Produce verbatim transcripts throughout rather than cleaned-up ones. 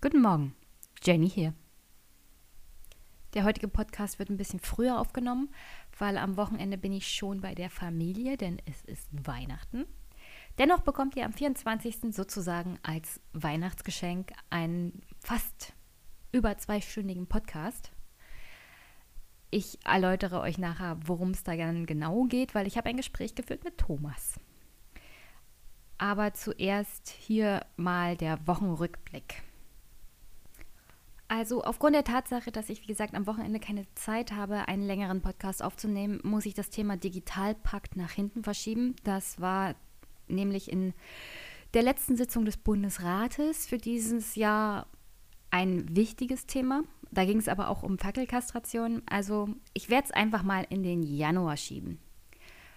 Guten Morgen, Jenny hier. Der heutige Podcast wird ein bisschen früher aufgenommen, weil am Wochenende bin ich schon bei der Familie, denn es ist Weihnachten. Dennoch bekommt ihr am vierundzwanzigsten sozusagen als Weihnachtsgeschenk einen fast über zweistündigen Podcast. Ich erläutere euch nachher, worum es da genau geht, weil ich habe ein Gespräch geführt mit Thomas. Aber zuerst hier mal der Wochenrückblick. Also aufgrund der Tatsache, dass ich, wie gesagt, am Wochenende keine Zeit habe, einen längeren Podcast aufzunehmen, muss ich das Thema Digitalpakt nach hinten verschieben. Das war nämlich in der letzten Sitzung des Bundesrates für dieses Jahr ein wichtiges Thema. Da ging es aber auch um Fackelkastration. Also ich werde es einfach mal in den Januar schieben.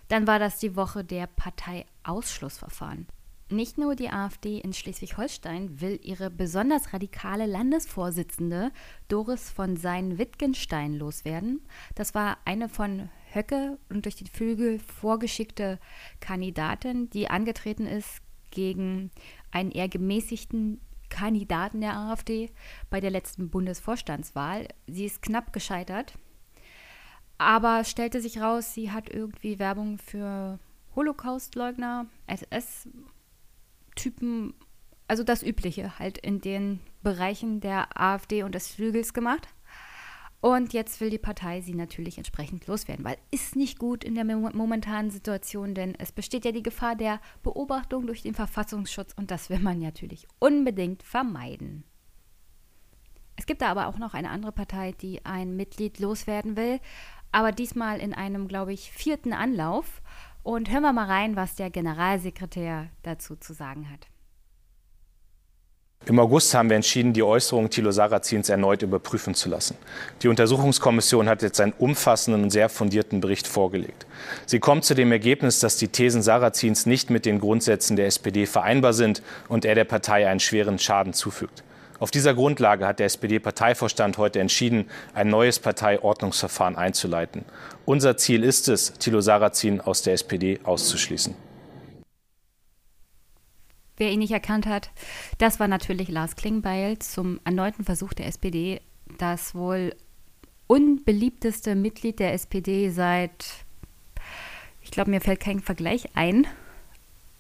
Dann war das die Woche der Parteiausschlussverfahren. Nicht nur die AfD in Schleswig-Holstein will ihre besonders radikale Landesvorsitzende Doris von Sein-Wittgenstein loswerden. Das war eine von Höcke und durch den Flügel vorgeschickte Kandidatin, die angetreten ist gegen einen eher gemäßigten Kandidaten der AfD bei der letzten Bundesvorstandswahl. Sie ist knapp gescheitert, aber stellte sich raus, sie hat irgendwie Werbung für Holocaustleugner, S S Typen, also das Übliche halt in den Bereichen der AfD und des Flügels gemacht. Und jetzt will die Partei sie natürlich entsprechend loswerden, weil ist nicht gut in der momentanen Situation, denn es besteht ja die Gefahr der Beobachtung durch den Verfassungsschutz und das will man natürlich unbedingt vermeiden. Es gibt da aber auch noch eine andere Partei, die ein Mitglied loswerden will, aber diesmal in einem, glaube ich, vierten Anlauf. Und hören wir mal rein, was der Generalsekretär dazu zu sagen hat. Im August haben wir entschieden, die Äußerungen Thilo Sarrazins erneut überprüfen zu lassen. Die Untersuchungskommission hat jetzt einen umfassenden und sehr fundierten Bericht vorgelegt. Sie kommt zu dem Ergebnis, dass die Thesen Sarrazins nicht mit den Grundsätzen der S P D vereinbar sind und er der Partei einen schweren Schaden zufügt. Auf dieser Grundlage hat der S P D-Parteivorstand heute entschieden, ein neues Parteiordnungsverfahren einzuleiten. Unser Ziel ist es, Thilo Sarrazin aus der S P D auszuschließen. Wer ihn nicht erkannt hat, das war natürlich Lars Klingbeil zum erneuten Versuch der S P D, das wohl unbeliebteste Mitglied der S P D seit, ich glaube, mir fällt kein Vergleich ein,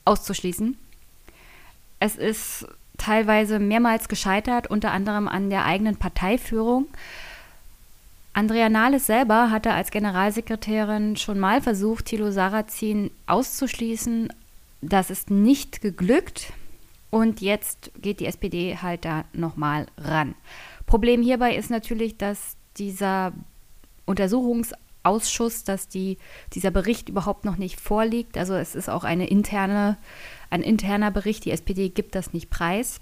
auszuschließen. Es ist teilweise mehrmals gescheitert, unter anderem an der eigenen Parteiführung. Andrea Nahles selber hatte als Generalsekretärin schon mal versucht, Thilo Sarrazin auszuschließen. Das ist nicht geglückt und jetzt geht die S P D halt da nochmal ran. Problem hierbei ist natürlich, dass dieser Untersuchungsausschuss, dass die, dieser Bericht überhaupt noch nicht vorliegt. Also es ist auch eine interne Ein interner Bericht, die S P D gibt das nicht preis.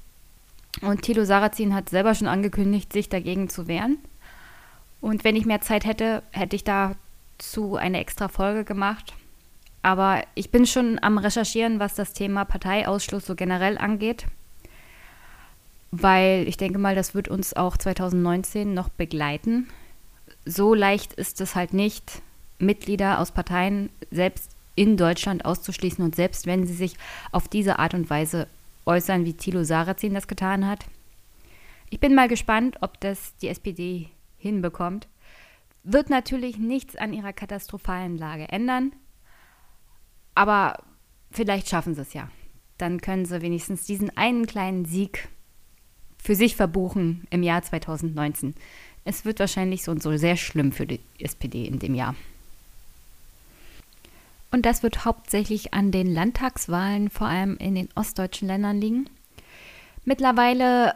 Und Thilo Sarrazin hat selber schon angekündigt, sich dagegen zu wehren. Und wenn ich mehr Zeit hätte, hätte ich dazu eine extra Folge gemacht. Aber ich bin schon am Recherchieren, was das Thema Parteiausschluss so generell angeht. Weil ich denke mal, das wird uns auch zweitausendneunzehn noch begleiten. So leicht ist es halt nicht, Mitglieder aus Parteien selbst in Deutschland auszuschließen und selbst wenn sie sich auf diese Art und Weise äußern, wie Thilo Sarrazin das getan hat. Ich bin mal gespannt, ob das die S P D hinbekommt. Wird natürlich nichts an ihrer katastrophalen Lage ändern, aber vielleicht schaffen sie es ja. Dann können sie wenigstens diesen einen kleinen Sieg für sich verbuchen im Jahr zweitausendneunzehn. Es wird wahrscheinlich so und so sehr schlimm für die S P D in dem Jahr. Und das wird hauptsächlich an den Landtagswahlen, vor allem in den ostdeutschen Ländern, liegen. Mittlerweile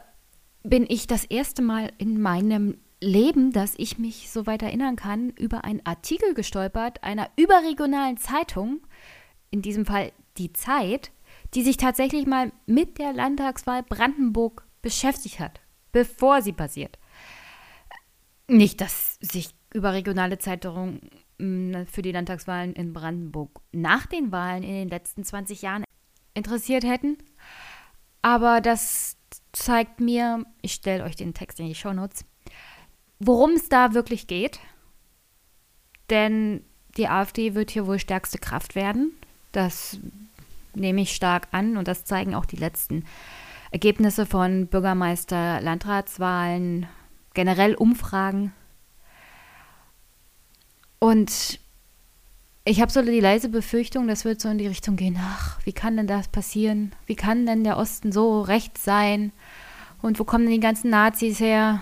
bin ich das erste Mal in meinem Leben, dass ich mich so weit erinnern kann, über einen Artikel gestolpert einer überregionalen Zeitung, in diesem Fall die Zeit, die sich tatsächlich mal mit der Landtagswahl Brandenburg beschäftigt hat, bevor sie passiert. Nicht, dass sich überregionale Zeitungen für die Landtagswahlen in Brandenburg nach den Wahlen in den letzten zwanzig Jahren interessiert hätten. Aber das zeigt mir, ich stelle euch den Text in die Shownotes, worum es da wirklich geht. Denn die AfD wird hier wohl stärkste Kraft werden. Das nehme ich stark an und das zeigen auch die letzten Ergebnisse von Bürgermeister-, Landratswahlen, generell Umfragen. Und ich habe so die leise Befürchtung, das wird so in die Richtung gehen, ach, wie kann denn das passieren? Wie kann denn der Osten so rechts sein? Und wo kommen denn die ganzen Nazis her?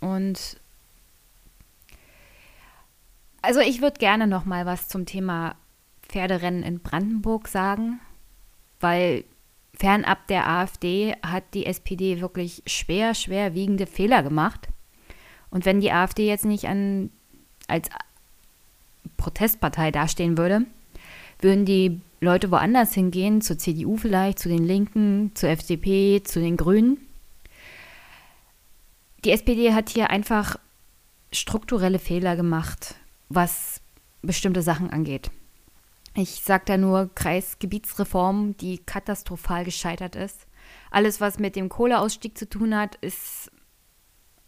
Und also ich würde gerne noch mal was zum Thema Pferderennen in Brandenburg sagen, weil fernab der AfD hat die S P D wirklich schwer, schwerwiegende Fehler gemacht. Und wenn die AfD jetzt nicht an, als Protestpartei dastehen würde, würden die Leute woanders hingehen, zur C D U vielleicht, zu den Linken, zur F D P, zu den Grünen. Die S P D hat hier einfach strukturelle Fehler gemacht, was bestimmte Sachen angeht. Ich sage da nur Kreisgebietsreform, die katastrophal gescheitert ist. Alles, was mit dem Kohleausstieg zu tun hat, ist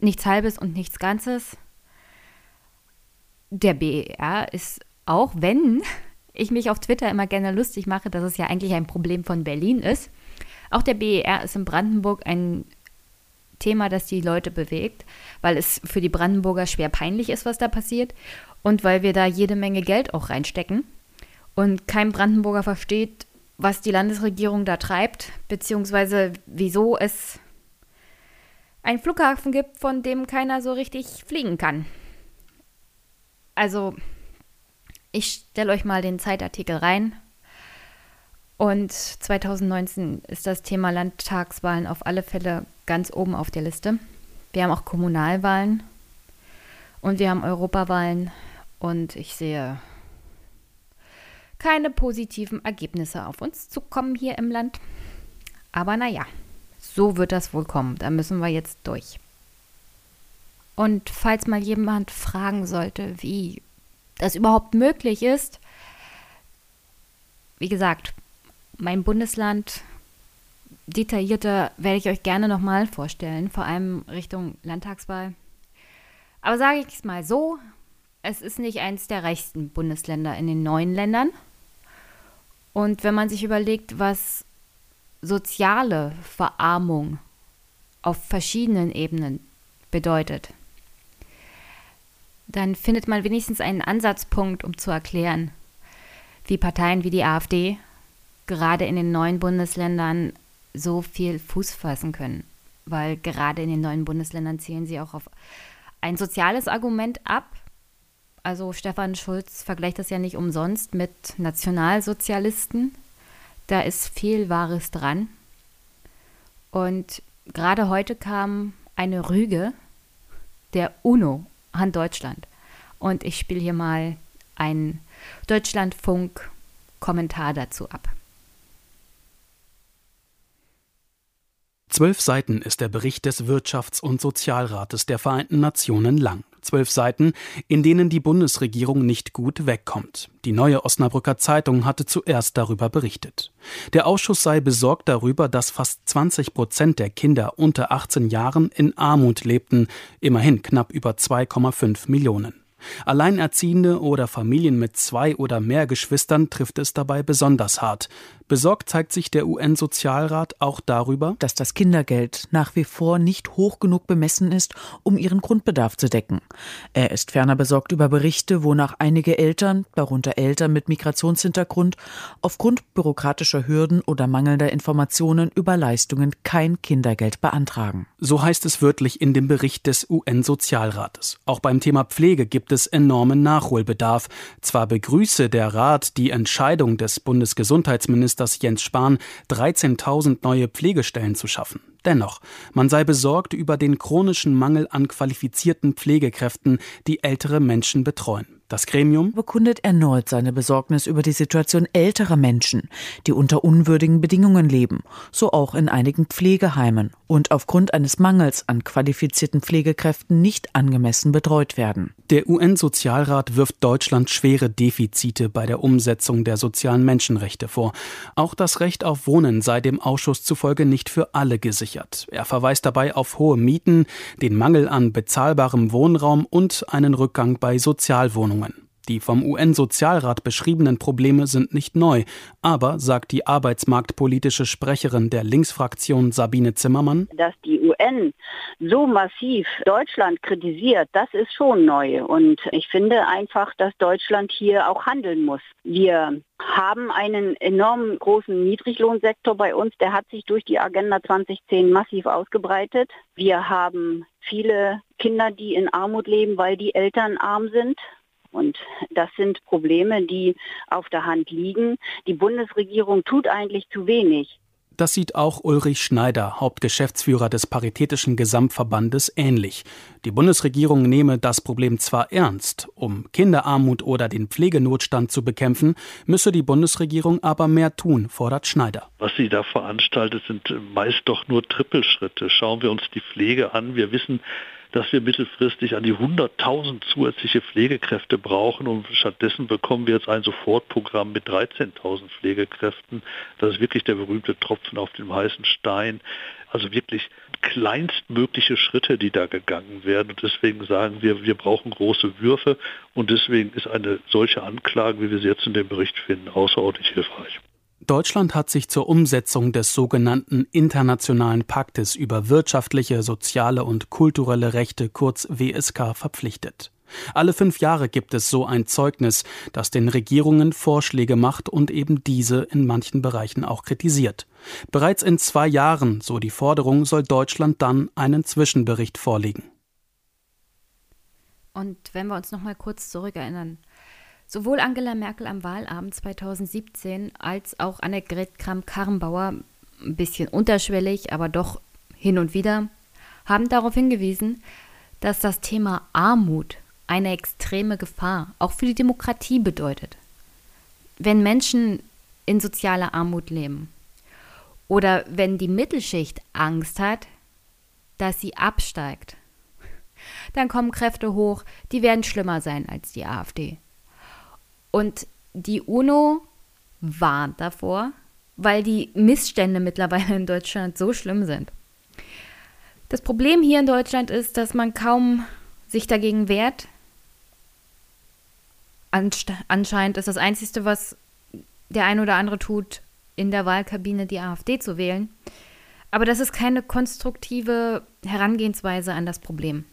nichts Halbes und nichts Ganzes. Der B E R ist, auch wenn ich mich auf Twitter immer gerne lustig mache, dass es ja eigentlich ein Problem von Berlin ist, auch der B E R ist in Brandenburg ein Thema, das die Leute bewegt, weil es für die Brandenburger schwer peinlich ist, was da passiert und weil wir da jede Menge Geld auch reinstecken und kein Brandenburger versteht, was die Landesregierung da treibt, beziehungsweise wieso es einen Flughafen gibt, von dem keiner so richtig fliegen kann. Also, ich stelle euch mal den Zeitartikel rein. Und zwanzig neunzehn ist das Thema Landtagswahlen auf alle Fälle ganz oben auf der Liste. Wir haben auch Kommunalwahlen und wir haben Europawahlen. Und ich sehe keine positiven Ergebnisse auf uns zukommen hier im Land. Aber naja, so wird das wohl kommen. Da müssen wir jetzt durch. Und falls mal jemand fragen sollte, wie das überhaupt möglich ist, wie gesagt, mein Bundesland detaillierter werde ich euch gerne nochmal vorstellen, vor allem Richtung Landtagswahl. Aber sage ich es mal so, es ist nicht eins der reichsten Bundesländer in den neuen Ländern. Und wenn man sich überlegt, was soziale Verarmung auf verschiedenen Ebenen bedeutet, dann findet man wenigstens einen Ansatzpunkt, um zu erklären, wie Parteien wie die AfD gerade in den neuen Bundesländern so viel Fuß fassen können. Weil gerade in den neuen Bundesländern zielen sie auch auf ein soziales Argument ab. Also Stefan Schulz vergleicht das ja nicht umsonst mit Nationalsozialisten. Da ist viel Wahres dran. Und gerade heute kam eine Rüge der UNO an Deutschland. Und ich spiele hier mal einen Deutschlandfunk-Kommentar dazu ab. Zwölf Seiten ist der Bericht des Wirtschafts- und Sozialrates der Vereinten Nationen lang. Zwölf Seiten, in denen die Bundesregierung nicht gut wegkommt. Die Neue Osnabrücker Zeitung hatte zuerst darüber berichtet. Der Ausschuss sei besorgt darüber, dass fast zwanzig Prozent der Kinder unter achtzehn Jahren in Armut lebten, immerhin knapp über zwei Komma fünf Millionen. Alleinerziehende oder Familien mit zwei oder mehr Geschwistern trifft es dabei besonders hart. Besorgt zeigt sich der U N-Sozialrat auch darüber, dass das Kindergeld nach wie vor nicht hoch genug bemessen ist, um ihren Grundbedarf zu decken. Er ist ferner besorgt über Berichte, wonach einige Eltern, darunter Eltern mit Migrationshintergrund, aufgrund bürokratischer Hürden oder mangelnder Informationen über Leistungen kein Kindergeld beantragen. So heißt es wörtlich in dem Bericht des U N-Sozialrates. Auch beim Thema Pflege gibt des enormen Nachholbedarf. Zwar begrüße der Rat die Entscheidung des Bundesgesundheitsministers Jens Spahn, dreizehntausend neue Pflegestellen zu schaffen. Dennoch, man sei besorgt über den chronischen Mangel an qualifizierten Pflegekräften, die ältere Menschen betreuen. Das Gremium bekundet erneut seine Besorgnis über die Situation älterer Menschen, die unter unwürdigen Bedingungen leben, so auch in einigen Pflegeheimen und aufgrund eines Mangels an qualifizierten Pflegekräften nicht angemessen betreut werden. Der U N-Sozialrat wirft Deutschland schwere Defizite bei der Umsetzung der sozialen Menschenrechte vor. Auch das Recht auf Wohnen sei dem Ausschuss zufolge nicht für alle gesichert. Er verweist dabei auf hohe Mieten, den Mangel an bezahlbarem Wohnraum und einen Rückgang bei Sozialwohnungen. Die vom U N-Sozialrat beschriebenen Probleme sind nicht neu, aber, sagt die arbeitsmarktpolitische Sprecherin der Linksfraktion Sabine Zimmermann, dass die U N so massiv Deutschland kritisiert, das ist schon neu. Und ich finde einfach, dass Deutschland hier auch handeln muss. Wir haben einen enorm großen Niedriglohnsektor bei uns, der hat sich durch die Agenda zwanzig zehn massiv ausgebreitet. Wir haben viele Kinder, die in Armut leben, weil die Eltern arm sind. Und das sind Probleme, die auf der Hand liegen. Die Bundesregierung tut eigentlich zu wenig. Das sieht auch Ulrich Schneider, Hauptgeschäftsführer des Paritätischen Gesamtverbandes, ähnlich. Die Bundesregierung nehme das Problem zwar ernst, um Kinderarmut oder den Pflegenotstand zu bekämpfen, müsse die Bundesregierung aber mehr tun, fordert Schneider. Was sie da veranstaltet, sind meist doch nur Trippelschritte. Schauen wir uns die Pflege an. Wir wissen, dass wir mittelfristig an die hunderttausend zusätzliche Pflegekräfte brauchen und stattdessen bekommen wir jetzt ein Sofortprogramm mit dreizehntausend Pflegekräften. Das ist wirklich der berühmte Tropfen auf dem heißen Stein. Also wirklich kleinstmögliche Schritte, die da gegangen werden. Und deswegen sagen wir, wir brauchen große Würfe. Und deswegen ist eine solche Anklage, wie wir sie jetzt in dem Bericht finden, außerordentlich hilfreich. Deutschland hat sich zur Umsetzung des sogenannten Internationalen Paktes über wirtschaftliche, soziale und kulturelle Rechte, kurz W S K, verpflichtet. Alle fünf Jahre gibt es so ein Zeugnis, das den Regierungen Vorschläge macht und eben diese in manchen Bereichen auch kritisiert. Bereits in zwei Jahren, so die Forderung, soll Deutschland dann einen Zwischenbericht vorlegen. Und wenn wir uns noch mal kurz zurückerinnern, sowohl Angela Merkel am Wahlabend zweitausendsiebzehn als auch Annegret Kramp-Karrenbauer, ein bisschen unterschwellig, aber doch hin und wieder, haben darauf hingewiesen, dass das Thema Armut eine extreme Gefahr auch für die Demokratie bedeutet. Wenn Menschen in sozialer Armut leben oder wenn die Mittelschicht Angst hat, dass sie absteigt, dann kommen Kräfte hoch, die werden schlimmer sein als die AfD. Und die UNO warnt davor, weil die Missstände mittlerweile in Deutschland so schlimm sind. Das Problem hier in Deutschland ist, dass man kaum sich dagegen wehrt. Anscheinend ist das Einzige, was der ein oder andere tut, in der Wahlkabine die AfD zu wählen. Aber das ist keine konstruktive Herangehensweise an das Problem.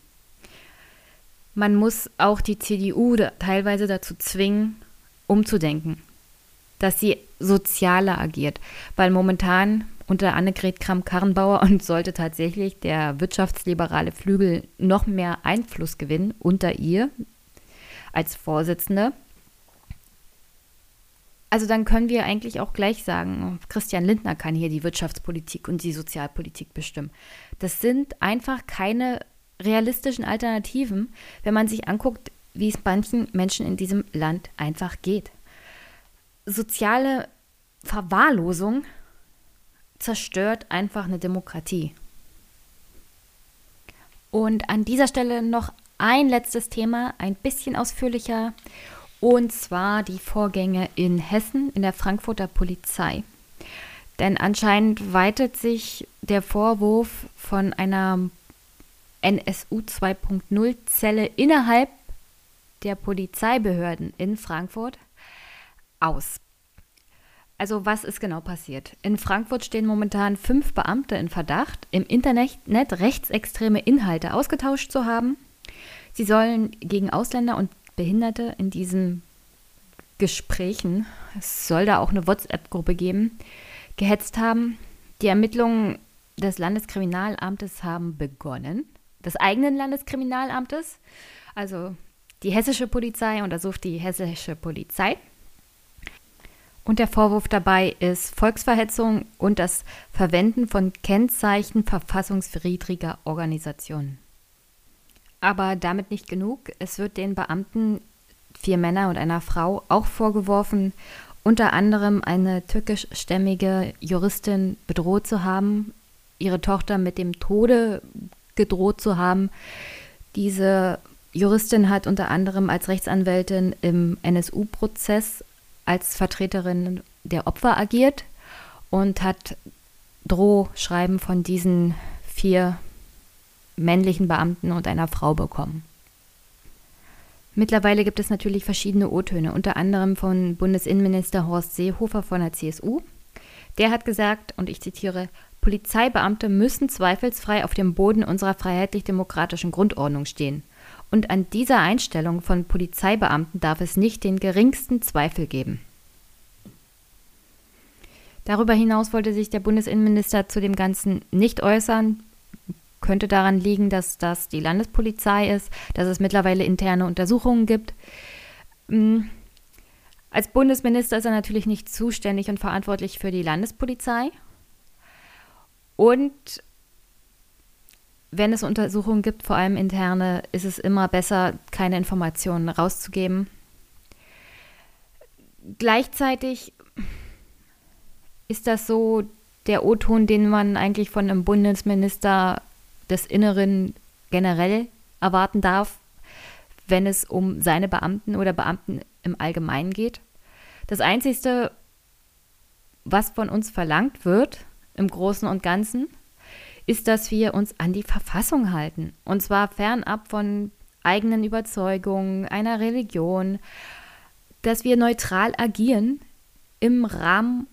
Man muss auch die C D U teilweise dazu zwingen, umzudenken, dass sie sozialer agiert. Weil momentan unter Annegret Kramp-Karrenbauer und sollte tatsächlich der wirtschaftsliberale Flügel noch mehr Einfluss gewinnen unter ihr als Vorsitzende. Also dann können wir eigentlich auch gleich sagen, Christian Lindner kann hier die Wirtschaftspolitik und die Sozialpolitik bestimmen. Das sind einfach keine realistischen Alternativen, wenn man sich anguckt, wie es manchen Menschen in diesem Land einfach geht. Soziale Verwahrlosung zerstört einfach eine Demokratie. Und an dieser Stelle noch ein letztes Thema, ein bisschen ausführlicher, und zwar die Vorgänge in Hessen in der Frankfurter Polizei. Denn anscheinend weitet sich der Vorwurf von einer N S U zwei Punkt null Zelle innerhalb der Polizeibehörden in Frankfurt aus. Also was ist genau passiert? In Frankfurt stehen momentan fünf Beamte in Verdacht, im Internet rechtsextreme Inhalte ausgetauscht zu haben. Sie sollen gegen Ausländer und Behinderte in diesen Gesprächen, es soll da auch eine WhatsApp-Gruppe geben, gehetzt haben. Die Ermittlungen des Landeskriminalamtes haben begonnen. Des eigenen Landeskriminalamtes, also die hessische Polizei untersucht die hessische Polizei. Und der Vorwurf dabei ist Volksverhetzung und das Verwenden von Kennzeichen verfassungswidriger Organisationen. Aber damit nicht genug. Es wird den Beamten, vier Männer und einer Frau, auch vorgeworfen, unter anderem eine türkischstämmige Juristin bedroht zu haben, ihre Tochter mit dem Tode gedroht zu haben. Diese Juristin hat unter anderem als Rechtsanwältin im N S U-Prozess als Vertreterin der Opfer agiert und hat Drohschreiben von diesen vier männlichen Beamten und einer Frau bekommen. Mittlerweile gibt es natürlich verschiedene O-Töne, unter anderem von Bundesinnenminister Horst Seehofer von der C S U. Der hat gesagt, und ich zitiere, Polizeibeamte müssen zweifelsfrei auf dem Boden unserer freiheitlich-demokratischen Grundordnung stehen. Und an dieser Einstellung von Polizeibeamten darf es nicht den geringsten Zweifel geben. Darüber hinaus wollte sich der Bundesinnenminister zu dem Ganzen nicht äußern. Könnte daran liegen, dass das die Landespolizei ist, dass es mittlerweile interne Untersuchungen gibt. Als Bundesminister ist er natürlich nicht zuständig und verantwortlich für die Landespolizei. Und wenn es Untersuchungen gibt, vor allem interne, ist es immer besser, keine Informationen rauszugeben. Gleichzeitig ist das so der O-Ton, den man eigentlich von einem Bundesminister des Inneren generell erwarten darf, wenn es um seine Beamten oder Beamten im Allgemeinen geht. Das Einzige, was von uns verlangt wird, im Großen und Ganzen, ist, dass wir uns an die Verfassung halten. Und zwar fernab von eigenen Überzeugungen, einer Religion, dass wir neutral agieren im Rahmen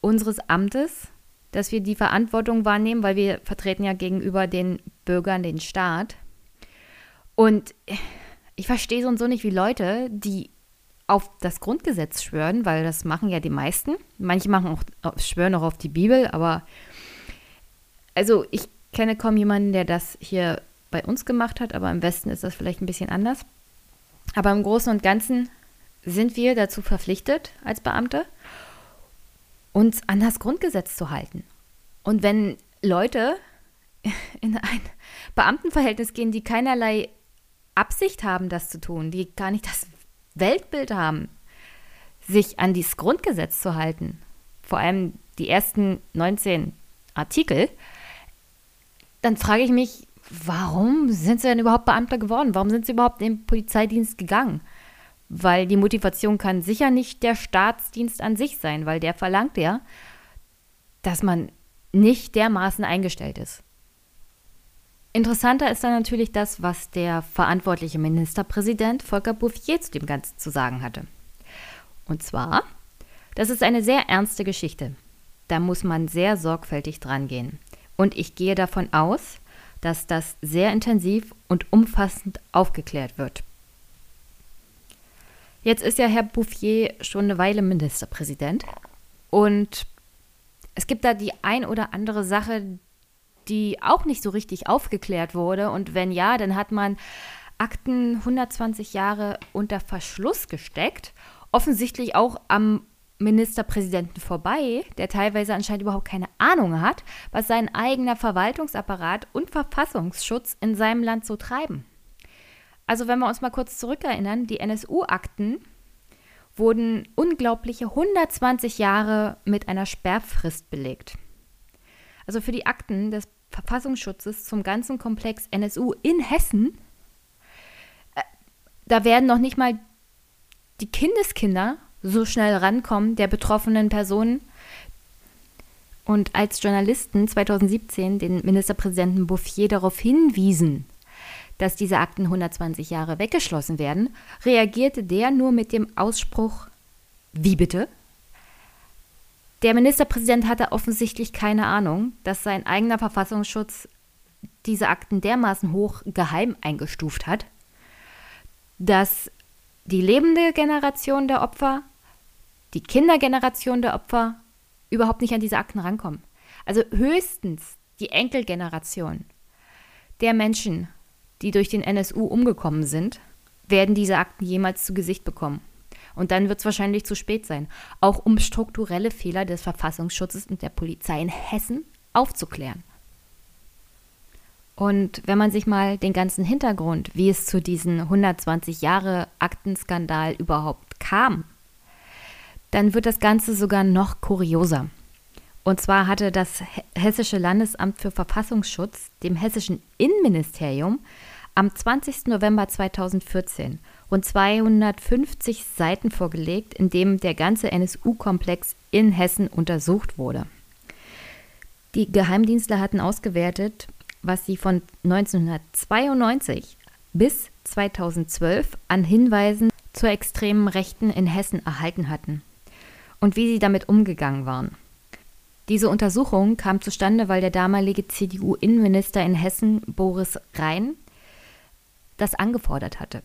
unseres Amtes, dass wir die Verantwortung wahrnehmen, weil wir vertreten ja gegenüber den Bürgern den Staat. Und ich verstehe so und so nicht, wie Leute, die auf das Grundgesetz schwören, weil das machen ja die meisten. Manche machen auch, schwören auch auf die Bibel, aber also ich kenne kaum jemanden, der das hier bei uns gemacht hat, aber im Westen ist das vielleicht ein bisschen anders. Aber im Großen und Ganzen sind wir dazu verpflichtet als Beamte, uns an das Grundgesetz zu halten. Und wenn Leute in ein Beamtenverhältnis gehen, die keinerlei Absicht haben, das zu tun, die gar nicht das Weltbild haben, sich an dieses Grundgesetz zu halten, vor allem die ersten neunzehn Artikel, dann frage ich mich, warum sind sie denn überhaupt Beamter geworden? Warum sind sie überhaupt in den Polizeidienst gegangen? Weil die Motivation kann sicher nicht der Staatsdienst an sich sein, weil der verlangt ja, dass man nicht dermaßen eingestellt ist. Interessanter ist dann natürlich das, was der verantwortliche Ministerpräsident Volker Bouffier zu dem Ganzen zu sagen hatte. Und zwar, das ist eine sehr ernste Geschichte. Da muss man sehr sorgfältig dran gehen. Und ich gehe davon aus, dass das sehr intensiv und umfassend aufgeklärt wird. Jetzt ist ja Herr Bouffier schon eine Weile Ministerpräsident und es gibt da die ein oder andere Sache, die auch nicht so richtig aufgeklärt wurde, und wenn ja, dann hat man Akten hundertzwanzig Jahre unter Verschluss gesteckt, offensichtlich auch am Ministerpräsidenten vorbei, der teilweise anscheinend überhaupt keine Ahnung hat, was sein eigener Verwaltungsapparat und Verfassungsschutz in seinem Land so treiben. Also wenn wir uns mal kurz zurückerinnern, die N S U-Akten wurden unglaubliche hundertzwanzig Jahre mit einer Sperrfrist belegt. Also für die Akten des Verfassungsschutzes zum ganzen Komplex N S U in Hessen, da werden noch nicht mal die Kindeskinder so schnell rankommen der betroffenen Personen. Und als Journalisten zweitausendsiebzehn den Ministerpräsidenten Bouffier darauf hinwiesen, dass diese Akten hundertzwanzig Jahre weggeschlossen werden, reagierte der nur mit dem Ausspruch, wie bitte? Der Ministerpräsident hatte offensichtlich keine Ahnung, dass sein eigener Verfassungsschutz diese Akten dermaßen hoch geheim eingestuft hat, dass die lebende Generation der Opfer, die Kindergeneration der Opfer überhaupt nicht an diese Akten rankommen. Also höchstens die Enkelgeneration der Menschen, die durch den N S U umgekommen sind, werden diese Akten jemals zu Gesicht bekommen. Und dann wird es wahrscheinlich zu spät sein, auch um strukturelle Fehler des Verfassungsschutzes und der Polizei in Hessen aufzuklären. Und wenn man sich mal den ganzen Hintergrund, wie es zu diesen hundertzwanzig Jahre Aktenskandal überhaupt kam, dann wird das Ganze sogar noch kurioser. Und zwar hatte das Hessische Landesamt für Verfassungsschutz dem hessischen Innenministerium am zwanzigsten November zweitausendvierzehn rund zweihundertfünfzig Seiten vorgelegt, in dem der ganze N S U-Komplex in Hessen untersucht wurde. Die Geheimdienstler hatten ausgewertet, was sie von neunzehnhundertzweiundneunzig bis zweitausendzwölf an Hinweisen zur extremen Rechten in Hessen erhalten hatten und wie sie damit umgegangen waren. Diese Untersuchung kam zustande, weil der damalige C D U-Innenminister in Hessen, Boris Rhein, das angefordert hatte.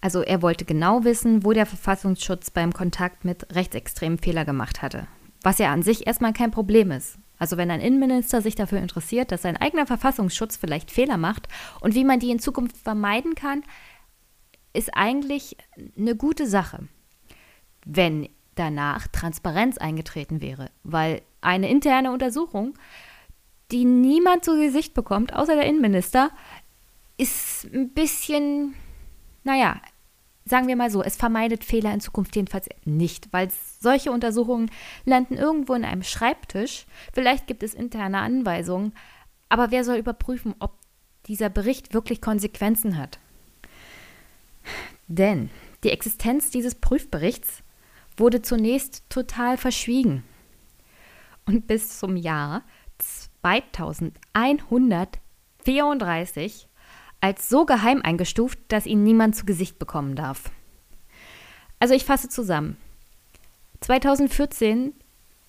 Also er wollte genau wissen, wo der Verfassungsschutz beim Kontakt mit Rechtsextremen Fehler gemacht hatte. Was ja an sich erstmal kein Problem ist. Also wenn ein Innenminister sich dafür interessiert, dass sein eigener Verfassungsschutz vielleicht Fehler macht und wie man die in Zukunft vermeiden kann, ist eigentlich eine gute Sache, wenn danach Transparenz eingetreten wäre. Weil eine interne Untersuchung, die niemand zu Gesicht bekommt, außer der Innenminister, ist ein bisschen, naja, sagen wir mal so, es vermeidet Fehler in Zukunft jedenfalls nicht, weil solche Untersuchungen landen irgendwo in einem Schreibtisch. Vielleicht gibt es interne Anweisungen, aber wer soll überprüfen, ob dieser Bericht wirklich Konsequenzen hat? Denn die Existenz dieses Prüfberichts wurde zunächst total verschwiegen. Und bis zum Jahr zweitausendeinhundertvierunddreißig als so geheim eingestuft, dass ihn niemand zu Gesicht bekommen darf. Also ich fasse zusammen. zweitausendvierzehn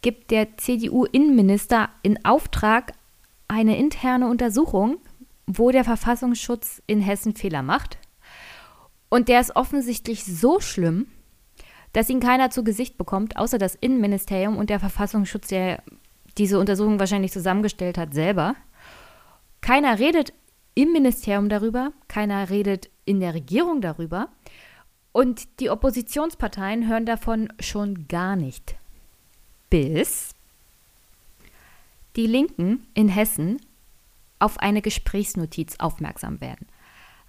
gibt der C D U-Innenminister in Auftrag eine interne Untersuchung, wo der Verfassungsschutz in Hessen Fehler macht. Und der ist offensichtlich so schlimm, dass ihn keiner zu Gesicht bekommt, außer das Innenministerium und der Verfassungsschutz, der diese Untersuchung wahrscheinlich zusammengestellt hat, selber. Keiner redet im Ministerium darüber, keiner redet in der Regierung darüber und die Oppositionsparteien hören davon schon gar nicht. Bis die Linken in Hessen auf eine Gesprächsnotiz aufmerksam werden.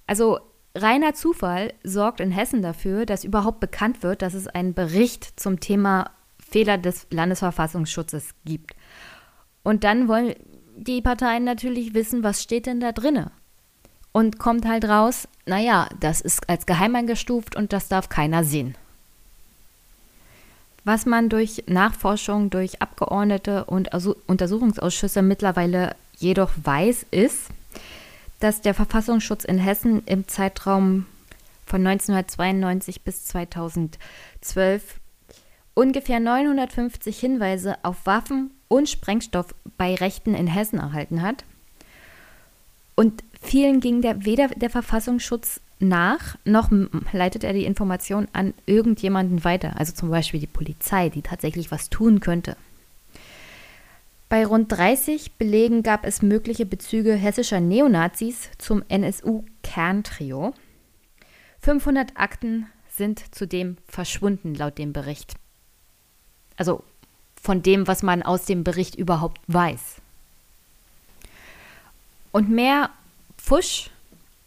Also reiner Zufall sorgt in Hessen dafür, dass überhaupt bekannt wird, dass es einen Bericht zum Thema Fehler des Landesverfassungsschutzes gibt. Und dann wollen die Parteien natürlich wissen, was steht denn da drinne? Und kommt halt raus, naja, das ist als geheim eingestuft und das darf keiner sehen. Was man durch Nachforschung, durch Abgeordnete und Untersuchungsausschüsse mittlerweile jedoch weiß, ist, dass der Verfassungsschutz in Hessen im Zeitraum von neunzehnhundertzweiundneunzig bis zweitausendzwölf ungefähr neunhundertfünfzig Hinweise auf Waffen und Sprengstoff bei Rechten in Hessen erhalten hat. Und vielen ging der, weder der Verfassungsschutz nach, noch leitet er die Information an irgendjemanden weiter, also zum Beispiel die Polizei, die tatsächlich was tun könnte. Bei rund dreißig Belegen gab es mögliche Bezüge hessischer Neonazis zum N S U-Kerntrio. fünfhundert Akten sind zudem verschwunden, laut dem Bericht. Also von dem, was man aus dem Bericht überhaupt weiß. Und mehr Pfusch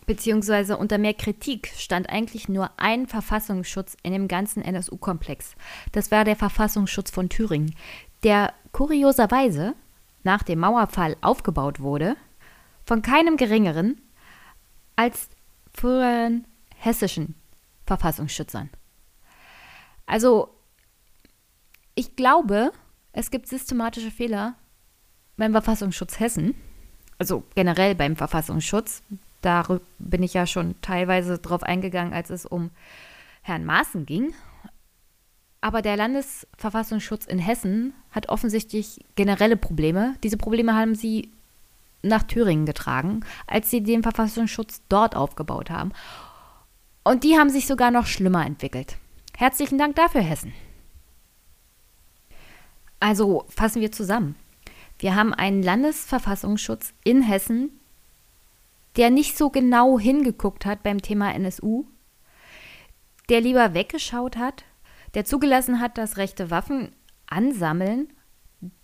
bzw. unter mehr Kritik stand eigentlich nur ein Verfassungsschutz in dem ganzen N S U-Komplex. Das war der Verfassungsschutz von Thüringen, der kurioserweise nach dem Mauerfall aufgebaut wurde, von keinem Geringeren als früheren hessischen Verfassungsschützern. Also ich glaube, es gibt systematische Fehler beim Verfassungsschutz Hessen, also generell beim Verfassungsschutz. Da bin ich ja schon teilweise drauf eingegangen, als es um Herrn Maaßen ging. Aber der Landesverfassungsschutz in Hessen hat offensichtlich generelle Probleme. Diese Probleme haben sie nach Thüringen getragen, als sie den Verfassungsschutz dort aufgebaut haben. Und die haben sich sogar noch schlimmer entwickelt. Herzlichen Dank dafür, Hessen. Also fassen wir zusammen. Wir haben einen Landesverfassungsschutz in Hessen, der nicht so genau hingeguckt hat beim Thema N S U, der lieber weggeschaut hat, der zugelassen hat, dass rechte Waffen ansammeln,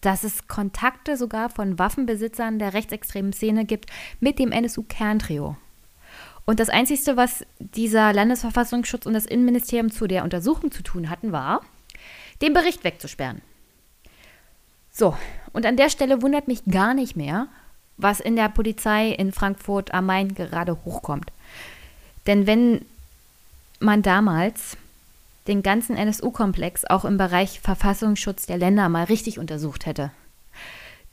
dass es Kontakte sogar von Waffenbesitzern der rechtsextremen Szene gibt mit dem N S U-Kerntrio. Und das Einzige, was dieser Landesverfassungsschutz und das Innenministerium zu der Untersuchung zu tun hatten, war, den Bericht wegzusperren. So, und an der Stelle wundert mich gar nicht mehr, was in der Polizei in Frankfurt am Main gerade hochkommt. Denn wenn man damals den ganzen N S U-Komplex auch im Bereich Verfassungsschutz der Länder mal richtig untersucht hätte,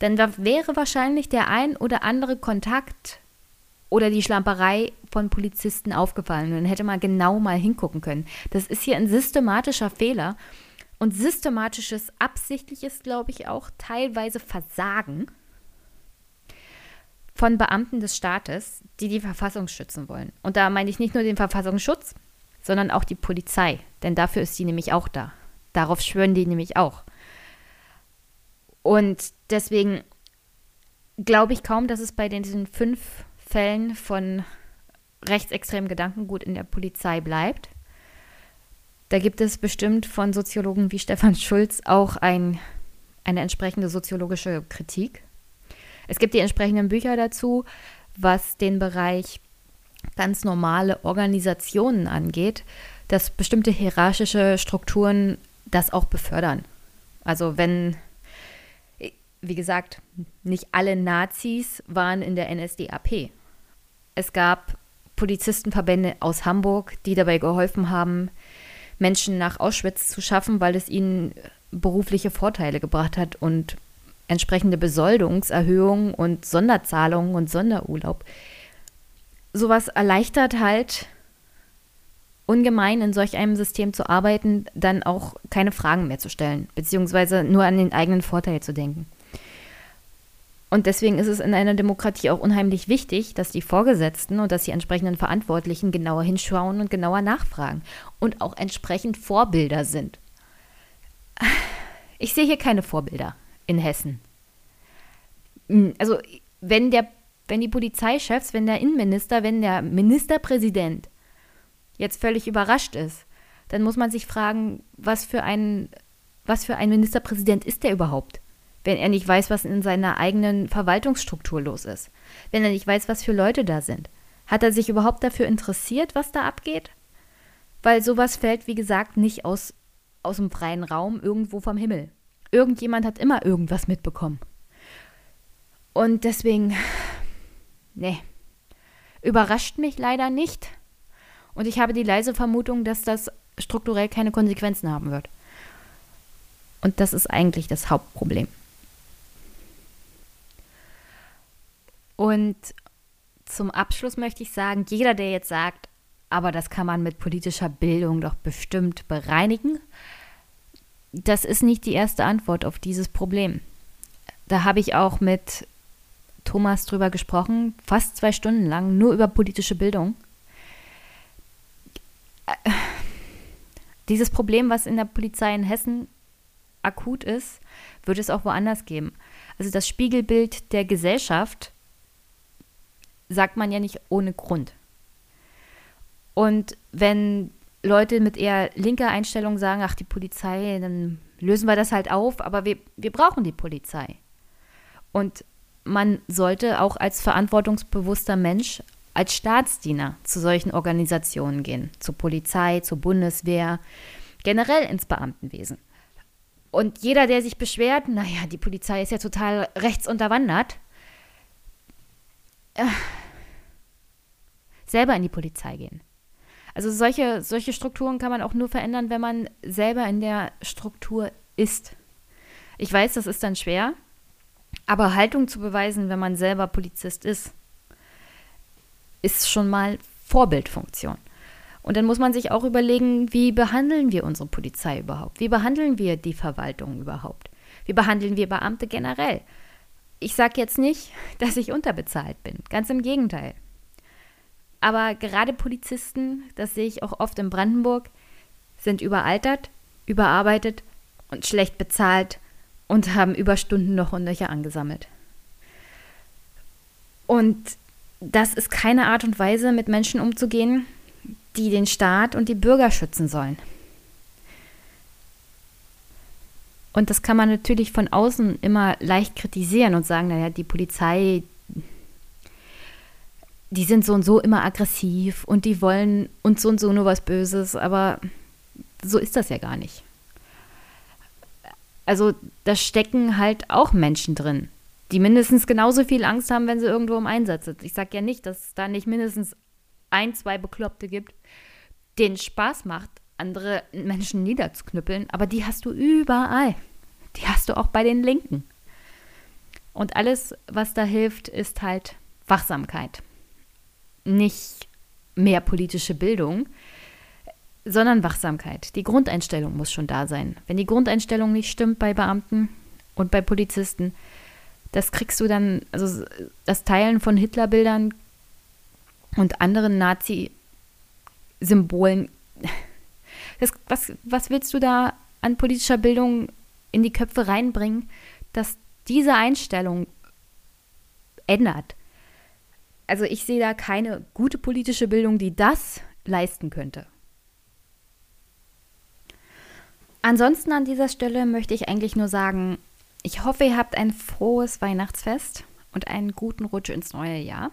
dann wäre wahrscheinlich der ein oder andere Kontakt oder die Schlamperei von Polizisten aufgefallen. Dann hätte man genau mal hingucken können. Das ist hier ein systematischer Fehler und systematisches, absichtliches, glaube ich auch, teilweise Versagen von Beamten des Staates, die die Verfassung schützen wollen. Und da meine ich nicht nur den Verfassungsschutz, sondern auch die Polizei. Denn dafür ist die nämlich auch da. Darauf schwören die nämlich auch. Und deswegen glaube ich kaum, dass es bei den, diesen fünf Fällen von rechtsextremem Gedankengut in der Polizei bleibt. Da gibt es bestimmt von Soziologen wie Stefan Schulz auch ein, eine entsprechende soziologische Kritik. Es gibt die entsprechenden Bücher dazu, was den Bereich ganz normale Organisationen angeht, dass bestimmte hierarchische Strukturen das auch befördern. Also wenn, wie gesagt, nicht alle Nazis waren in der N S D A P. Es gab Polizistenverbände aus Hamburg, die dabei geholfen haben, Menschen nach Auschwitz zu schaffen, weil es ihnen berufliche Vorteile gebracht hat und entsprechende Besoldungserhöhungen und Sonderzahlungen und Sonderurlaub. Sowas erleichtert halt ungemein, in solch einem System zu arbeiten, dann auch keine Fragen mehr zu stellen, beziehungsweise nur an den eigenen Vorteil zu denken. Und deswegen ist es in einer Demokratie auch unheimlich wichtig, dass die Vorgesetzten und dass die entsprechenden Verantwortlichen genauer hinschauen und genauer nachfragen und auch entsprechend Vorbilder sind. Ich sehe hier keine Vorbilder in Hessen. Also wenn der, wenn die Polizeichefs, wenn der Innenminister, wenn der Ministerpräsident jetzt völlig überrascht ist, dann muss man sich fragen, was für ein, was für ein Ministerpräsident ist der überhaupt, wenn er nicht weiß, was in seiner eigenen Verwaltungsstruktur los ist, wenn er nicht weiß, was für Leute da sind. Hat er sich überhaupt dafür interessiert, was da abgeht? Weil sowas fällt, wie gesagt, nicht aus, aus dem freien Raum irgendwo vom Himmel. Irgendjemand hat immer irgendwas mitbekommen. Und deswegen, nee, überrascht mich leider nicht. Und ich habe die leise Vermutung, dass das strukturell keine Konsequenzen haben wird. Und das ist eigentlich das Hauptproblem. Und zum Abschluss möchte ich sagen, jeder, der jetzt sagt, aber das kann man mit politischer Bildung doch bestimmt bereinigen, das ist nicht die erste Antwort auf dieses Problem. Da habe ich auch mit Thomas drüber gesprochen, fast zwei Stunden lang, nur über politische Bildung. Dieses Problem, was in der Polizei in Hessen akut ist, wird es auch woanders geben. Also das Spiegelbild der Gesellschaft sagt man ja nicht ohne Grund. Und wenn Leute mit eher linker Einstellung sagen, ach, die Polizei, dann lösen wir das halt auf, aber wir, wir brauchen die Polizei. Und man sollte auch als verantwortungsbewusster Mensch, als Staatsdiener zu solchen Organisationen gehen, zur Polizei, zur Bundeswehr, generell ins Beamtenwesen. Und jeder, der sich beschwert, naja, die Polizei ist ja total rechtsunterwandert, äh, selber in die Polizei gehen. Also solche, solche Strukturen kann man auch nur verändern, wenn man selber in der Struktur ist. Ich weiß, das ist dann schwer, aber Haltung zu beweisen, wenn man selber Polizist ist, ist schon mal Vorbildfunktion. Und dann muss man sich auch überlegen, wie behandeln wir unsere Polizei überhaupt? Wie behandeln wir die Verwaltung überhaupt? Wie behandeln wir Beamte generell? Ich sage jetzt nicht, dass ich unterbezahlt bin, ganz im Gegenteil. Aber gerade Polizisten, das sehe ich auch oft in Brandenburg, sind überaltert, überarbeitet und schlecht bezahlt und haben Überstunden noch und nöcher angesammelt. Und das ist keine Art und Weise, mit Menschen umzugehen, die den Staat und die Bürger schützen sollen. Und das kann man natürlich von außen immer leicht kritisieren und sagen, naja, die Polizei, die sind so und so immer aggressiv und die wollen uns so und so nur was Böses, aber so ist das ja gar nicht. Also da stecken halt auch Menschen drin, die mindestens genauso viel Angst haben, wenn sie irgendwo im Einsatz sind. Ich sage ja nicht, dass es da nicht mindestens ein, zwei Bekloppte gibt, denen Spaß macht, andere Menschen niederzuknüppeln, aber die hast du überall. Die hast du auch bei den Linken. Und alles, was da hilft, ist halt Wachsamkeit. Nicht mehr politische Bildung, sondern Wachsamkeit. Die Grundeinstellung muss schon da sein. Wenn die Grundeinstellung nicht stimmt bei Beamten und bei Polizisten, das kriegst du dann, also das Teilen von Hitlerbildern und anderen Nazi-Symbolen, das, was, was willst du da an politischer Bildung in die Köpfe reinbringen, dass diese Einstellung ändert? Also ich sehe da keine gute politische Bildung, die das leisten könnte. Ansonsten an dieser Stelle möchte ich eigentlich nur sagen, ich hoffe, ihr habt ein frohes Weihnachtsfest und einen guten Rutsch ins neue Jahr.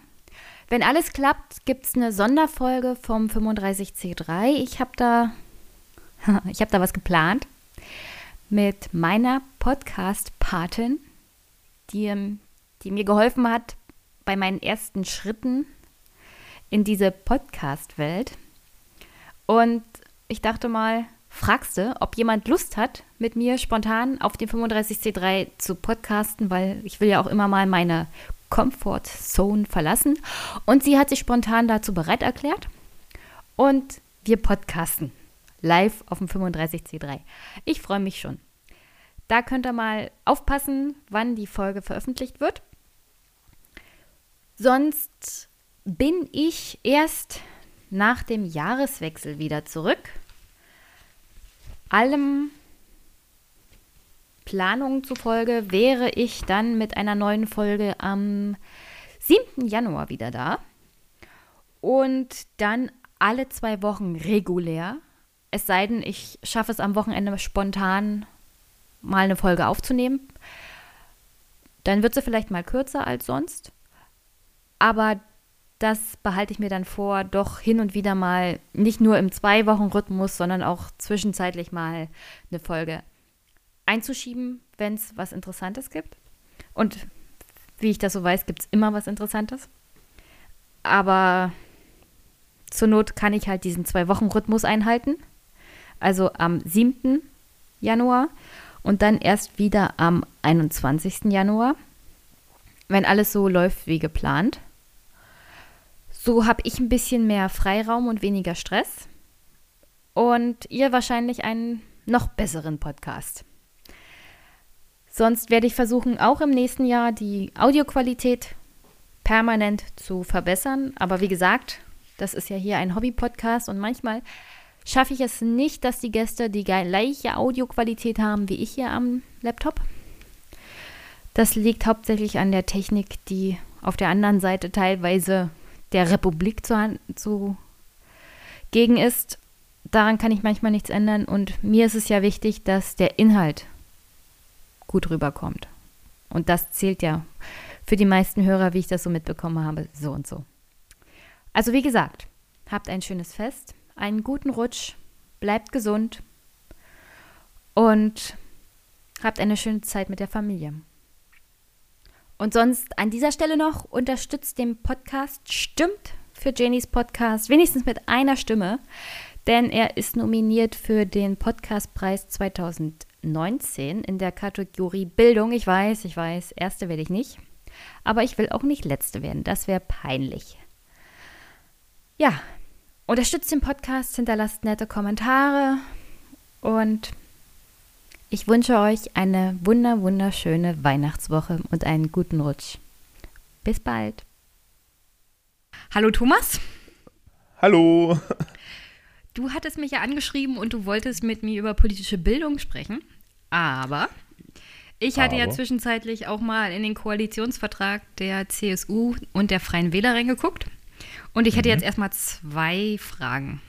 Wenn alles klappt, gibt es eine Sonderfolge vom fünfunddreißig C drei. Ich habe da, ich hab da was geplant mit meiner Podcast-Patin, die, die mir geholfen hat bei meinen ersten Schritten in diese Podcast-Welt. Und ich dachte mal, fragst du, ob jemand Lust hat, mit mir spontan auf den fünfunddreißig C drei zu podcasten, weil ich will ja auch immer mal meine Comfort-Zone verlassen. Und sie hat sich spontan dazu bereit erklärt. Und wir podcasten live auf dem fünfunddreißig C drei. Ich freue mich schon. Da könnt ihr mal aufpassen, wann die Folge veröffentlicht wird. Sonst bin ich erst nach dem Jahreswechsel wieder zurück. Allem Planungen zufolge wäre ich dann mit einer neuen Folge am siebten Januar wieder da und dann alle zwei Wochen regulär, es sei denn, ich schaffe es am Wochenende spontan mal eine Folge aufzunehmen, dann wird sie vielleicht mal kürzer als sonst, aber das behalte ich mir dann vor, doch hin und wieder mal nicht nur im Zwei-Wochen-Rhythmus, sondern auch zwischenzeitlich mal eine Folge einzuschieben, wenn es was Interessantes gibt. Und wie ich das so weiß, gibt es immer was Interessantes. Aber zur Not kann ich halt diesen Zwei-Wochen-Rhythmus einhalten. Also am siebten Januar und dann erst wieder am einundzwanzigsten Januar, wenn alles so läuft wie geplant. So habe ich ein bisschen mehr Freiraum und weniger Stress und ihr wahrscheinlich einen noch besseren Podcast. Sonst werde ich versuchen, auch im nächsten Jahr die Audioqualität permanent zu verbessern. Aber wie gesagt, das ist ja hier ein Hobby-Podcast und manchmal schaffe ich es nicht, dass die Gäste die gleiche Audioqualität haben wie ich hier am Laptop. Das liegt hauptsächlich an der Technik, die auf der anderen Seite teilweise der Republik zu, zu gegen ist, daran kann ich manchmal nichts ändern und mir ist es ja wichtig, dass der Inhalt gut rüberkommt. Und das zählt ja für die meisten Hörer, wie ich das so mitbekommen habe, so und so. Also wie gesagt, habt ein schönes Fest, einen guten Rutsch, bleibt gesund und habt eine schöne Zeit mit der Familie. Und sonst an dieser Stelle noch, unterstützt den Podcast, stimmt für Jennys Podcast, wenigstens mit einer Stimme, denn er ist nominiert für den Podcastpreis zweitausendneunzehn in der Kategorie Bildung. Ich weiß, ich weiß, erste werde ich nicht, aber ich will auch nicht letzte werden, das wäre peinlich. Ja, unterstützt den Podcast, hinterlasst nette Kommentare und ich wünsche euch eine wunder, wunderschöne Weihnachtswoche und einen guten Rutsch. Bis bald. Hallo Thomas. Hallo. Du hattest mich ja angeschrieben und du wolltest mit mir über politische Bildung sprechen, aber ich hatte aber. ja zwischenzeitlich auch mal in den Koalitionsvertrag der C S U und der Freien Wähler reingeguckt und ich hätte mhm. jetzt erstmal zwei Fragen.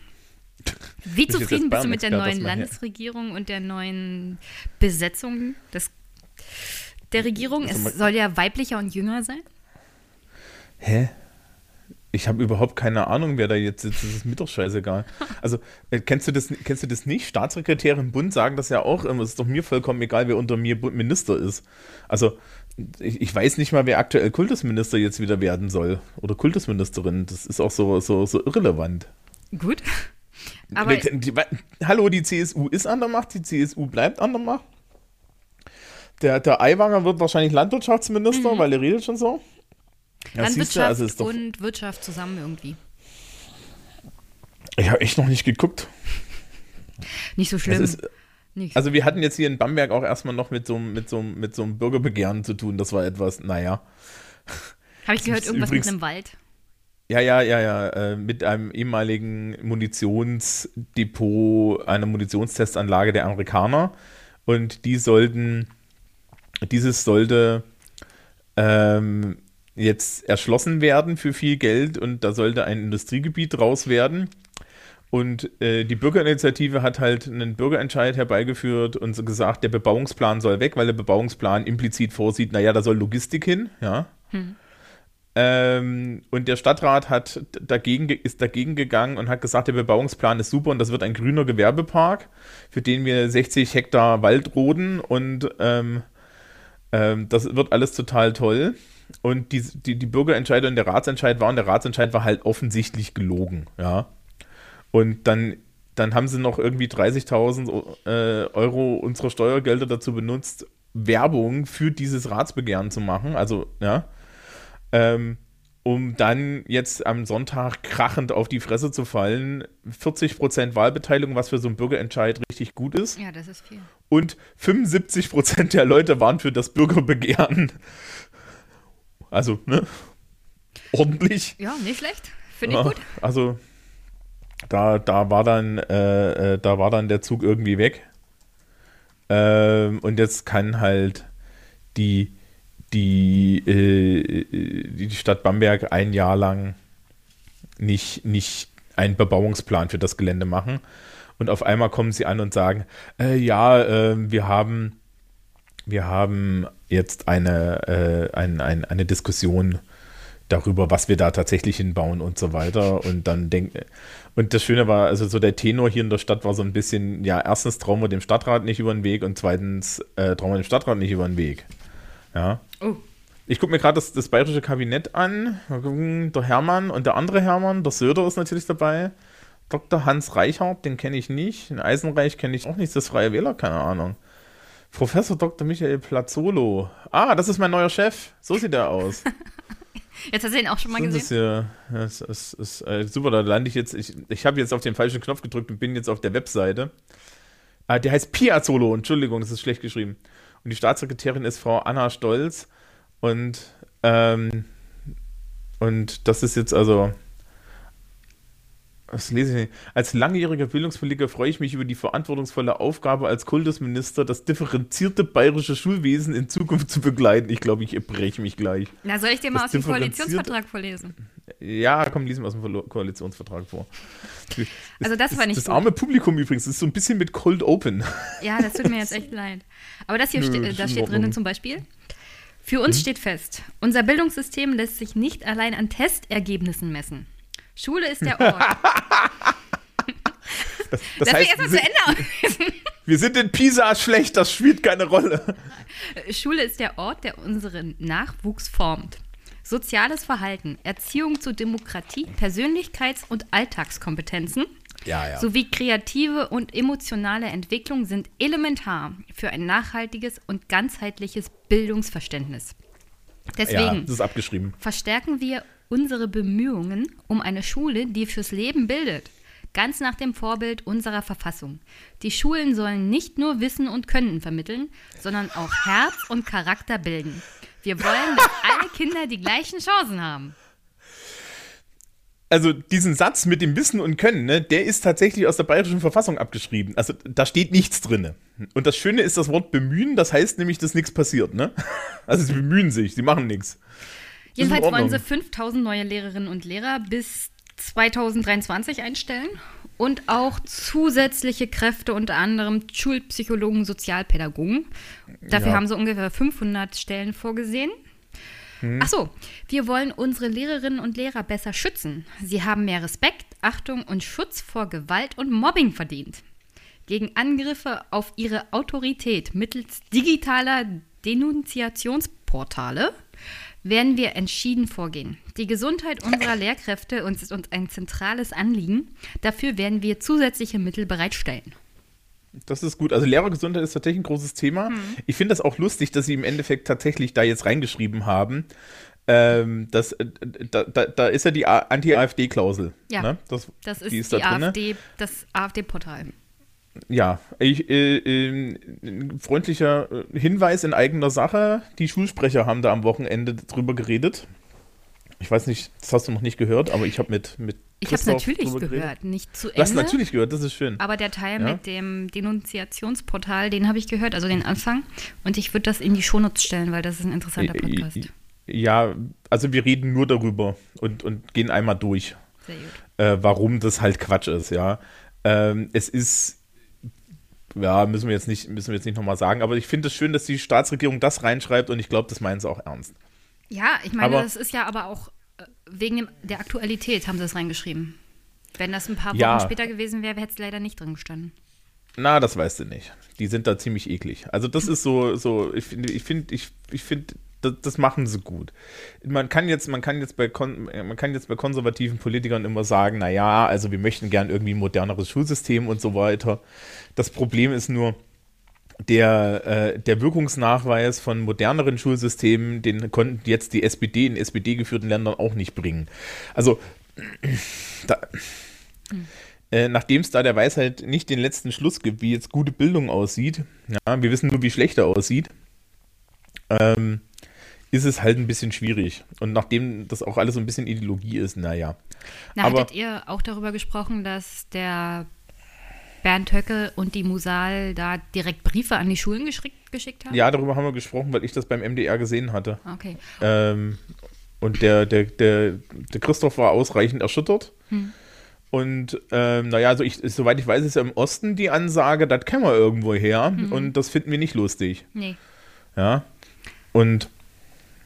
Wie zufrieden bist du mit der neuen Landesregierung und der neuen Besetzung des, der Regierung? Es soll ja weiblicher und jünger sein. Hä? Ich habe überhaupt keine Ahnung, wer da jetzt sitzt. Das ist mir doch scheißegal. Also, äh, kennst du das, kennst du das nicht? Staatssekretäre im Bund sagen das ja auch immer. Es ist doch mir vollkommen egal, wer unter mir Minister ist. Also, ich, ich weiß nicht mal, wer aktuell Kultusminister jetzt wieder werden soll. Oder Kultusministerin. Das ist auch so, so, so irrelevant. Gut. Aber die, die, die, hallo, die C S U ist an der Macht, die C S U bleibt an der Macht. Der, der Aiwanger wird wahrscheinlich Landwirtschaftsminister, mhm. weil er redet schon so. Ja, Landwirtschaft du, also ist doch, und Wirtschaft zusammen irgendwie. Ich habe echt noch nicht geguckt. Nicht so schlimm. Ist, also wir hatten jetzt hier in Bamberg auch erstmal noch mit so, mit so, mit so einem Bürgerbegehren zu tun. Das war etwas, naja. Habe ich gehört, irgendwas übrigens, mit einem Wald? Ja, ja, ja, ja. Äh, mit einem ehemaligen Munitionsdepot, einer Munitionstestanlage der Amerikaner. Und die sollten, dieses sollte ähm, jetzt erschlossen werden für viel Geld und da sollte ein Industriegebiet draus werden. Und äh, die Bürgerinitiative hat halt einen Bürgerentscheid herbeigeführt und so gesagt, der Bebauungsplan soll weg, weil der Bebauungsplan implizit vorsieht, naja, da soll Logistik hin, ja. Hm. Ähm, und der Stadtrat hat dagegen, ist dagegen gegangen und hat gesagt, der Bebauungsplan ist super und das wird ein grüner Gewerbepark, für den wir sechzig Hektar Wald roden und ähm, ähm, das wird alles total toll. Und die, die, die Bürgerentscheide und der Ratsentscheid waren, der Ratsentscheid war halt offensichtlich gelogen, ja. Und dann, dann haben sie noch irgendwie dreißigtausend äh, Euro unserer Steuergelder dazu benutzt, Werbung für dieses Ratsbegehren zu machen, also, ja. Ähm, um dann jetzt am Sonntag krachend auf die Fresse zu fallen. vierzig Prozent Wahlbeteiligung, was für so einen Bürgerentscheid richtig gut ist. Ja, das ist viel. Und fünfundsiebzig Prozent der Leute waren für das Bürgerbegehren. Also, ne? Ordentlich. Ja, nicht schlecht. Finde ich ja, gut. Also, da, da, war dann, äh, da war dann der Zug irgendwie weg. Ähm, und jetzt kann halt die Die, äh, die Stadt Bamberg ein Jahr lang nicht, nicht einen Bebauungsplan für das Gelände machen. Und auf einmal kommen sie an und sagen, äh, ja, äh, wir haben, wir haben jetzt eine, äh, ein, ein, eine Diskussion darüber, was wir da tatsächlich hinbauen und so weiter. Und dann denken. Und das Schöne war, also so der Tenor hier in der Stadt war so ein bisschen, ja, erstens trauen wir dem Stadtrat nicht über den Weg und zweitens äh, trauen wir dem Stadtrat nicht über den Weg. Ja. Oh. Ich gucke mir gerade das, das bayerische Kabinett an. Der Hermann und der andere Hermann, der Söder ist natürlich dabei. Doktor Hans Reichhardt, den kenne ich nicht. Den Eisenreich kenne ich auch nicht. Das Freie Wähler, keine Ahnung. Professor Doktor Michael Plazzolo. Ah, das ist mein neuer Chef. So sieht er aus. Jetzt hast du ihn auch schon mal so gesehen. Das ist, das ist, das ist super, da lande ich jetzt. Ich, ich habe jetzt auf den falschen Knopf gedrückt und bin jetzt auf der Webseite. Ah, der heißt Piazzolo. Entschuldigung, das ist schlecht geschrieben. Und die Staatssekretärin ist Frau Anna Stolz. Und, ähm, und das ist jetzt also, was lese ich nicht? Als langjähriger Bildungspolitiker freue ich mich über die verantwortungsvolle Aufgabe als Kultusminister, das differenzierte bayerische Schulwesen in Zukunft zu begleiten. Ich glaube, ich erbreche mich gleich. Na, soll ich dir mal das aus dem Koalitionsvertrag vorlesen? Ja, komm, lies mal aus dem Koalitionsvertrag vor. Also das war nicht das, das arme Publikum übrigens, das ist so ein bisschen mit Cold Open. Ja, das tut mir jetzt echt leid. Aber das hier Nö, ste- da steht drinnen zum Beispiel, für uns hm? steht fest, unser Bildungssystem lässt sich nicht allein an Testergebnissen messen. Schule ist der Ort. das das heißt, ich erst mal wir, zu Ende wir sind in Pisa schlecht, das spielt keine Rolle. Schule ist der Ort, der unseren Nachwuchs formt. Soziales Verhalten, Erziehung zur Demokratie, Persönlichkeits- und Alltagskompetenzen ja, ja. sowie kreative und emotionale Entwicklung sind elementar für ein nachhaltiges und ganzheitliches Bildungsverständnis. Deswegen ja, das ist abgeschrieben. Verstärken wir unsere Bemühungen um eine Schule, die fürs Leben bildet, ganz nach dem Vorbild unserer Verfassung. Die Schulen sollen nicht nur Wissen und Können vermitteln, sondern auch Herz und Charakter bilden. Wir wollen, dass alle Kinder die gleichen Chancen haben. Also diesen Satz mit dem Wissen und Können, ne, der ist tatsächlich aus der Bayerischen Verfassung abgeschrieben. Also da steht nichts drin. Und das Schöne ist das Wort bemühen, das heißt nämlich, dass nichts passiert. Ne? Also sie bemühen sich, sie machen nichts. Jedenfalls wollen sie fünftausend neue Lehrerinnen und Lehrer bis zweitausenddreiundzwanzig einstellen und auch zusätzliche Kräfte, unter anderem Schulpsychologen, Sozialpädagogen. Dafür ja. haben sie ungefähr fünfhundert Stellen vorgesehen. Hm. Ach so, wir wollen unsere Lehrerinnen und Lehrer besser schützen. Sie haben mehr Respekt, Achtung und Schutz vor Gewalt und Mobbing verdient. Gegen Angriffe auf ihre Autorität mittels digitaler Denunziationsportale werden wir entschieden vorgehen. Die Gesundheit unserer Lehrkräfte uns ist uns ein zentrales Anliegen. Dafür werden wir zusätzliche Mittel bereitstellen. Das ist gut. Also Lehrergesundheit ist tatsächlich ein großes Thema. Hm. Ich finde das auch lustig, dass sie im Endeffekt tatsächlich da jetzt reingeschrieben haben, Ähm, das, da, da, da ist ja die Anti-AfD-Klausel. Ja, ne? das, das ist die, ist die da AfD, das AfD-Portal. Ja, ich, äh, äh, freundlicher Hinweis in eigener Sache. Die Schulsprecher haben da am Wochenende drüber geredet. Ich weiß nicht, das hast du noch nicht gehört, aber ich habe mit, mit Ich habe es natürlich gehört, geredet. Nicht zu Ende. Du hast natürlich gehört, das ist schön. Aber der Teil ja? mit dem Denunziationsportal, den habe ich gehört, also den Anfang. Und ich würde das in die Shownotes stellen, weil das ist ein interessanter Podcast. Ja, also wir reden nur darüber und, und gehen einmal durch, Sehr gut. Äh, warum das halt Quatsch ist. Ja, ähm, es ist, ja, müssen wir jetzt nicht, müssen wir jetzt nicht nochmal sagen, aber ich finde es schön, dass die Staatsregierung das reinschreibt und ich glaube, das meinen sie auch ernst. Ja, ich meine, aber, das ist ja aber auch wegen der Aktualität haben sie das reingeschrieben. Wenn das ein paar Wochen ja. später gewesen wäre, hätte es leider nicht drin gestanden. Na, das weißt du nicht. Die sind da ziemlich eklig. Also das ist so, so ich finde, ich finde, ich, ich finde, das, das machen sie gut. Man kann jetzt, man kann jetzt bei, Kon- man kann jetzt bei konservativen Politikern immer sagen, naja, also wir möchten gern irgendwie ein moderneres Schulsystem und so weiter. Das Problem ist nur, Der, äh, der Wirkungsnachweis von moderneren Schulsystemen, den konnten jetzt die S P D in S P D-geführten Ländern auch nicht bringen. Also, da, äh, nachdem es da der Weisheit nicht den letzten Schluss gibt, wie jetzt gute Bildung aussieht, ja, wir wissen nur, wie schlecht er aussieht, ähm, ist es halt ein bisschen schwierig. Und nachdem das auch alles so ein bisschen Ideologie ist, naja. Na, Aber, hattet ihr auch darüber gesprochen, dass der Bernd Höcke und die Musal da direkt Briefe an die Schulen geschickt, geschickt haben? Ja, darüber haben wir gesprochen, weil ich das beim M D R gesehen hatte. Okay. Ähm, und der, der, der, der Christoph war ausreichend erschüttert. Hm. Und ähm, naja, also ich, soweit ich weiß, ist ja im Osten die Ansage, das kennen wir irgendwo her mhm. und das finden wir nicht lustig. Nee. Ja, und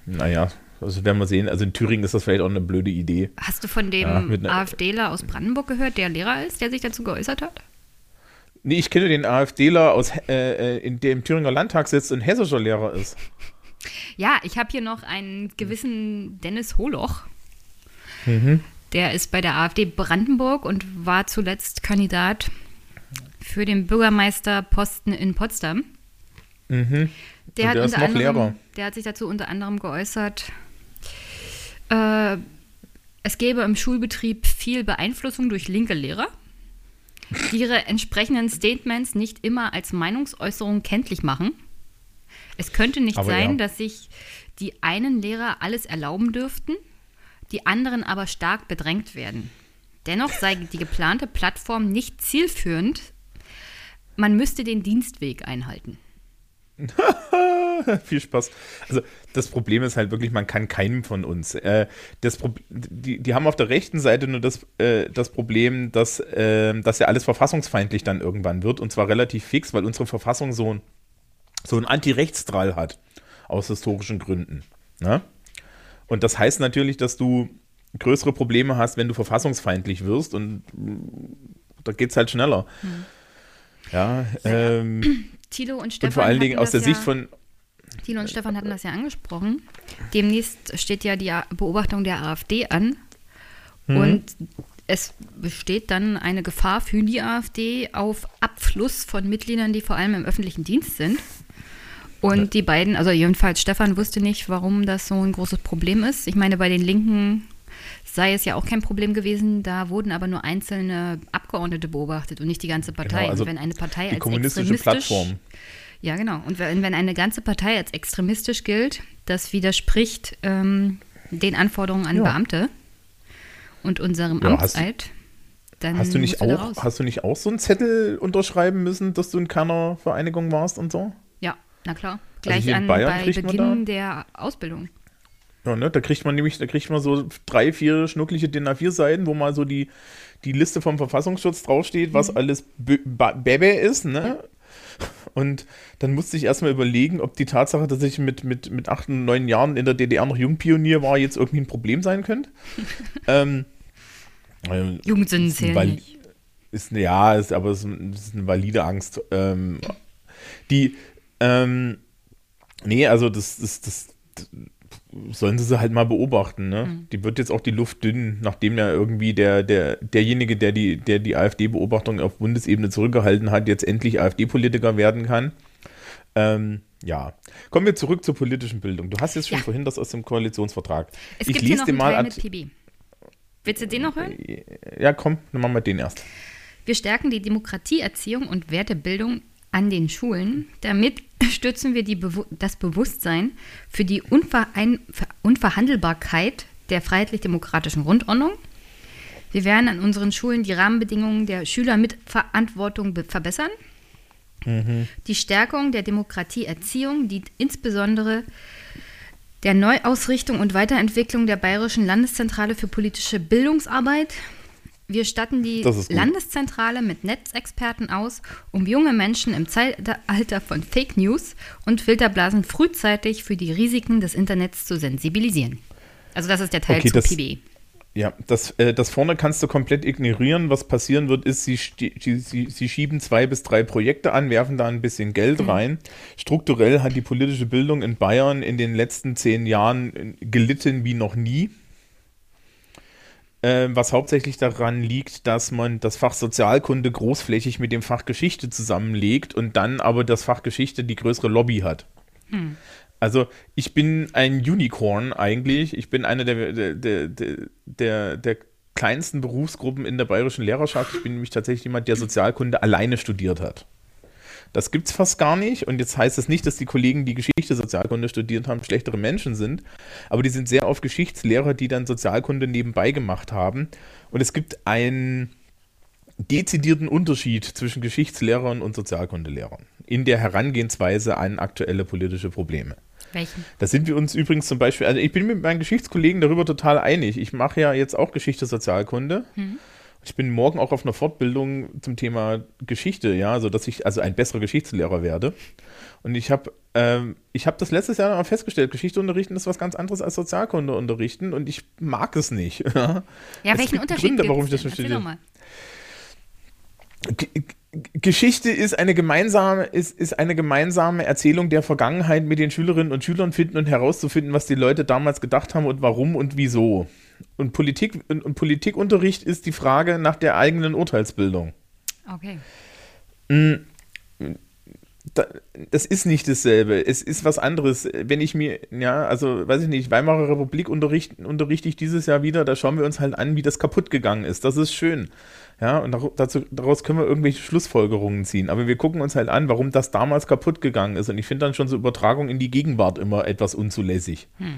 naja, also werden wir sehen. Also in Thüringen ist das vielleicht auch eine blöde Idee. Hast du von dem ja, AfDler aus Brandenburg gehört, der Lehrer ist, der sich dazu geäußert hat? Nee, ich kenne den AfDler, aus, äh, in der im Thüringer Landtag sitzt und hessischer Lehrer ist. Ja, ich habe hier noch einen gewissen Dennis Holoch. Mhm. Der ist bei der AfD Brandenburg und war zuletzt Kandidat für den Bürgermeisterposten in Potsdam. Mhm. Der, hat der ist noch anderem, Lehrer. Der hat sich dazu unter anderem geäußert, äh, es gäbe im Schulbetrieb viel Beeinflussung durch linke Lehrer, die ihre entsprechenden Statements nicht immer als Meinungsäußerung kenntlich machen. Es könnte nicht aber sein, ja. dass sich die einen Lehrer alles erlauben dürften, die anderen aber stark bedrängt werden. Dennoch sei die geplante Plattform nicht zielführend. Man müsste den Dienstweg einhalten. Viel Spaß. Also das Problem ist halt wirklich, man kann keinem von uns. Äh, das Pro- die, die haben auf der rechten Seite nur das, äh, das Problem, dass, äh, dass ja alles verfassungsfeindlich dann irgendwann wird und zwar relativ fix, weil unsere Verfassung so, ein, so einen Anti-Rechtsdrall hat, aus historischen Gründen. Ne? Und das heißt natürlich, dass du größere Probleme hast, wenn du verfassungsfeindlich wirst und da geht es halt schneller. Hm. Ja, ähm... Thilo und Stefan und vor allen Dingen aus der ja, Sicht von Thilo und Stefan hatten das ja angesprochen. Demnächst steht ja die Beobachtung der AfD an mhm. und es besteht dann eine Gefahr für die AfD auf Abfluss von Mitgliedern, die vor allem im öffentlichen Dienst sind. Und ja. die beiden, also jedenfalls Stefan wusste nicht, warum das so ein großes Problem ist. Ich meine, bei den Linken sei es ja auch kein Problem gewesen, da wurden aber nur einzelne Abgeordnete beobachtet und nicht die ganze Partei. Genau, also und wenn eine Partei die als kommunistische Plattform. Ja, genau. Und wenn, wenn eine ganze Partei als extremistisch gilt, das widerspricht ähm, den Anforderungen an ja. Beamte und unserem ja, Amtseid. Hast, dann hast, du nicht auch, hast du nicht auch so einen Zettel unterschreiben müssen, dass du in keiner Vereinigung warst und so? Ja, na klar. Gleich also an bei Beginn der Ausbildung. Ja, ne? Da kriegt man nämlich, da kriegt man so drei, vier schnucklige D I N A vier Seiten, wo mal so die, die Liste vom Verfassungsschutz draufsteht, was mhm. alles B- B- Bäbe ist, ne? Und dann musste ich erstmal überlegen, ob die Tatsache, dass ich mit, mit, mit acht und neun Jahren in der D D R noch Jungpionier war, jetzt irgendwie ein Problem sein könnte. ähm, ähm, Jugendsünden zählen vali- nicht. Ist, ja, ist, aber es ist, ist eine valide Angst. Ähm, die, ähm, nee, also das, das, das, das sollen sie sie halt mal beobachten, ne? Mhm. Die wird jetzt auch die Luft dünn, nachdem ja irgendwie der, der, derjenige, der die, der die AfD-Beobachtung auf Bundesebene zurückgehalten hat, jetzt endlich AfD-Politiker werden kann. Ähm, ja. Kommen wir zurück zur politischen Bildung. Du hast jetzt schon ja. vorhin das aus dem Koalitionsvertrag. Es gibt ich lese hier noch einen Teil mit P B. Willst du den noch hören? Ja, komm, dann machen wir den erst. Wir stärken die Demokratieerziehung und Wertebildung an den Schulen. Damit stützen wir die Bewu- das Bewusstsein für die Unverein- Unverhandelbarkeit der freiheitlich-demokratischen Grundordnung. Wir werden an unseren Schulen die Rahmenbedingungen der Schüler mit Verantwortung be- verbessern. Mhm. Die Stärkung der Demokratieerziehung, die insbesondere der Neuausrichtung und Weiterentwicklung der Bayerischen Landeszentrale für politische Bildungsarbeit. Wir statten die Landeszentrale mit Netzexperten aus, um junge Menschen im Zeitalter von Fake News und Filterblasen frühzeitig für die Risiken des Internets zu sensibilisieren. Also das ist der Teil okay, zu P B E. Ja, das, äh, das vorne kannst du komplett ignorieren. Was passieren wird, ist, sie, sie, sie schieben zwei bis drei Projekte an, werfen da ein bisschen Geld mhm. rein. Strukturell hat die politische Bildung in Bayern in den letzten zehn Jahren gelitten wie noch nie. Was hauptsächlich daran liegt, dass man das Fach Sozialkunde großflächig mit dem Fach Geschichte zusammenlegt und dann aber das Fach Geschichte die größere Lobby hat. Hm. Also ich bin ein Unicorn eigentlich. Ich bin einer der, der, der, der, der kleinsten Berufsgruppen in der bayerischen Lehrerschaft. Ich bin nämlich tatsächlich jemand, der Sozialkunde alleine studiert hat. Das gibt's fast gar nicht. Und jetzt heißt es das nicht, dass die Kollegen, die Geschichte Sozialkunde studiert haben, schlechtere Menschen sind. Aber die sind sehr oft Geschichtslehrer, die dann Sozialkunde nebenbei gemacht haben. Und es gibt einen dezidierten Unterschied zwischen Geschichtslehrern und Sozialkundelehrern in der Herangehensweise an aktuelle politische Probleme. Welchen? Da sind wir uns übrigens zum Beispiel, also ich bin mit meinen Geschichtskollegen darüber total einig. Ich mache ja jetzt auch Geschichte Sozialkunde. Mhm. Ich bin morgen auch auf einer Fortbildung zum Thema Geschichte, ja, so dass ich also ein besserer Geschichtslehrer werde. Und ich habe ähm, ich habe das letztes Jahr noch festgestellt, Geschichte unterrichten ist was ganz anderes als Sozialkunde unterrichten und ich mag es nicht. Ja, ja welchen gibt Unterschied Gründe, warum ich das verstehe? Geschichte ist eine gemeinsame ist, ist eine gemeinsame Erzählung der Vergangenheit mit den Schülerinnen und Schülern finden und herauszufinden, was die Leute damals gedacht haben und warum und wieso. Und Politik und, und Politikunterricht ist die Frage nach der eigenen Urteilsbildung. Okay. Das ist nicht dasselbe. Es ist was anderes. Wenn ich mir, ja, also weiß ich nicht, Weimarer Republik unterrichte, unterrichte ich dieses Jahr wieder, da schauen wir uns halt an, wie das kaputt gegangen ist. Das ist schön. Ja, und dazu, daraus können wir irgendwelche Schlussfolgerungen ziehen. Aber wir gucken uns halt an, warum das damals kaputt gegangen ist. Und ich finde dann schon so Übertragung in die Gegenwart immer etwas unzulässig. Hm.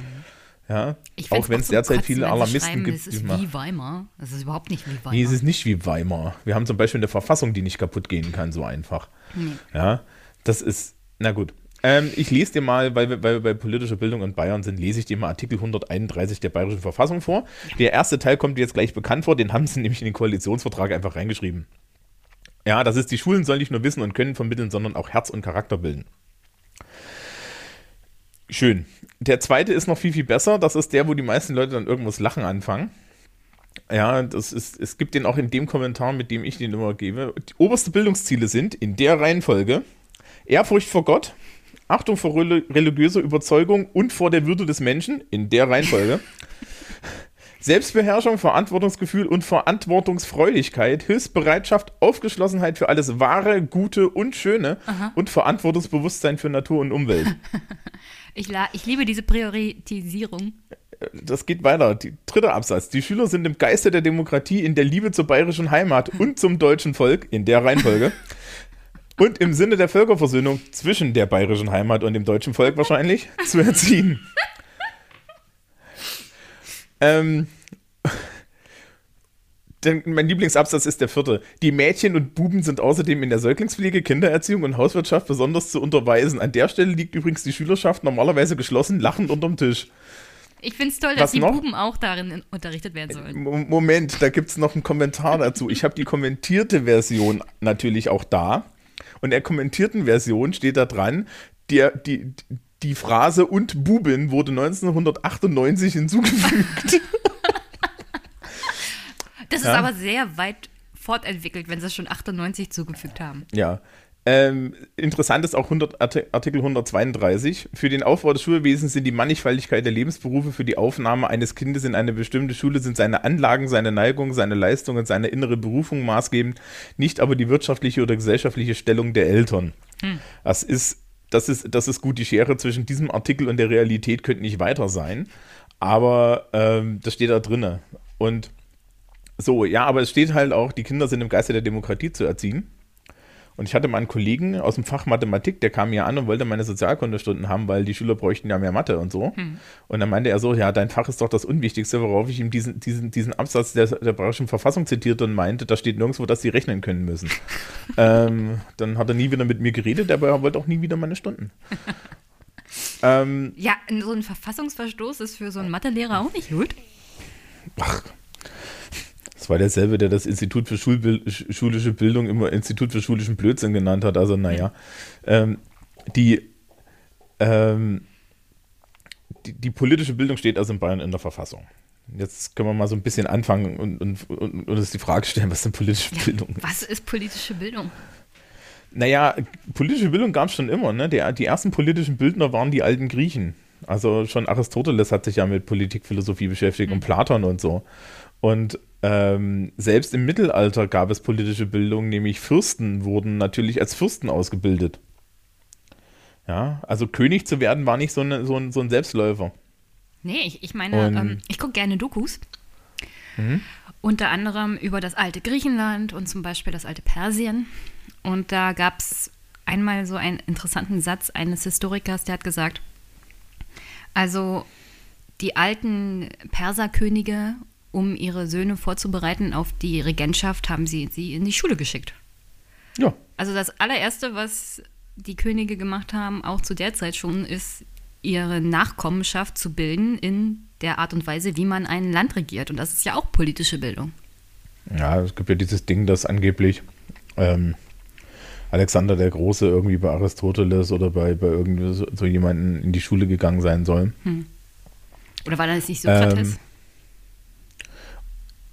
Ja, auch wenn es derzeit Katzen, viele Alarmisten gibt. Es ist wie Weimar. Es ist überhaupt nicht wie Weimar. Nee, es ist nicht wie Weimar. Wir haben zum Beispiel eine Verfassung, die nicht kaputt gehen kann, so einfach. Nee. Ja, das ist, na gut. Ähm, ich lese dir mal, weil wir bei politischer Bildung in Bayern sind, lese ich dir mal Artikel hunderteinunddreißig der Bayerischen Verfassung vor. Ja. Der erste Teil kommt dir jetzt gleich bekannt vor, den haben sie nämlich in den Koalitionsvertrag einfach reingeschrieben. Ja, das ist, die Schulen sollen nicht nur Wissen und Können vermitteln, sondern auch Herz und Charakter bilden. Schön. Der zweite ist noch viel, viel besser. Das ist der, wo die meisten Leute dann irgendwas lachen anfangen. Ja, das ist, es gibt den auch in dem Kommentar, mit dem ich den immer gebe. Die obersten Bildungsziele sind in der Reihenfolge Ehrfurcht vor Gott, Achtung vor religiöser Überzeugung und vor der Würde des Menschen, in der Reihenfolge, Selbstbeherrschung, Verantwortungsgefühl und Verantwortungsfreudigkeit, Hilfsbereitschaft, Aufgeschlossenheit für alles Wahre, Gute und Schöne Aha. und Verantwortungsbewusstsein für Natur und Umwelt. Ich, la- ich liebe diese Priorisierung. Das geht weiter. Die, dritter Absatz. Die Schüler sind im Geiste der Demokratie, in der Liebe zur bayerischen Heimat und zum deutschen Volk, in der Reihenfolge, und im Sinne der Völkerversöhnung zwischen der bayerischen Heimat und dem deutschen Volk wahrscheinlich, zu erziehen. ähm, denn mein Lieblingsabsatz ist der vierte. Die Mädchen und Buben sind außerdem in der Säuglingspflege, Kindererziehung und Hauswirtschaft besonders zu unterweisen. An der Stelle liegt übrigens die Schülerschaft normalerweise geschlossen, lachend unterm Tisch. Ich finde es toll, dass Was die noch? Buben auch darin unterrichtet werden sollen. Moment, da gibt es noch einen Kommentar dazu. Ich habe die kommentierte Version natürlich auch da. Und in der kommentierten Version steht da dran, die, die, die Phrase und Buben wurde neunzehnhundertachtundneunzig hinzugefügt. Das ja. ist aber sehr weit fortentwickelt, wenn sie es schon achtundneunzig zugefügt haben. Ja. Ähm, interessant ist auch hundert, Artikel hundertzweiunddreißig. Für den Aufbau des Schulwesens sind die Mannigfaltigkeit der Lebensberufe für die Aufnahme eines Kindes in eine bestimmte Schule sind seine Anlagen, seine Neigungen, seine Leistungen, seine innere Berufung maßgebend, nicht aber die wirtschaftliche oder gesellschaftliche Stellung der Eltern. Hm. Das ist das ist, das ist gut, die Schere zwischen diesem Artikel und der Realität könnte nicht weiter sein, aber ähm, das steht da drin. Und so, ja, aber es steht halt auch, die Kinder sind im Geiste der Demokratie zu erziehen. Und ich hatte mal einen Kollegen aus dem Fach Mathematik, der kam hier an und wollte meine Sozialkundestunden haben, weil die Schüler bräuchten ja mehr Mathe und so. Hm. Und dann meinte er so, ja, dein Fach ist doch das Unwichtigste, worauf ich ihm diesen, diesen, diesen Absatz der, der Bayerischen Verfassung zitierte und meinte, da steht nirgendwo, dass sie rechnen können müssen. ähm, dann hat er nie wieder mit mir geredet, aber er wollte auch nie wieder meine Stunden. ähm, ja, so ein Verfassungsverstoß ist für so einen Mathelehrer auch nicht gut. Ach, das war derselbe, der das Institut für Schul- schulische Bildung immer Institut für schulischen Blödsinn genannt hat. Also naja, ähm, die, ähm, die, die politische Bildung steht also in Bayern in der Verfassung. Jetzt können wir mal so ein bisschen anfangen und, und, und, und uns die Frage stellen, was denn politische ja, Bildung ist. Was ist politische Bildung? Naja, politische Bildung gab es schon immer. Ne? Die, die ersten politischen Bildner waren die alten Griechen. Also schon Aristoteles hat sich ja mit Politikphilosophie beschäftigt, mhm, und Platon und so. Und Ähm, selbst im Mittelalter gab es politische Bildung, nämlich Fürsten wurden natürlich als Fürsten ausgebildet. Ja, also König zu werden war nicht so, eine, so, ein, so ein Selbstläufer. Nee, ich, ich meine, und, ähm, ich gucke gerne Dokus. Mhm. Unter anderem über das alte Griechenland und zum Beispiel das alte Persien. Und da gab es einmal so einen interessanten Satz eines Historikers, der hat gesagt, also die alten Perserkönige, um ihre Söhne vorzubereiten auf die Regentschaft, haben sie sie in die Schule geschickt. Ja. Also das allererste, was die Könige gemacht haben, auch zu der Zeit schon, ist, ihre Nachkommenschaft zu bilden in der Art und Weise, wie man ein Land regiert. Und das ist ja auch politische Bildung. Ja, es gibt ja dieses Ding, dass angeblich ähm, Alexander der Große irgendwie bei Aristoteles oder bei, bei irgendwie so, so jemanden in die Schule gegangen sein soll. Hm. Oder war das nicht Sokrates? Ähm,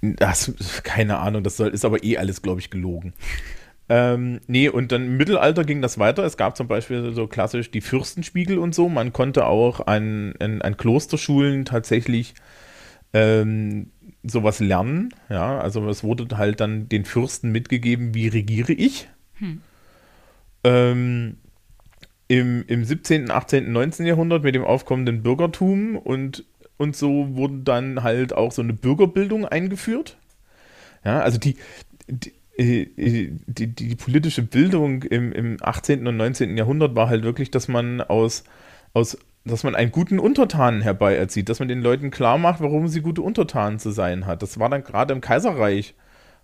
Das, keine Ahnung, das soll, ist aber eh alles, glaube ich, gelogen. Ähm, nee, und dann im Mittelalter ging das weiter. Es gab zum Beispiel so klassisch die Fürstenspiegel und so. Man konnte auch an, an, an Klosterschulen tatsächlich ähm, sowas lernen. Ja, also es wurde halt dann den Fürsten mitgegeben, wie regiere ich. Hm. Ähm, im, im siebzehnten, achtzehnten, neunzehnten Jahrhundert mit dem aufkommenden Bürgertum und Und so wurde dann halt auch so eine Bürgerbildung eingeführt. Ja, also die, die, die, die politische Bildung im, im achtzehnten und neunzehnten Jahrhundert war halt wirklich, dass man aus, aus, dass man einen guten Untertanen herbeierzieht, dass man den Leuten klar macht, warum sie gute Untertanen zu sein hat. Das war dann gerade im Kaiserreich.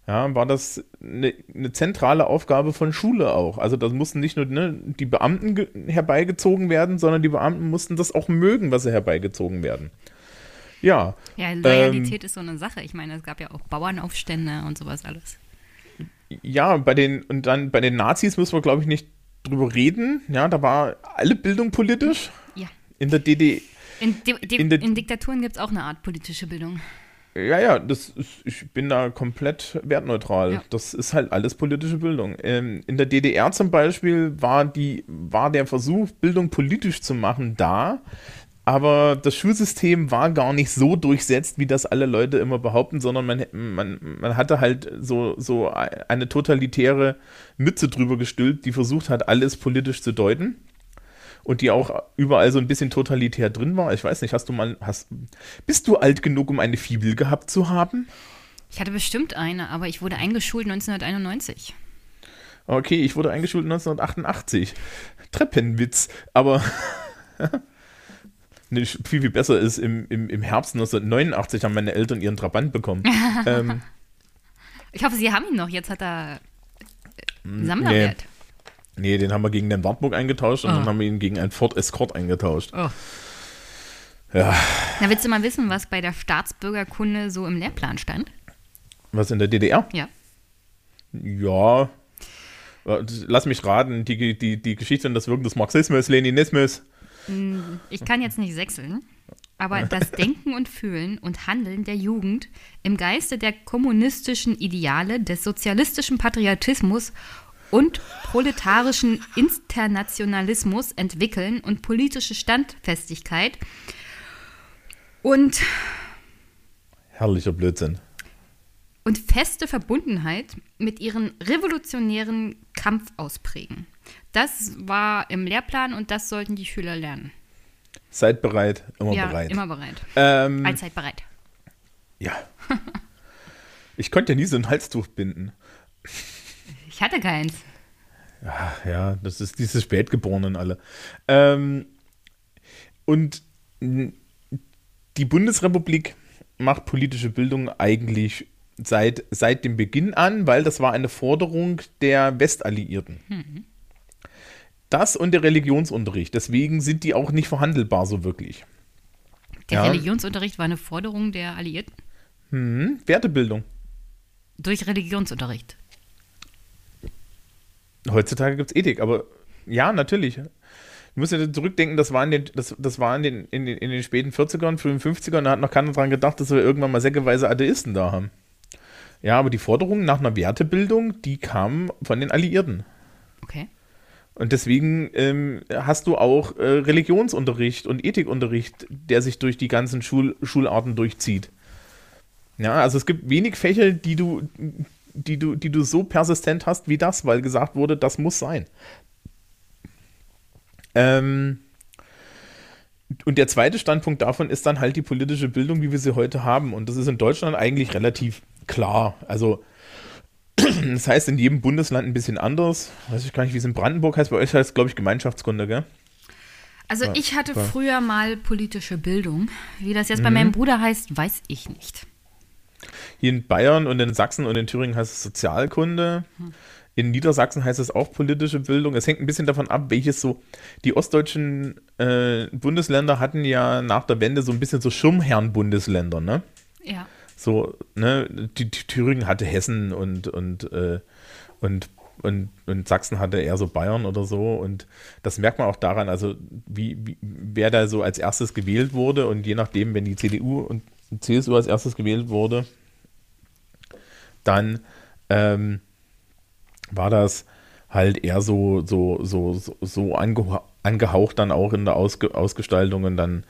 Ja, war das eine, eine zentrale Aufgabe von Schule auch. Also da mussten nicht nur ne, die Beamten ge- herbeigezogen werden, sondern die Beamten mussten das auch mögen, was sie herbeigezogen werden. Ja, ja, Loyalität ähm, ist so eine Sache. Ich meine, es gab ja auch Bauernaufstände und sowas alles. Ja, bei den und dann bei den Nazis müssen wir, glaube ich, nicht drüber reden. Ja, da war alle Bildung politisch. Ja. In der D D R. In, di- di- in, der, in Diktaturen gibt es auch eine Art politische Bildung. Ja, ja, das ist, ich bin da komplett wertneutral. Ja. Das ist halt alles politische Bildung. Ähm, in der D D R zum Beispiel war, die, war der Versuch, Bildung politisch zu machen, da. Aber das Schulsystem war gar nicht so durchsetzt, wie das alle Leute immer behaupten, sondern man, man, man hatte halt so, so eine totalitäre Mütze drüber gestülpt, die versucht hat, alles politisch zu deuten. Und die auch überall so ein bisschen totalitär drin war. Ich weiß nicht, hast du mal, hast, bist du alt genug, um eine Fibel gehabt zu haben? Ich hatte bestimmt eine, aber ich wurde eingeschult neunzehnhunderteinundneunzig. Okay, ich wurde eingeschult neunzehnhundertachtundachtzig. Treppenwitz, aber ne, viel, viel besser ist, im, im, im Herbst neunzehnhundertneunundachtzig haben meine Eltern ihren Trabant bekommen. ähm, ich hoffe, sie haben ihn noch, jetzt hat er Sammlerwert. Nee. Nee, den haben wir gegen den Wartburg eingetauscht und oh. dann haben wir ihn gegen einen Ford Escort eingetauscht. Oh. Ja. Na, willst du mal wissen, was bei der Staatsbürgerkunde so im Lehrplan stand? Was, in der D D R? Ja. Ja. Lass mich raten, die, die, die Geschichte und das Wirken des Marxismus, Leninismus. Ich kann jetzt nicht sechseln, aber das Denken und Fühlen und Handeln der Jugend im Geiste der kommunistischen Ideale, des sozialistischen Patriotismus und proletarischen Internationalismus entwickeln und politische Standfestigkeit und herrlicher Blödsinn. und feste Verbundenheit mit ihren revolutionären Kampf ausprägen. Das war im Lehrplan und das sollten die Schüler lernen. Seid bereit, immer ja, bereit. immer bereit. Ähm, Allzeit bereit. Ja. Ich konnte ja nie so ein Halstuch binden. Ich hatte keins. Ach ja, das ist diese Spätgeborenen alle. Ähm, und die Bundesrepublik macht politische Bildung eigentlich Seit, seit dem Beginn an, weil das war eine Forderung der Westalliierten. Mhm. Das und der Religionsunterricht, deswegen sind die auch nicht verhandelbar so wirklich. Der ja. Religionsunterricht war eine Forderung der Alliierten? Mhm. Wertebildung. Durch Religionsunterricht? Heutzutage gibt es Ethik, aber ja, natürlich. Du musst ja zurückdenken, das war in den, das, das war in den, in den, in den späten vierzigern, frühen fünfzigern, da hat noch keiner dran gedacht, dass wir irgendwann mal säckeweise Atheisten da haben. Ja, aber die Forderung nach einer Wertebildung, die kam von den Alliierten. Okay. Und deswegen ähm, hast du auch äh, Religionsunterricht und Ethikunterricht, der sich durch die ganzen Schul- Schularten durchzieht. Ja, also es gibt wenig Fächer, die du, die du, die du so persistent hast wie das, weil gesagt wurde, das muss sein. Ähm, und der zweite Standpunkt davon ist dann halt die politische Bildung, wie wir sie heute haben. Und das ist in Deutschland eigentlich relativ klar, also das heißt in jedem Bundesland ein bisschen anders. Weiß ich gar nicht, wie es in Brandenburg heißt. Bei euch heißt es, glaube ich, Gemeinschaftskunde, gell? Also ich hatte früher mal politische Bildung. Wie das jetzt mhm. bei meinem Bruder heißt, weiß ich nicht. Hier in Bayern und in Sachsen und in Thüringen heißt es Sozialkunde. Mhm. In Niedersachsen heißt es auch politische Bildung. Es hängt ein bisschen davon ab, welches so... Die ostdeutschen äh, Bundesländer hatten ja nach der Wende so ein bisschen so Schirmherren-Bundesländer, ne? Ja. So, ne, die, die Thüringen hatte Hessen und, und, äh, und, und, und Sachsen hatte eher so Bayern oder so. Und das merkt man auch daran, also wie, wie wer da so als erstes gewählt wurde. Und je nachdem, wenn die C D U und die C S U als erstes gewählt wurde, dann ähm, war das halt eher so, so, so, so, so angeha- angehaucht dann auch in der Ausge- Ausgestaltung und dann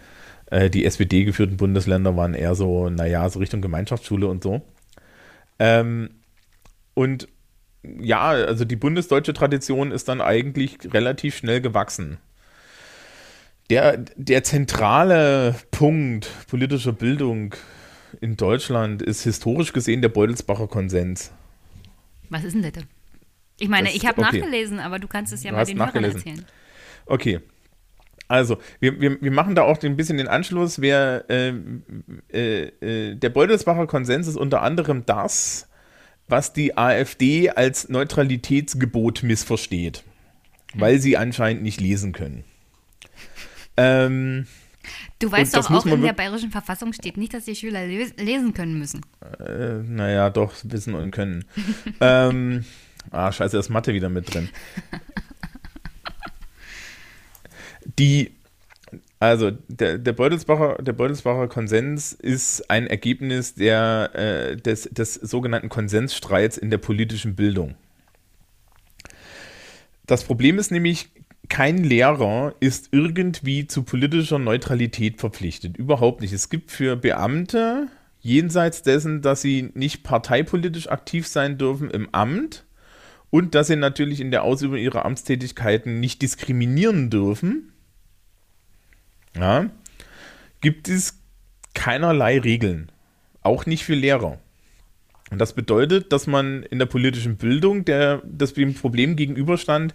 die S P D-geführten Bundesländer waren eher so, naja, so Richtung Gemeinschaftsschule und so. Ähm, und ja, also die bundesdeutsche Tradition ist dann eigentlich relativ schnell gewachsen. Der, der zentrale Punkt politischer Bildung in Deutschland ist historisch gesehen der Beutelsbacher Konsens. Was ist denn das? Ich meine, das, ich habe okay. nachgelesen, aber du kannst es ja du mal den Hörern erzählen. Okay. Also, wir, wir, wir machen da auch ein bisschen den Anschluss. Wer, äh, äh, äh, der Beutelsbacher Konsens ist unter anderem das, was die AfD als Neutralitätsgebot missversteht, weil sie anscheinend nicht lesen können. Ähm, du weißt doch auch, in der Bayerischen Verfassung steht nicht, dass die Schüler les- lesen können müssen. Äh, naja, doch, wissen und können. ähm, ah, scheiße, da ist Mathe wieder mit drin. Die, also der, der, Beutelsbacher, der Beutelsbacher Konsens ist ein Ergebnis der, äh, des, des sogenannten Konsensstreits in der politischen Bildung. Das Problem ist nämlich, kein Lehrer ist irgendwie zu politischer Neutralität verpflichtet. Überhaupt nicht. Es gibt für Beamte, jenseits dessen, dass sie nicht parteipolitisch aktiv sein dürfen im Amt und dass sie natürlich in der Ausübung ihrer Amtstätigkeiten nicht diskriminieren dürfen, ja, gibt es keinerlei Regeln, auch nicht für Lehrer. Und das bedeutet, dass man in der politischen Bildung der, das dem Problem gegenüberstand,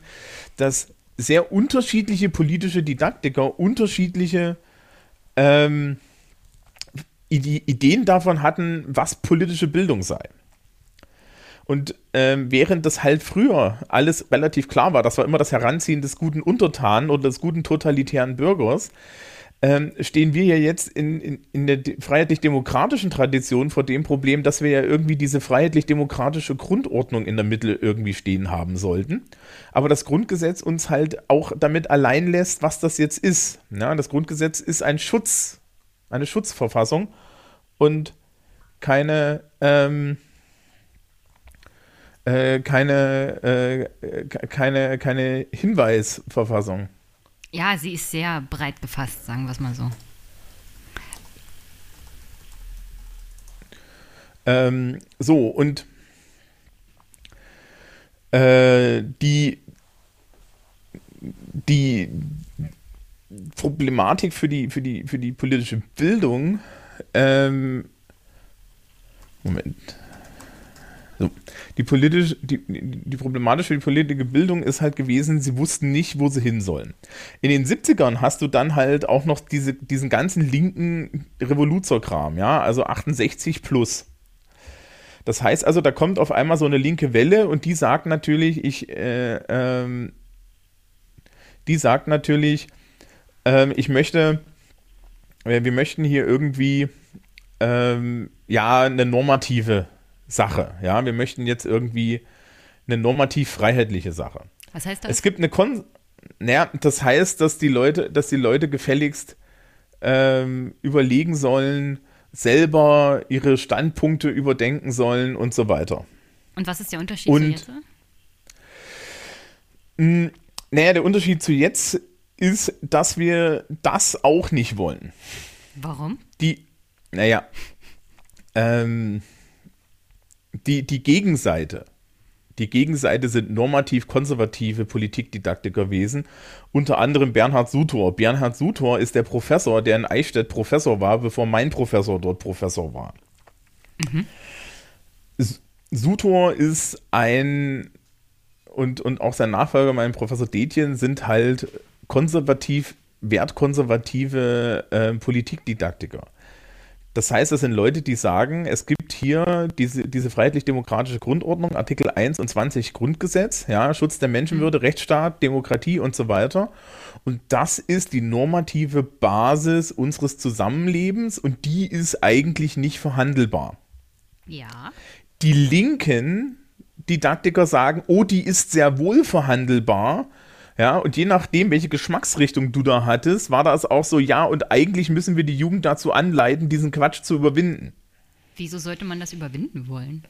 dass sehr unterschiedliche politische Didaktiker unterschiedliche ähm, Ideen davon hatten, was politische Bildung sei. Und ähm, während das halt früher alles relativ klar war, das war immer das Heranziehen des guten Untertanen oder des guten totalitären Bürgers, ähm, stehen wir ja jetzt in, in, in der freiheitlich-demokratischen Tradition vor dem Problem, dass wir ja irgendwie diese freiheitlich-demokratische Grundordnung in der Mitte irgendwie stehen haben sollten. Aber das Grundgesetz uns halt auch damit allein lässt, was das jetzt ist. Ja, das Grundgesetz ist ein Schutz, eine Schutzverfassung und keine... Ähm, keine, äh, keine, keine Hinweisverfassung. Ja, sie ist sehr breit gefasst, sagen wir es mal so. Ähm, so, und äh, die, die Problematik für die, für die, für die politische Bildung, ähm, Moment, so, die, politisch, die, die Problematik für die politische Bildung ist halt gewesen, sie wussten nicht, wo sie hin sollen. In den siebzigern hast du dann halt auch noch diese, diesen ganzen linken Revoluzerkram, ja, also achtundsechzig plus. Das heißt also, da kommt auf einmal so eine linke Welle und die sagt natürlich, ich, äh, ähm, die sagt natürlich, ähm, ich möchte, äh, wir möchten hier irgendwie, ähm, ja, eine normative Sache, ja, wir möchten jetzt irgendwie eine normativ-freiheitliche Sache. Was heißt das? Es gibt eine Kon... Naja, das heißt, dass die Leute, dass die Leute gefälligst ähm, überlegen sollen, selber ihre Standpunkte überdenken sollen und so weiter. Und was ist der Unterschied und, zu jetzt? Mh, naja, der Unterschied zu jetzt ist, dass wir das auch nicht wollen. Warum? Die, naja, ähm, die, die Gegenseite, die Gegenseite sind normativ-konservative Politikdidaktiker gewesen, unter anderem Bernhard Sutor. Bernhard Sutor ist der Professor, der in Eichstätt Professor war, bevor mein Professor dort Professor war. Mhm. Sutor ist ein, und, und auch sein Nachfolger, mein Professor Detjen, sind halt konservativ, wertkonservative äh, Politikdidaktiker. Das heißt, das sind Leute, die sagen, es gibt hier diese, diese freiheitlich-demokratische Grundordnung, Artikel einundzwanzig Grundgesetz, ja, Schutz der Menschenwürde, mhm. Rechtsstaat, Demokratie und so weiter. Und das ist die normative Basis unseres Zusammenlebens und die ist eigentlich nicht verhandelbar. Ja. Die linken Didaktiker sagen, oh, die ist sehr wohl verhandelbar. Ja, und je nachdem, welche Geschmacksrichtung du da hattest, war das auch so, ja, und eigentlich müssen wir die Jugend dazu anleiten, diesen Quatsch zu überwinden. Wieso sollte man das überwinden wollen?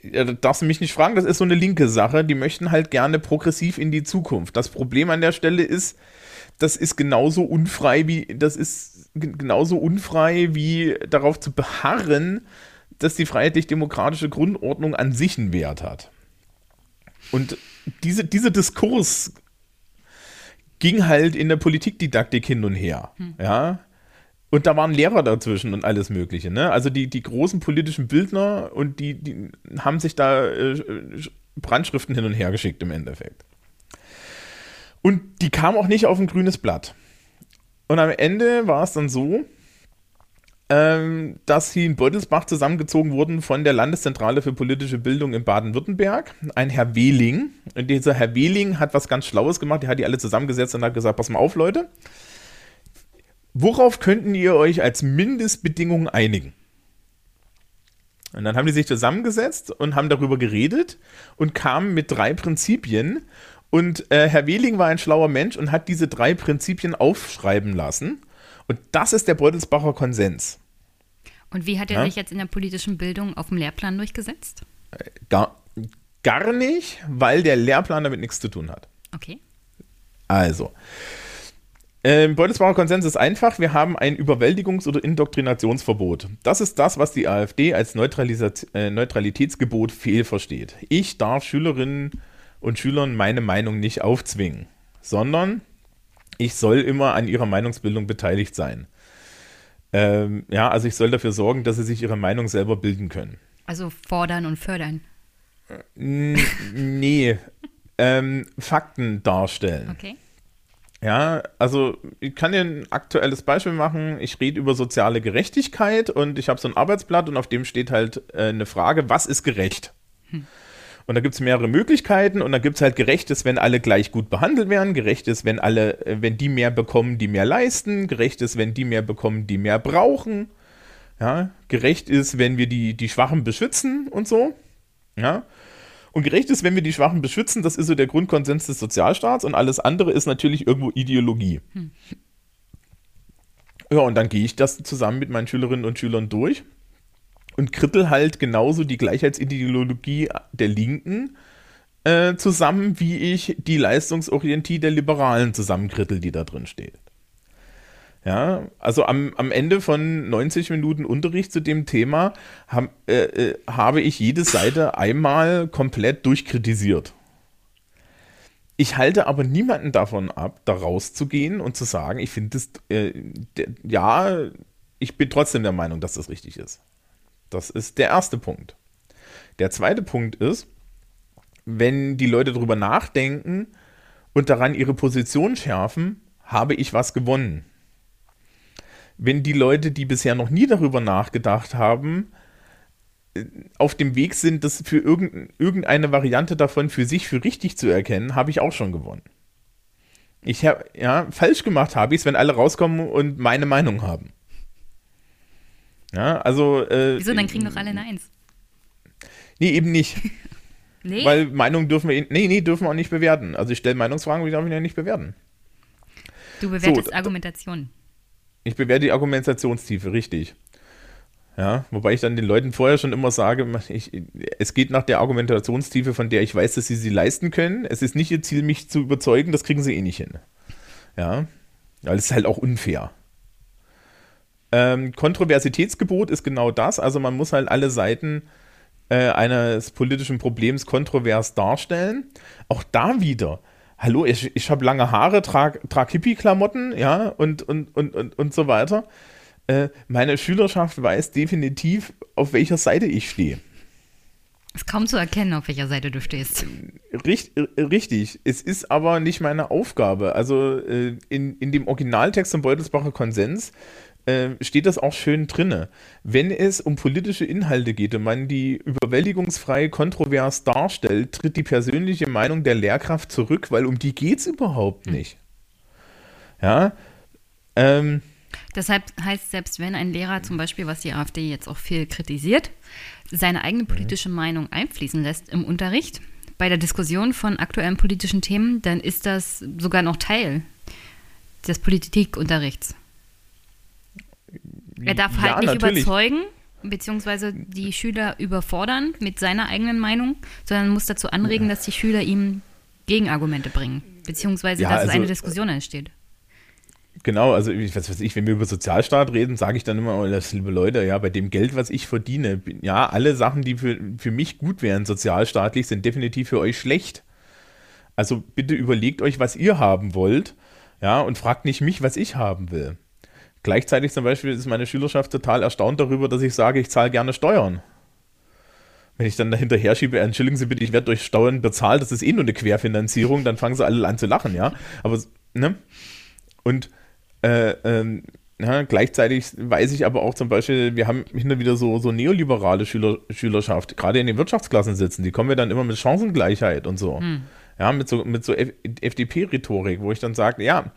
Ja, das darfst du mich nicht fragen, das ist so eine linke Sache. Die möchten halt gerne progressiv in die Zukunft. Das Problem an der Stelle ist, das ist genauso unfrei wie, das ist genauso unfrei wie darauf zu beharren, dass die freiheitlich-demokratische Grundordnung an sich einen Wert hat. Und diese, dieser Diskurs ging halt in der Politikdidaktik hin und her. Hm. Ja? Und da waren Lehrer dazwischen und alles Mögliche. Ne? Also die, die großen politischen Bildner und die, die haben sich da äh, Brandschriften hin und her geschickt im Endeffekt. Und die kamen auch nicht auf ein grünes Blatt. Und am Ende war es dann so, dass sie in Beutelsbach zusammengezogen wurden von der Landeszentrale für politische Bildung in Baden-Württemberg, ein Herr Weling. Und dieser Herr Weling hat was ganz Schlaues gemacht, der hat die alle zusammengesetzt und hat gesagt, pass mal auf, Leute, worauf könnten ihr euch als Mindestbedingungen einigen? Und dann haben die sich zusammengesetzt und haben darüber geredet und kamen mit drei Prinzipien. Und äh, Herr Weling war ein schlauer Mensch und hat diese drei Prinzipien aufschreiben lassen. Und das ist der Beutelsbacher Konsens. Und wie hat er ja? sich jetzt in der politischen Bildung auf dem Lehrplan durchgesetzt? Gar, gar nicht, weil der Lehrplan damit nichts zu tun hat. Okay. Also, äh, Beutelsbacher Konsens ist einfach, wir haben ein Überwältigungs- oder Indoktrinationsverbot. Das ist das, was die AfD als Neutralis- äh, Neutralitätsgebot fehlversteht. Ich darf Schülerinnen und Schülern meine Meinung nicht aufzwingen, sondern... ich soll immer an ihrer Meinungsbildung beteiligt sein. Ähm, ja, also ich soll dafür sorgen, dass sie sich ihre Meinung selber bilden können. Also fordern und fördern? N- nee, ähm, Fakten darstellen. Okay. Ja, also ich kann dir ein aktuelles Beispiel machen. Ich rede über soziale Gerechtigkeit und ich habe so ein Arbeitsblatt und auf dem steht halt äh, eine Frage, was ist gerecht? Hm. Und da gibt es mehrere Möglichkeiten und da gibt es halt gerechtes, wenn alle gleich gut behandelt werden, gerechtes, wenn alle, wenn die mehr bekommen, die mehr leisten, gerechtes, wenn die mehr bekommen, die mehr brauchen, ja, gerecht ist, wenn wir die, die Schwachen beschützen und so, ja, und gerecht ist, wenn wir die Schwachen beschützen, das ist so der Grundkonsens des Sozialstaats und alles andere ist natürlich irgendwo Ideologie. Hm. Ja, und dann gehe ich das zusammen mit meinen Schülerinnen und Schülern durch. Und krittel halt genauso die Gleichheitsideologie der Linken äh, zusammen, wie ich die Leistungsorientierung der Liberalen zusammenkrittel, die da drin steht. Ja, also am, am Ende von neunzig Minuten Unterricht zu dem Thema ham, äh, äh, habe ich jede Seite einmal komplett durchkritisiert. Ich halte aber niemanden davon ab, da rauszugehen und zu sagen, ich finde das, äh, de, ja, ich bin trotzdem der Meinung, dass das richtig ist. Das ist der erste Punkt. Der zweite Punkt ist, wenn die Leute darüber nachdenken und daran ihre Position schärfen, habe ich was gewonnen. Wenn die Leute, die bisher noch nie darüber nachgedacht haben, auf dem Weg sind, das für irgendeine Variante davon für sich für richtig zu erkennen, habe ich auch schon gewonnen. Ich habe, ja, falsch gemacht habe ich es, wenn alle rauskommen und meine Meinung haben. Ja, also. Äh, Wieso, dann kriegen doch alle eine Eins. Nee, eben nicht. Nee? Weil Meinungen dürfen wir, nee, nee, dürfen wir auch nicht bewerten. Also ich stelle Meinungsfragen, die darf ich ja nicht bewerten. Du bewertest so, Argumentationen. Ich bewerte die Argumentationstiefe, richtig. Ja, wobei ich dann den Leuten vorher schon immer sage, ich, es geht nach der Argumentationstiefe, von der ich weiß, dass sie sie leisten können. Es ist nicht ihr Ziel, mich zu überzeugen, das kriegen sie eh nicht hin. Ja, weil es ist halt auch unfair. Ähm, Kontroversitätsgebot ist genau das. Also man muss halt alle Seiten äh, eines politischen Problems kontrovers darstellen. Auch da wieder. Hallo, ich, ich habe lange Haare, trage trag Hippie-Klamotten, ja, und, und, und, und, und so weiter. Äh, meine Schülerschaft weiß definitiv, auf welcher Seite ich stehe. Es ist kaum zu erkennen, auf welcher Seite du stehst. Richt, richtig. Es ist aber nicht meine Aufgabe. Also äh, in, in dem Originaltext zum Beutelsbacher Konsens äh, steht das auch schön drinne. Wenn es um politische Inhalte geht und man die überwältigungsfrei kontrovers darstellt, tritt die persönliche Meinung der Lehrkraft zurück, weil um die geht es überhaupt nicht. Ja, ähm, deshalb heißt, selbst wenn ein Lehrer zum Beispiel, was die AfD jetzt auch viel kritisiert, seine eigene politische Meinung einfließen lässt im Unterricht, bei der Diskussion von aktuellen politischen Themen, dann ist das sogar noch Teil des Politikunterrichts. Er darf ja, halt nicht natürlich. Überzeugen, beziehungsweise die Schüler überfordern mit seiner eigenen Meinung, sondern muss dazu anregen, dass die Schüler ihm Gegenargumente bringen, beziehungsweise ja, dass also, es eine Diskussion entsteht. Genau, also ich weiß, weiß ich, wenn wir über Sozialstaat reden, sage ich dann immer, oh, das, liebe Leute, ja, bei dem Geld, was ich verdiene, ja, alle Sachen, die für, für mich gut wären sozialstaatlich, sind definitiv für euch schlecht. Also bitte überlegt euch, was ihr haben wollt, ja, und fragt nicht mich, was ich haben will. Gleichzeitig zum Beispiel ist meine Schülerschaft total erstaunt darüber, dass ich sage, ich zahle gerne Steuern. Wenn ich dann dahinterher schiebe, entschuldigen Sie bitte, ich werde durch Steuern bezahlt, das ist eh nur eine Querfinanzierung, dann fangen sie alle an zu lachen, ja. Aber, ne? Und Äh, ähm, ja, gleichzeitig weiß ich aber auch zum Beispiel, wir haben hin und wieder so, so neoliberale Schüler, Schülerschaft, gerade in den Wirtschaftsklassen sitzen, die kommen wir dann immer mit Chancengleichheit und so. Hm. Ja, mit so, mit so F D P-Rhetorik, wo ich dann sage, ja,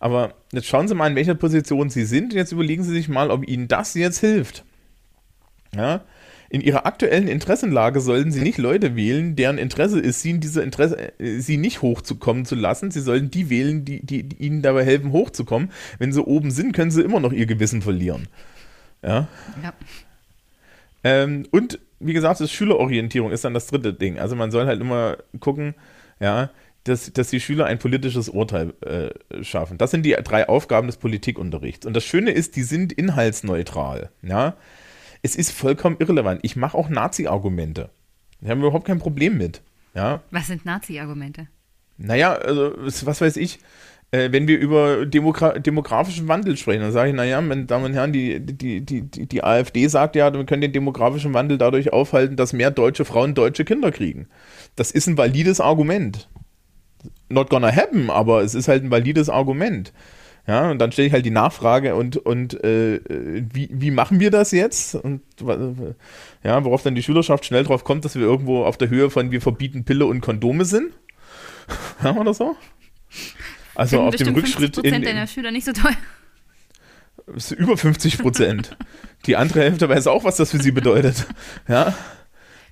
aber jetzt schauen Sie mal, in welcher Position Sie sind, jetzt überlegen Sie sich mal, ob Ihnen das jetzt hilft. Ja, in Ihrer aktuellen Interessenlage sollten Sie nicht Leute wählen, deren Interesse ist, Sie in dieser Interesse, Sie nicht hochzukommen zu lassen. Sie sollten die wählen, die, die, die Ihnen dabei helfen, hochzukommen. Wenn Sie oben sind, können Sie immer noch Ihr Gewissen verlieren. Ja. ja. Ähm, und wie gesagt, das Schülerorientierung ist dann das dritte Ding. Also man soll halt immer gucken, ja, dass, dass die Schüler ein politisches Urteil äh, schaffen. Das sind die drei Aufgaben des Politikunterrichts. Und das Schöne ist, die sind inhaltsneutral. Ja. Es ist vollkommen irrelevant. Ich mache auch Nazi-Argumente. Da haben wir überhaupt kein Problem mit. Ja? Was sind Nazi-Argumente? Naja, also, was weiß ich, äh, wenn wir über Demogra- demografischen Wandel sprechen, dann sage ich, naja, meine Damen und Herren, die, die, die, die, die AfD sagt ja, wir können den demografischen Wandel dadurch aufhalten, dass mehr deutsche Frauen deutsche Kinder kriegen. Das ist ein valides Argument. Not gonna happen, aber es ist halt ein valides Argument. Ja, und dann stelle ich halt die Nachfrage und, und äh, wie, wie machen wir das jetzt? Und ja, worauf dann die Schülerschaft schnell drauf kommt, dass wir irgendwo auf der Höhe von wir verbieten Pille und Kondome sind. Ja, oder so? Also auf dem Rückschritt in, in deiner Schüler nicht so teuer. Ist über fünfzig Prozent. Die andere Hälfte weiß auch, was das für sie bedeutet. Ja.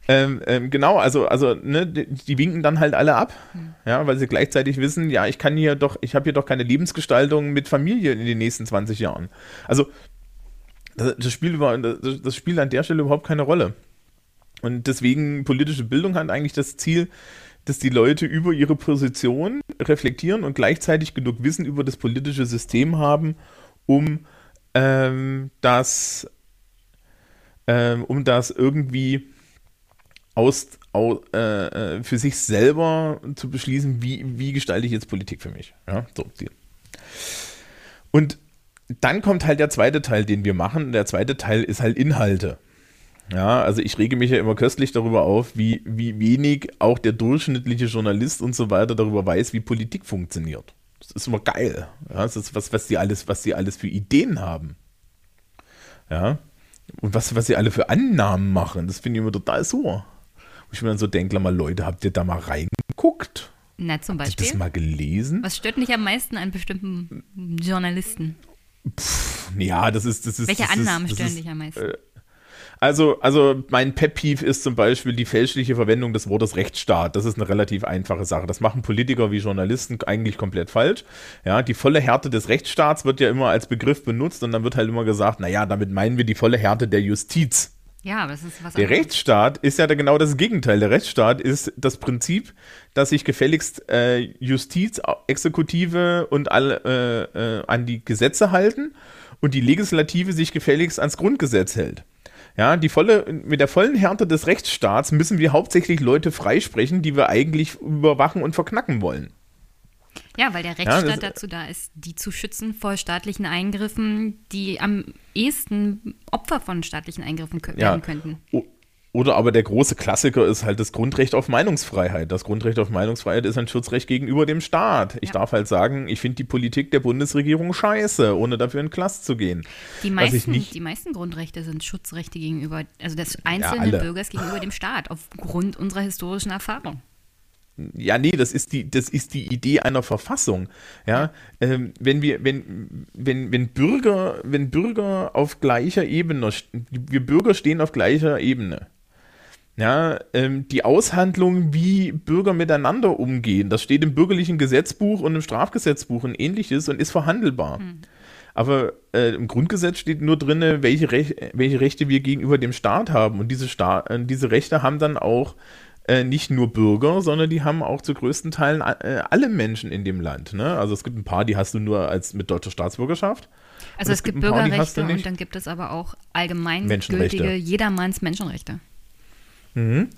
Ähm, ähm, genau, also, also ne, die, die winken dann halt alle ab, ja, weil sie gleichzeitig wissen, ja, ich kann hier doch, ich habe hier doch keine Lebensgestaltung mit Familie in den nächsten zwanzig Jahren. Also das, das, Spiel war, das, das spielt an der Stelle überhaupt keine Rolle. Und deswegen politische Bildung hat eigentlich das Ziel, dass die Leute über ihre Position reflektieren und gleichzeitig genug Wissen über das politische System haben, um ähm, das ähm, um das irgendwie aus, aus äh, für sich selber zu beschließen, wie, wie gestalte ich jetzt Politik für mich. Ja, so. Und dann kommt halt der zweite Teil, den wir machen. Der zweite Teil ist halt Inhalte. Ja, also ich rege mich ja immer köstlich darüber auf, wie, wie wenig auch der durchschnittliche Journalist und so weiter darüber weiß, wie Politik funktioniert. Das ist immer geil. Ja, das ist was, was sie alles, was sie alles für Ideen haben. Ja, und was, was sie alle für Annahmen machen, das finde ich immer total super. Und ich mir dann so denke, mal Leute, habt ihr da mal reingeguckt? Na, zum Beispiel. Habt ihr das mal gelesen? Was stört mich am meisten an bestimmten Journalisten? Pff, ja, das ist, das ist. Welche das Annahmen ist, das stören dich am meisten? Äh, Also, also mein Pet-Peeve ist zum Beispiel die fälschliche Verwendung des Wortes Rechtsstaat. Das ist eine relativ einfache Sache. Das machen Politiker wie Journalisten eigentlich komplett falsch. Ja, die volle Härte des Rechtsstaats wird ja immer als Begriff benutzt und dann wird halt immer gesagt, naja, damit meinen wir die volle Härte der Justiz. Ja, aber das ist was anderes. Der Rechtsstaat ist ja genau das Gegenteil. Der Rechtsstaat ist das Prinzip, dass sich gefälligst äh, Justiz, Exekutive und alle äh, äh, an die Gesetze halten und die Legislative sich gefälligst ans Grundgesetz hält. Ja, die volle, mit der vollen Härte des Rechtsstaats müssen wir hauptsächlich Leute freisprechen, die wir eigentlich überwachen und verknacken wollen. Ja, weil der Rechtsstaat ja, das, dazu da ist, die zu schützen vor staatlichen Eingriffen, die am ehesten Opfer von staatlichen Eingriffen werden ja. könnten. O- oder aber der große Klassiker ist halt das Grundrecht auf Meinungsfreiheit. Das Grundrecht auf Meinungsfreiheit ist ein Schutzrecht gegenüber dem Staat. Ich ja. darf halt sagen, ich finde die Politik der Bundesregierung scheiße, ohne dafür in Knast zu gehen. Die meisten, nicht, die meisten Grundrechte sind Schutzrechte gegenüber, also des einzelnen ja, Bürgers gegenüber dem Staat, aufgrund unserer historischen Erfahrung. Ja, nee, das ist die, das ist die Idee einer Verfassung. Ja, ähm, wenn wir, wenn, wenn, wenn Bürger, wenn Bürger auf gleicher Ebene, wir Bürger stehen auf gleicher Ebene. Ja, ähm, die Aushandlung, wie Bürger miteinander umgehen, das steht im bürgerlichen Gesetzbuch und im Strafgesetzbuch und ähnliches und ist verhandelbar. Hm. Aber äh, im Grundgesetz steht nur drin, welche, Rech- welche Rechte wir gegenüber dem Staat haben. Und diese, Sta- äh, diese Rechte haben dann auch äh, nicht nur Bürger, sondern die haben auch zu größten Teilen a- äh, alle Menschen in dem Land. Ne? Also es gibt ein paar, die hast du nur als mit deutscher Staatsbürgerschaft. Also es, es gibt, gibt Bürgerrechte paar, die hast du und dann gibt es aber auch allgemeingültige jedermanns Menschenrechte. Mhm.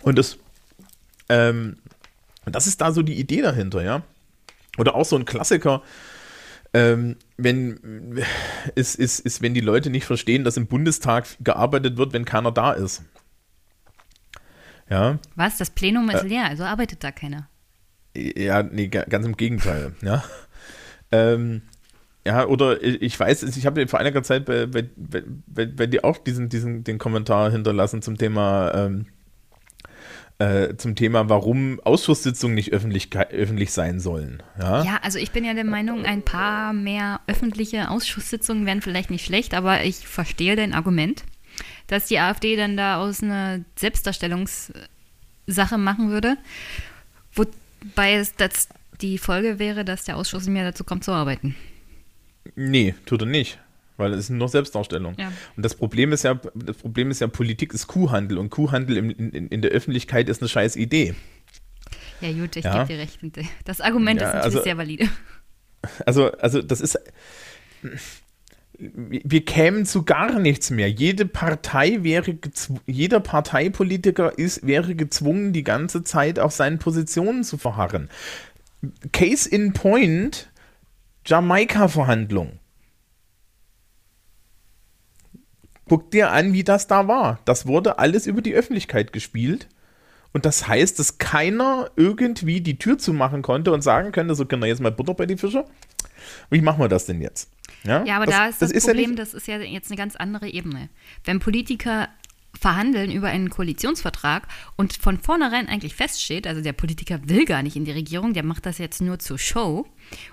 Und das, ähm, das ist da so die Idee dahinter, ja. Oder auch so ein Klassiker, ähm, wenn, ist, ist, ist, wenn die Leute nicht verstehen, dass im Bundestag gearbeitet wird, wenn keiner da ist. Ja. Was? Das Plenum ist äh, leer, also arbeitet da keiner. Ja, nee, ganz im Gegenteil, ja. Ähm, Ja, oder ich weiß, ich habe vor einiger Zeit bei, bei, bei, bei dir auch diesen, diesen, den Kommentar hinterlassen zum Thema, ähm, äh, zum Thema, warum Ausschusssitzungen nicht öffentlich, öffentlich sein sollen. Ja? Ja, also ich bin ja der Meinung, ein paar mehr öffentliche Ausschusssitzungen wären vielleicht nicht schlecht, aber ich verstehe dein Argument, dass die AfD dann da aus einer Selbstdarstellungssache machen würde, wobei es das die Folge wäre, dass der Ausschuss mehr dazu kommt zu arbeiten. Nee, tut er nicht, weil es ist nur Selbstdarstellung. Ja. Und das Problem ist ja, das Problem ist ja, Politik ist Kuhhandel und Kuhhandel in, in, in der Öffentlichkeit ist eine scheiß Idee. Ja gut, ich ja. gebe dir recht. Das Argument ja, ist natürlich also, sehr valide. Also, also das ist, wir kämen zu gar nichts mehr. Jede Partei wäre, gezw- jeder Parteipolitiker ist, wäre gezwungen, die ganze Zeit auf seinen Positionen zu verharren. Case in point: Jamaika-Verhandlung. Guck dir an, wie das da war. Das wurde alles über die Öffentlichkeit gespielt. Und das heißt, dass keiner irgendwie die Tür zumachen konnte und sagen könnte, so können wir jetzt mal Butter bei die Fische. Wie machen wir das denn jetzt? Ja, ja aber das, da ist das, das ist Problem, ja das ist ja jetzt eine ganz andere Ebene. Wenn Politiker verhandeln über einen Koalitionsvertrag und von vornherein eigentlich feststeht, also der Politiker will gar nicht in die Regierung, der macht das jetzt nur zur Show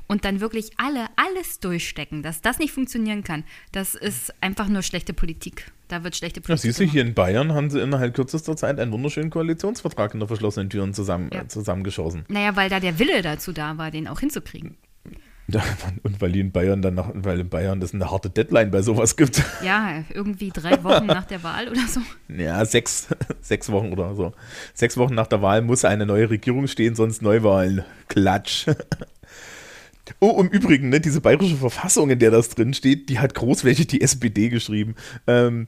und dann wirklich alle alles durchstecken, dass das nicht funktionieren kann, das ist einfach nur schlechte Politik. Da wird schlechte Politik. Ja, siehst du, hier in Bayern haben sie innerhalb kürzester Zeit einen wunderschönen Koalitionsvertrag hinter verschlossenen Türen zusammen, ja. äh, zusammengeschossen. Naja, weil da der Wille dazu da war, den auch hinzukriegen. Und weil in Bayern dann nach, weil in Bayern das eine harte Deadline bei sowas gibt. Ja, irgendwie drei Wochen nach der Wahl oder so. Ja, sechs, sechs Wochen oder so. Sechs Wochen nach der Wahl muss eine neue Regierung stehen, sonst Neuwahlen. Klatsch. Oh, im Übrigen, ne, diese bayerische Verfassung, in der das drin steht, die hat großflächig die S P D geschrieben. Ähm,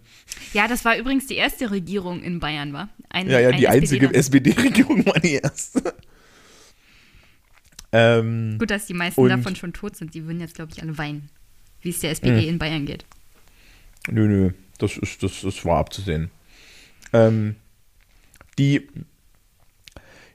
ja, das war übrigens die erste Regierung in Bayern, war? Eine, ja, ja, eine die einzige S P D-Regierung war die erste. Ähm, Gut, dass die meisten und, davon schon tot sind. Die würden jetzt, glaube ich, alle weinen, wie es der S P D mh. in Bayern geht. Nö, nö, das, ist, das, das war abzusehen. Ähm, die...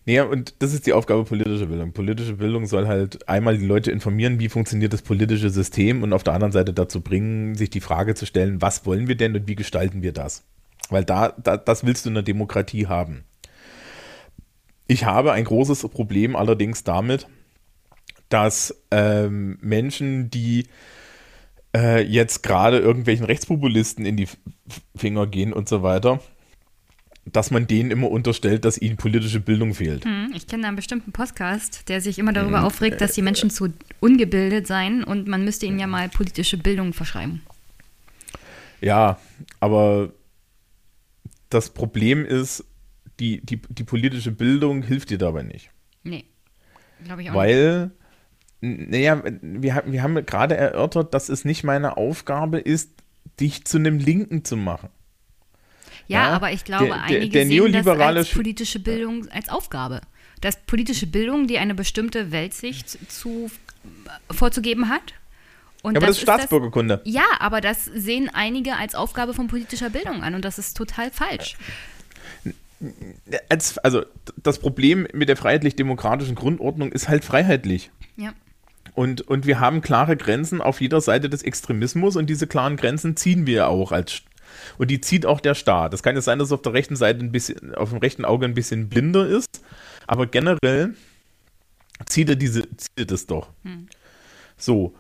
Naja, und das ist die Aufgabe politischer Bildung. Politische Bildung soll halt einmal die Leute informieren, wie funktioniert das politische System, und auf der anderen Seite dazu bringen, sich die Frage zu stellen, was wollen wir denn und wie gestalten wir das? Weil da, da das willst du in der Demokratie haben. Ich habe ein großes Problem allerdings damit, dass ähm, Menschen, die äh, jetzt gerade irgendwelchen Rechtspopulisten in die Finger gehen und so weiter, dass man denen immer unterstellt, dass ihnen politische Bildung fehlt. Hm, ich kenne da einen bestimmten Podcast, der sich immer darüber hm, aufregt, dass die Menschen äh, zu ungebildet seien und man müsste ihnen ja mal politische Bildung verschreiben. Ja, aber das Problem ist, die, die, die politische Bildung hilft dir dabei nicht. Nee, glaube ich auch Weil, nicht. Weil, naja, wir, wir haben gerade erörtert, dass es nicht meine Aufgabe ist, dich zu einem Linken zu machen. Ja, ja, aber ich glaube, der, der, einige der sehen das als politische Bildung als Aufgabe. Dass politische Bildung, die eine bestimmte Weltsicht zu, vorzugeben hat. Und ja, aber das, das ist Staatsbürgerkunde. Das, ja, aber das sehen einige als Aufgabe von politischer Bildung an und das ist total falsch. Also das Problem mit der freiheitlich-demokratischen Grundordnung ist halt freiheitlich. Ja. Und, und wir haben klare Grenzen auf jeder Seite des Extremismus und diese klaren Grenzen ziehen wir auch als Und die zieht auch der Staat. Es kann jetzt sein, dass es auf der rechten Seite ein bisschen, auf dem rechten Auge ein bisschen blinder ist, aber generell zieht er diese, zieht es doch. Hm. So.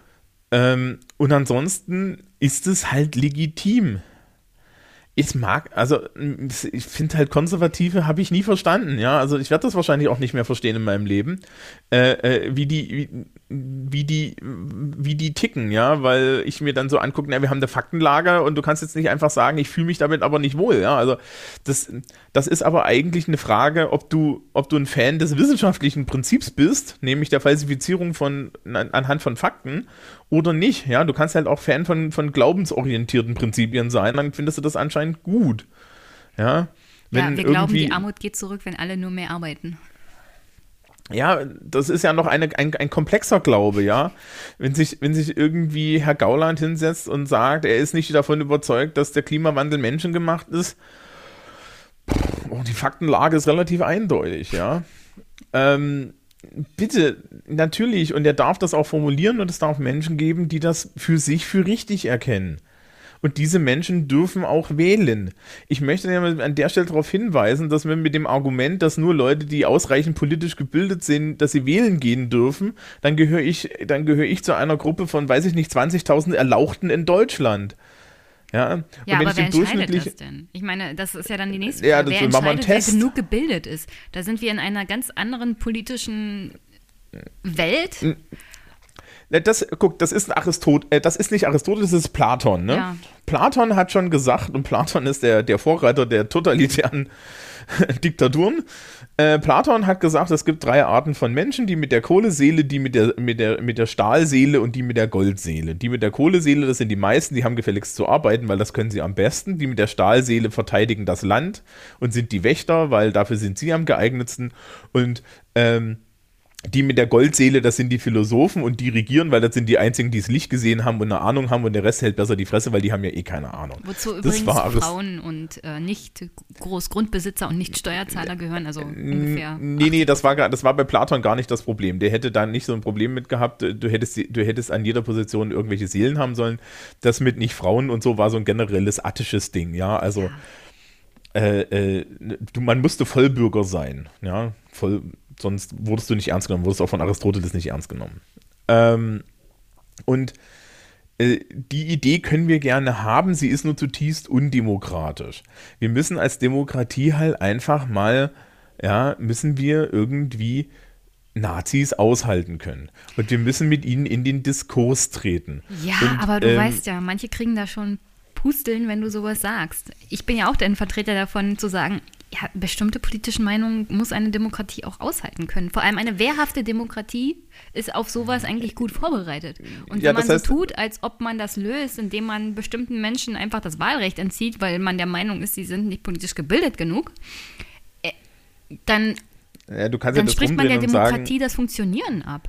Ähm, und ansonsten ist es halt legitim. Ich mag, also ich finde halt Konservative habe ich nie verstanden, ja, also ich werde das wahrscheinlich auch nicht mehr verstehen in meinem Leben, äh, äh, wie die, wie, wie die, wie die ticken, ja, weil ich mir dann so angucke, na, wir haben eine Faktenlage und du kannst jetzt nicht einfach sagen, ich fühle mich damit aber nicht wohl, ja, also das, das ist aber eigentlich eine Frage, ob du, ob du ein Fan des wissenschaftlichen Prinzips bist, nämlich der Falsifizierung von, anhand von Fakten, oder nicht, ja, du kannst halt auch Fan von, von glaubensorientierten Prinzipien sein, dann findest du das anscheinend gut, ja. Wenn ja, wir glauben, die Armut geht zurück, wenn alle nur mehr arbeiten. Ja, das ist ja noch eine, ein, ein komplexer Glaube, ja. Wenn sich, wenn sich irgendwie Herr Gauland hinsetzt und sagt, er ist nicht davon überzeugt, dass der Klimawandel menschengemacht ist, oh, die Faktenlage ist relativ eindeutig, ja. Ähm, Bitte, natürlich, und er darf das auch formulieren und es darf Menschen geben, die das für sich für richtig erkennen. Und diese Menschen dürfen auch wählen. Ich möchte ja an der Stelle darauf hinweisen, dass wir mit dem Argument, dass nur Leute, die ausreichend politisch gebildet sind, dass sie wählen gehen dürfen, dann gehöre ich, dann gehöre ich zu einer Gruppe von, weiß ich nicht, zwanzigtausend Erlauchten in Deutschland. Ja, ja, aber wer entscheidet das denn? Ich meine, das ist ja dann die nächste Frage. Ja, das wer entscheidet, wer genug gebildet ist? Da sind wir in einer ganz anderen politischen Welt. Das, guck, das ist, Aristot- das ist nicht Aristoteles, das ist Platon. Ne? Ja. Platon hat schon gesagt, und Platon ist der, der Vorreiter der totalitären Diktaturen, äh, Platon hat gesagt, es gibt drei Arten von Menschen, die mit der Kohleseele, die mit der, mit der, mit der Stahlseele und die mit der Goldseele. Die mit der Kohleseele, das sind die meisten, die haben gefälligst zu arbeiten, weil das können sie am besten. Die mit der Stahlseele verteidigen das Land und sind die Wächter, weil dafür sind sie am geeignetsten. Und ähm, die mit der Goldseele, das sind die Philosophen und die regieren, weil das sind die einzigen, die es Licht gesehen haben und eine Ahnung haben und der Rest hält besser die Fresse, weil die haben ja eh keine Ahnung. Wozu das übrigens war Frauen und äh, nicht Großgrundbesitzer und nicht Steuerzahler gehören, also ungefähr. Nee, nee, das war, das war bei Platon gar nicht das Problem. Der hätte da nicht so ein Problem mit gehabt. Du hättest, du hättest an jeder Position irgendwelche Seelen haben sollen. Das mit nicht Frauen und so war so ein generelles attisches Ding, ja, also ja. Äh, äh, du, man musste Vollbürger sein, ja, voll sonst wurdest du nicht ernst genommen, wurdest auch von Aristoteles nicht ernst genommen. Ähm, und äh, die Idee können wir gerne haben, sie ist nur zutiefst undemokratisch. Wir müssen als Demokratie halt einfach mal, ja, müssen wir irgendwie Nazis aushalten können. Und wir müssen mit ihnen in den Diskurs treten. Ja, und, aber du ähm, weißt ja, manche kriegen da schon Pusteln, wenn du sowas sagst. Ich bin ja auch der Vertreter davon, zu sagen, ja, bestimmte politische Meinungen muss eine Demokratie auch aushalten können. Vor allem eine wehrhafte Demokratie ist auf sowas eigentlich gut vorbereitet. Und wenn ja, man so tut, als ob man das löst, indem man bestimmten Menschen einfach das Wahlrecht entzieht, weil man der Meinung ist, sie sind nicht politisch gebildet genug, dann, ja, du kannst dann ja das spricht man der Demokratie sagen, das Funktionieren ab.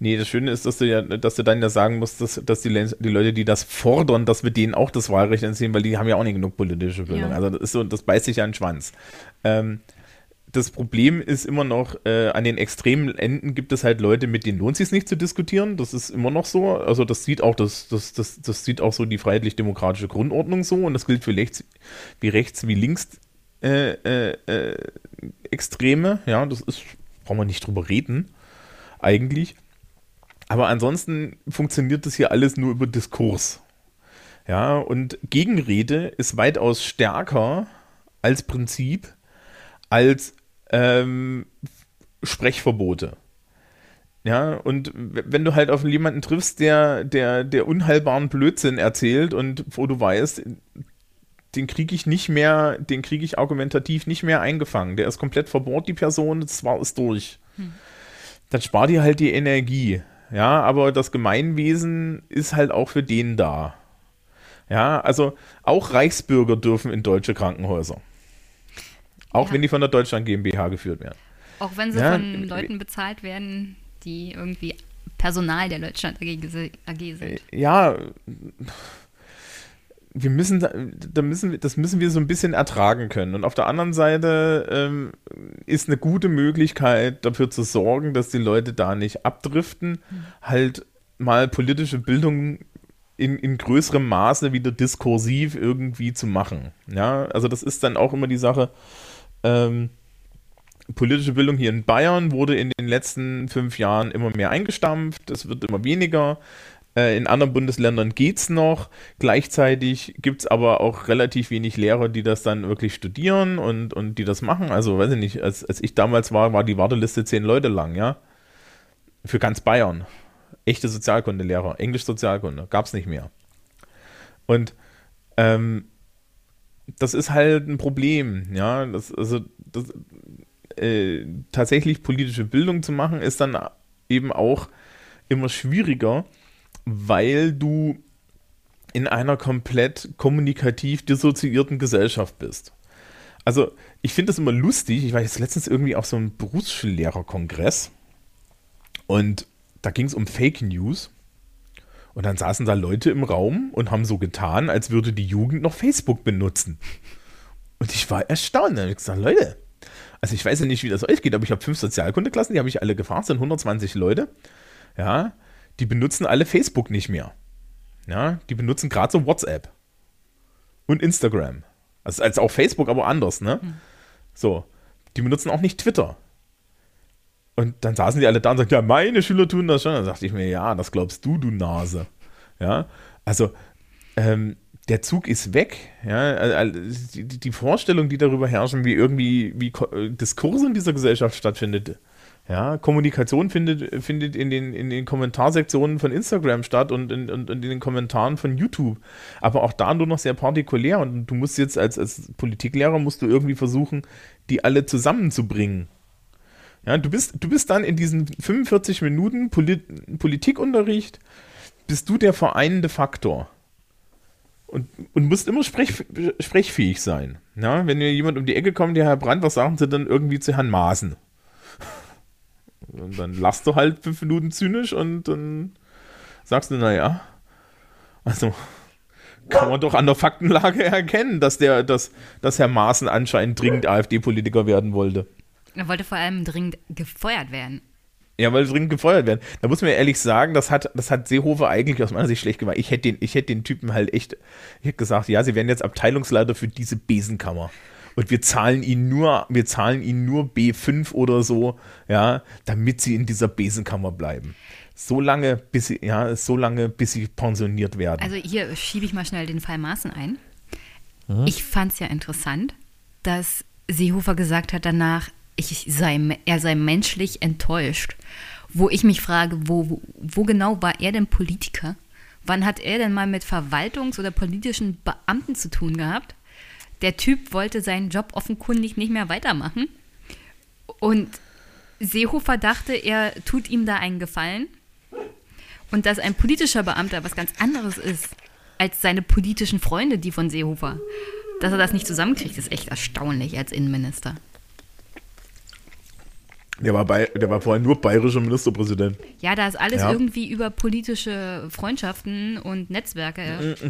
Nee, das Schöne ist, dass du ja, dass du dann ja sagen musst, dass, dass die, Le- die Leute, die das fordern, dass wir denen auch das Wahlrecht entziehen, weil die haben ja auch nicht genug politische Bildung. Ja. Also das ist so, das beißt sich ja an den Schwanz. Ähm, das Problem ist immer noch, äh, an den extremen Enden gibt es halt Leute, mit denen lohnt es sich nicht zu diskutieren. Das ist immer noch so. Also das sieht auch, das, das, das, das sieht auch so die freiheitlich-demokratische Grundordnung so, und das gilt für rechts, wie rechts, wie links äh, äh, Extreme. Ja, das ist, brauchen wir nicht drüber reden, eigentlich. Aber ansonsten funktioniert das hier alles nur über Diskurs. Ja, und Gegenrede ist weitaus stärker als Prinzip, als ähm, Sprechverbote. Ja, und wenn du halt auf jemanden triffst, der, der, der unhaltbaren Blödsinn erzählt und wo du weißt, den kriege ich nicht mehr, den kriege ich argumentativ nicht mehr eingefangen. Der ist komplett verbohrt, die Person, das war es durch. Hm. Dann spar dir halt die Energie. Ja, aber das Gemeinwesen ist halt auch für den da. Ja, also auch Reichsbürger dürfen in deutsche Krankenhäuser. Auch ja. wenn die von der Deutschland GmbH geführt werden. Auch wenn sie ja. von Leuten bezahlt werden, die irgendwie Personal der Deutschland A G sind. Ja, wir müssen, da müssen, das müssen wir so ein bisschen ertragen können. Und auf der anderen Seite ähm, ist eine gute Möglichkeit, dafür zu sorgen, dass die Leute da nicht abdriften, mhm. halt mal politische Bildung in, in größerem Maße wieder diskursiv irgendwie zu machen. Ja, also das ist dann auch immer die Sache, ähm, politische Bildung hier in Bayern wurde in den letzten fünf Jahren immer mehr eingestampft, es wird immer weniger. In anderen Bundesländern geht's noch. Gleichzeitig gibt es aber auch relativ wenig Lehrer, die das dann wirklich studieren und, und die das machen. Also, weiß ich nicht, als, als ich damals war, war die Warteliste zehn Leute lang, ja. Für ganz Bayern. Echte Sozialkundelehrer, Englisch-Sozialkunde, gab es nicht mehr. Und ähm, das ist halt ein Problem, ja. Das, also, das, äh, tatsächlich politische Bildung zu machen, ist dann eben auch immer schwieriger, weil du in einer komplett kommunikativ dissoziierten Gesellschaft bist. Also ich finde das immer lustig, ich war jetzt letztens irgendwie auf so einem Berufsschullehrerkongress und da ging es um Fake News und dann saßen da Leute im Raum und haben so getan, als würde die Jugend noch Facebook benutzen. Und ich war erstaunt, dann habe ich gesagt, Leute, also ich weiß ja nicht, wie das euch geht, aber ich habe fünf Sozialkundeklassen, die habe ich alle gefragt, sind hundertzwanzig Leute, ja, die benutzen alle Facebook nicht mehr. Ja, die benutzen gerade so WhatsApp und Instagram. Also, also auch Facebook, aber anders, ne? Mhm. So, die benutzen auch nicht Twitter. Und dann saßen die alle da und sagten, ja, meine Schüler tun das schon. Dann dachte ich mir, ja, das glaubst du, du Nase. Ja, also ähm, der Zug ist weg. Ja, also, die, die Vorstellung, die darüber herrschen, wie irgendwie wie Diskurs in dieser Gesellschaft stattfindet, ja, Kommunikation findet, findet in den, in den Kommentarsektionen von Instagram statt und in, und in den Kommentaren von YouTube. Aber auch da nur noch sehr partikulär. Und du musst jetzt als, als Politiklehrer musst du irgendwie versuchen, die alle zusammenzubringen. Ja, du bist, du bist dann in diesen fünfundvierzig Minuten Polit- Politikunterricht, bist du der vereinende Faktor. Und, und musst immer sprech, sprechfähig sein. Ja, wenn dir jemand um die Ecke kommt, der Herr Brandt, was sagen sie dann irgendwie zu Herrn Maaßen? Und dann lachst du halt fünf Minuten zynisch und dann sagst du, naja, also kann man doch an der Faktenlage erkennen, dass der, dass, dass Herr Maaßen anscheinend dringend AfD-Politiker werden wollte. Er wollte vor allem dringend gefeuert werden. Ja, weil dringend gefeuert werden. Da muss man ehrlich sagen, das hat, das hat Seehofer eigentlich aus meiner Sicht schlecht gemacht. Ich hätte den, ich hätte den Typen halt echt, ich hätte gesagt, ja, sie werden jetzt Abteilungsleiter für diese Besenkammer. Und wir zahlen ihnen nur, wir zahlen ihnen nur B fünf oder so, ja, damit sie in dieser Besenkammer bleiben. So lange, bis sie, ja, so lange, bis sie pensioniert werden. Also hier schiebe ich mal schnell den Fall Maaßen ein. Mhm. Ich fand es ja interessant, dass Seehofer gesagt hat danach, ich sei, er sei menschlich enttäuscht. Wo ich mich frage, wo, wo, wo genau war er denn Politiker? Wann hat er denn mal mit Verwaltungs- oder politischen Beamten zu tun gehabt? Der Typ wollte seinen Job offenkundig nicht mehr weitermachen. Und Seehofer dachte, er tut ihm da einen Gefallen. Und dass ein politischer Beamter was ganz anderes ist als seine politischen Freunde, die von Seehofer. Dass er das nicht zusammenkriegt, ist echt erstaunlich als Innenminister. Der war, bei, der war vorher nur bayerischer Ministerpräsident. Ja, da ist alles ja. irgendwie über politische Freundschaften und Netzwerke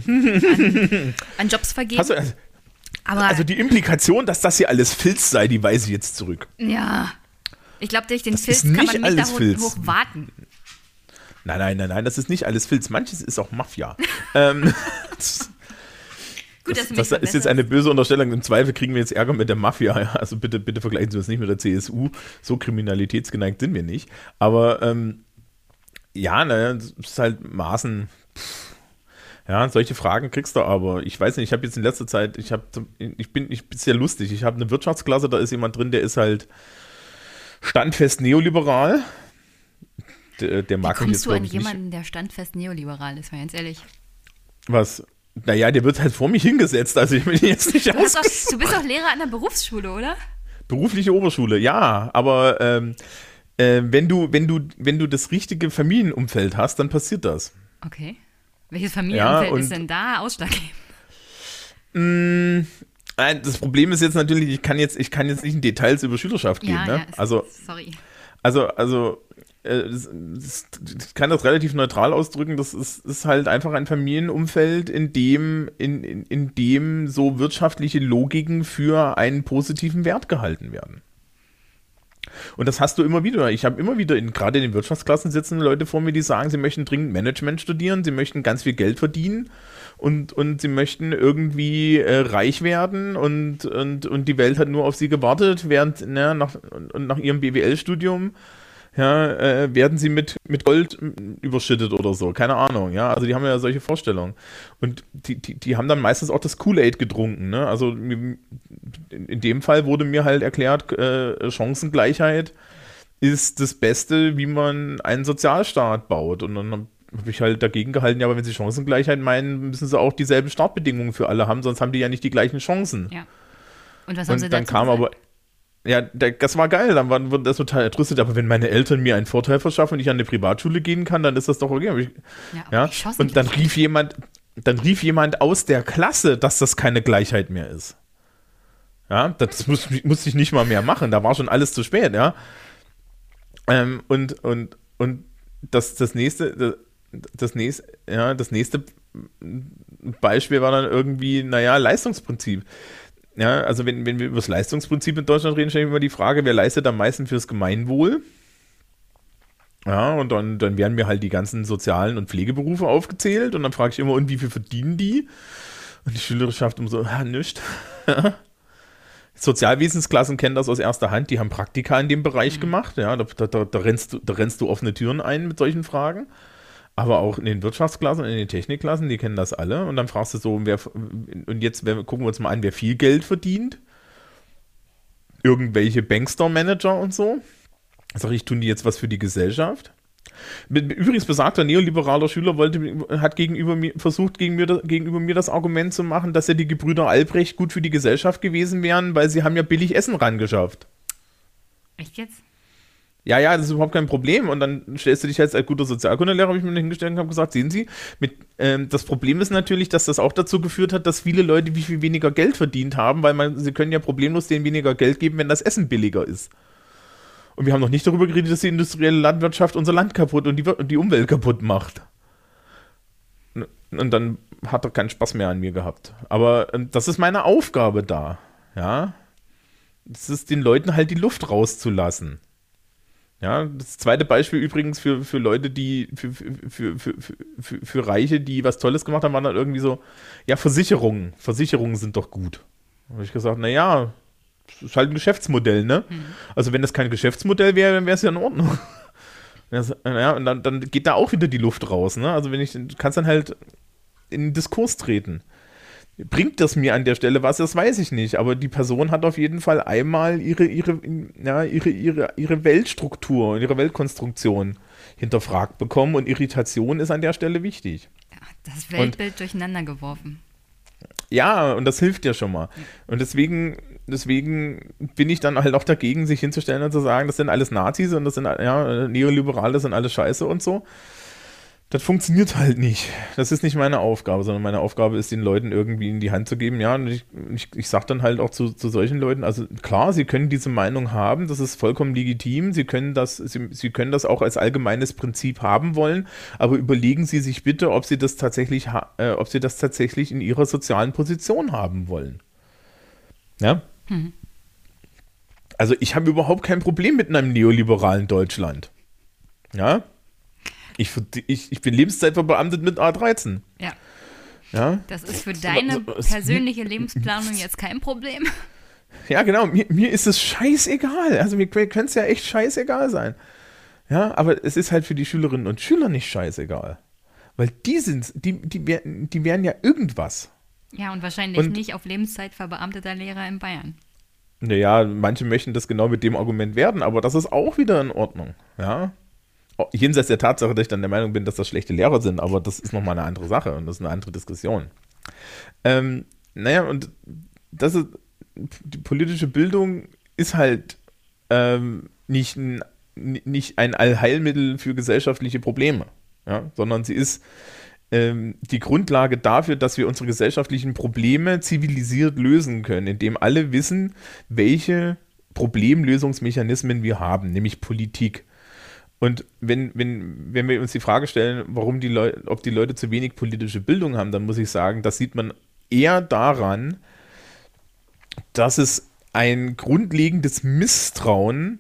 an, an Jobs vergeben. Hast du, also, aber, also die Implikation, dass das hier alles Filz sei, die weise ich jetzt zurück. Ja, ich glaube, durch den Filz kann man nicht da hoch warten. Nein, nein, nein, nein, das ist nicht alles Filz. Manches ist auch Mafia. ähm, Gut, das das, das ist jetzt eine böse Unterstellung. Im Zweifel kriegen wir jetzt Ärger mit der Mafia. Also bitte, bitte vergleichen Sie uns nicht mit der C S U. So kriminalitätsgeneigt sind wir nicht. Aber ähm, ja, naja, das ist halt Maßen. Pff. Ja, solche Fragen kriegst du aber. Ich weiß nicht, ich habe jetzt in letzter Zeit, ich, hab, ich, bin, ich bin sehr lustig. Ich habe eine Wirtschaftsklasse, da ist jemand drin, der ist halt standfest neoliberal. Der, der mag mich jetzt, glaube ich, nicht. Wie kommst du an jemanden, der standfest neoliberal ist, mal ganz ehrlich? Was? Naja, der wird halt vor mich hingesetzt, also ich bin jetzt nicht ausgesucht. Du bist doch Lehrer an der Berufsschule, oder? Berufliche Oberschule, ja, aber ähm, äh, wenn, du, wenn, du, wenn du das richtige Familienumfeld hast, dann passiert das. Okay. Welches Familienumfeld ja, ist denn da ausschlaggebend? Mh, das Problem ist jetzt natürlich, ich kann jetzt, ich kann jetzt nicht in Details über Schülerschaft gehen. Ja, ne? ja, also, sorry. Also, also ich kann das relativ neutral ausdrücken, das ist, ist halt einfach ein Familienumfeld, in dem, in, in, in dem so wirtschaftliche Logiken für einen positiven Wert gehalten werden. Und das hast du immer wieder. Ich habe immer wieder, in, gerade in den Wirtschaftsklassen sitzen Leute vor mir, die sagen, sie möchten dringend Management studieren, sie möchten ganz viel Geld verdienen und, und sie möchten irgendwie äh, reich werden und, und, und die Welt hat nur auf sie gewartet, während na, nach, und nach ihrem B W L-Studium Ja, äh, werden sie mit, mit Gold überschüttet oder so, keine Ahnung, ja, also die haben ja solche Vorstellungen und die, die, die haben dann meistens auch das Kool-Aid getrunken, ne, also in, in dem Fall wurde mir halt erklärt, äh, Chancengleichheit ist das Beste, wie man einen Sozialstaat baut und dann habe ich halt dagegen gehalten, ja, aber wenn sie Chancengleichheit meinen, müssen sie auch dieselben Startbedingungen für alle haben, sonst haben die ja nicht die gleichen Chancen. Ja. Und was haben und sie dann kam gesagt? aber Ja, das war geil, dann wurde das total ertröstet, aber wenn meine Eltern mir einen Vorteil verschaffen und ich an eine Privatschule gehen kann, dann ist das doch okay. Ja, ja. Und dann rief jemand, dann rief jemand aus der Klasse, dass das keine Gleichheit mehr ist. Ja, das muss, musste ich nicht mal mehr machen, da war schon alles zu spät, ja. Ähm, und, und, und das, das nächste, das nächste, ja, das nächste Beispiel war dann irgendwie, naja, Leistungsprinzip. Ja, also wenn, wenn wir über das Leistungsprinzip in Deutschland reden, stelle ich mir immer die Frage, wer leistet am meisten fürs Gemeinwohl? Ja, und dann, dann werden mir halt die ganzen sozialen und Pflegeberufe aufgezählt und dann frage ich immer, und wie viel verdienen die? Und die Schülerschaft immer so, ja, nichts. Sozialwesensklassen kennen das aus erster Hand, die haben Praktika in dem Bereich mhm. gemacht, ja, da, da, da, da, rennst du, da rennst du offene Türen ein mit solchen Fragen. Aber auch in den Wirtschaftsklassen, in den Technikklassen, die kennen das alle. Und dann fragst du so, wer, und jetzt wer, gucken wir uns mal an, wer viel Geld verdient. Irgendwelche Bankstore-Manager und so. Sag ich, tun die jetzt was für die Gesellschaft? Übrigens besagter neoliberaler Schüler wollte, hat gegenüber mir, versucht, gegenüber, gegenüber mir das Argument zu machen, dass ja die Gebrüder Albrecht gut für die Gesellschaft gewesen wären, weil sie haben ja billig Essen rangeschafft. Echt jetzt? Ja, ja, das ist überhaupt kein Problem. Und dann stellst du dich jetzt als guter Sozialkundelehrer, habe ich mir hingestellt und habe gesagt, sehen Sie, mit, ähm, das Problem ist natürlich, dass das auch dazu geführt hat, dass viele Leute wie viel weniger Geld verdient haben, weil man, sie können ja problemlos denen weniger Geld geben, wenn das Essen billiger ist. Und wir haben noch nicht darüber geredet, dass die industrielle Landwirtschaft unser Land kaputt und die, und die Umwelt kaputt macht. Und dann hat er keinen Spaß mehr an mir gehabt. Aber ähm, das ist meine Aufgabe da. Ja, das ist den Leuten halt die Luft rauszulassen. Ja, das zweite Beispiel übrigens für, für Leute, die, für, für, für, für, für Reiche, die was Tolles gemacht haben, waren dann irgendwie so, ja, Versicherungen, Versicherungen sind doch gut. Da habe ich gesagt, naja, das ist halt ein Geschäftsmodell, ne? Mhm. Also wenn das kein Geschäftsmodell wäre, dann wäre es ja in Ordnung. Das, naja, und dann, dann geht da auch wieder die Luft raus, ne? Also wenn ich, du kannst dann halt in den Diskurs treten. Bringt das mir an der Stelle was? Das weiß ich nicht. Aber die Person hat auf jeden Fall einmal ihre, ihre, ja, ihre, ihre, ihre Weltstruktur und ihre Weltkonstruktion hinterfragt bekommen und Irritation ist an der Stelle wichtig. Ja, das Weltbild und, durcheinander geworfen. Ja, und das hilft ja schon mal. Und deswegen, deswegen bin ich dann halt auch dagegen, sich hinzustellen und zu sagen, das sind alles Nazis und das sind ja, Neoliberale, sind alles Scheiße und so. Das funktioniert halt nicht. Das ist nicht meine Aufgabe, sondern meine Aufgabe ist, den Leuten irgendwie in die Hand zu geben. Ja, und ich, ich, ich sage dann halt auch zu, zu solchen Leuten, also klar, sie können diese Meinung haben, das ist vollkommen legitim, sie können das, sie, sie können das auch als allgemeines Prinzip haben wollen, aber überlegen Sie sich bitte, ob Sie das tatsächlich, äh, ob Sie das tatsächlich in Ihrer sozialen Position haben wollen. Ja? Hm. Also ich habe überhaupt kein Problem mit einem neoliberalen Deutschland. Ja? Ich, ich, ich bin Lebenszeitverbeamtet mit A dreizehn. Ja. ja. Das ist für deine persönliche Lebensplanung jetzt kein Problem. Ja, genau. Mir, mir ist es scheißegal. Also mir könnte es ja echt scheißegal sein. Ja, aber es ist halt für die Schülerinnen und Schüler nicht scheißegal. Weil die sind, die, die, werden, die werden ja irgendwas. Ja, und wahrscheinlich und, nicht auf Lebenszeit verbeamteter Lehrer in Bayern. Naja, manche möchten das genau mit dem Argument werden, aber das ist auch wieder in Ordnung. Ja. Jenseits der Tatsache, dass ich dann der Meinung bin, dass das schlechte Lehrer sind, aber das ist nochmal eine andere Sache und das ist eine andere Diskussion. Ähm, naja, und das ist, die politische Bildung ist halt ähm, nicht, ein, nicht ein Allheilmittel für gesellschaftliche Probleme, ja? Sondern sie ist ähm, die Grundlage dafür, dass wir unsere gesellschaftlichen Probleme zivilisiert lösen können, indem alle wissen, welche Problemlösungsmechanismen wir haben, nämlich Politik. Und wenn, wenn, wenn wir uns die Frage stellen, warum die Leute, ob die Leute zu wenig politische Bildung haben, dann muss ich sagen, das sieht man eher daran, dass es ein grundlegendes Misstrauen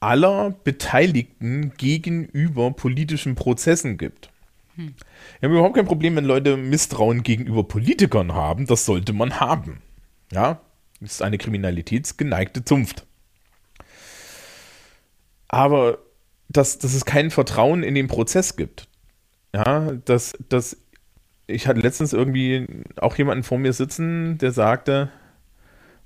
aller Beteiligten gegenüber politischen Prozessen gibt. Hm. Wir haben überhaupt kein Problem, wenn Leute Misstrauen gegenüber Politikern haben, das sollte man haben. Ja? Das ist eine kriminalitätsgeneigte Zunft. Aber Dass, dass es kein Vertrauen in den Prozess gibt. Ja, dass, dass ich hatte letztens irgendwie auch jemanden vor mir sitzen, der sagte,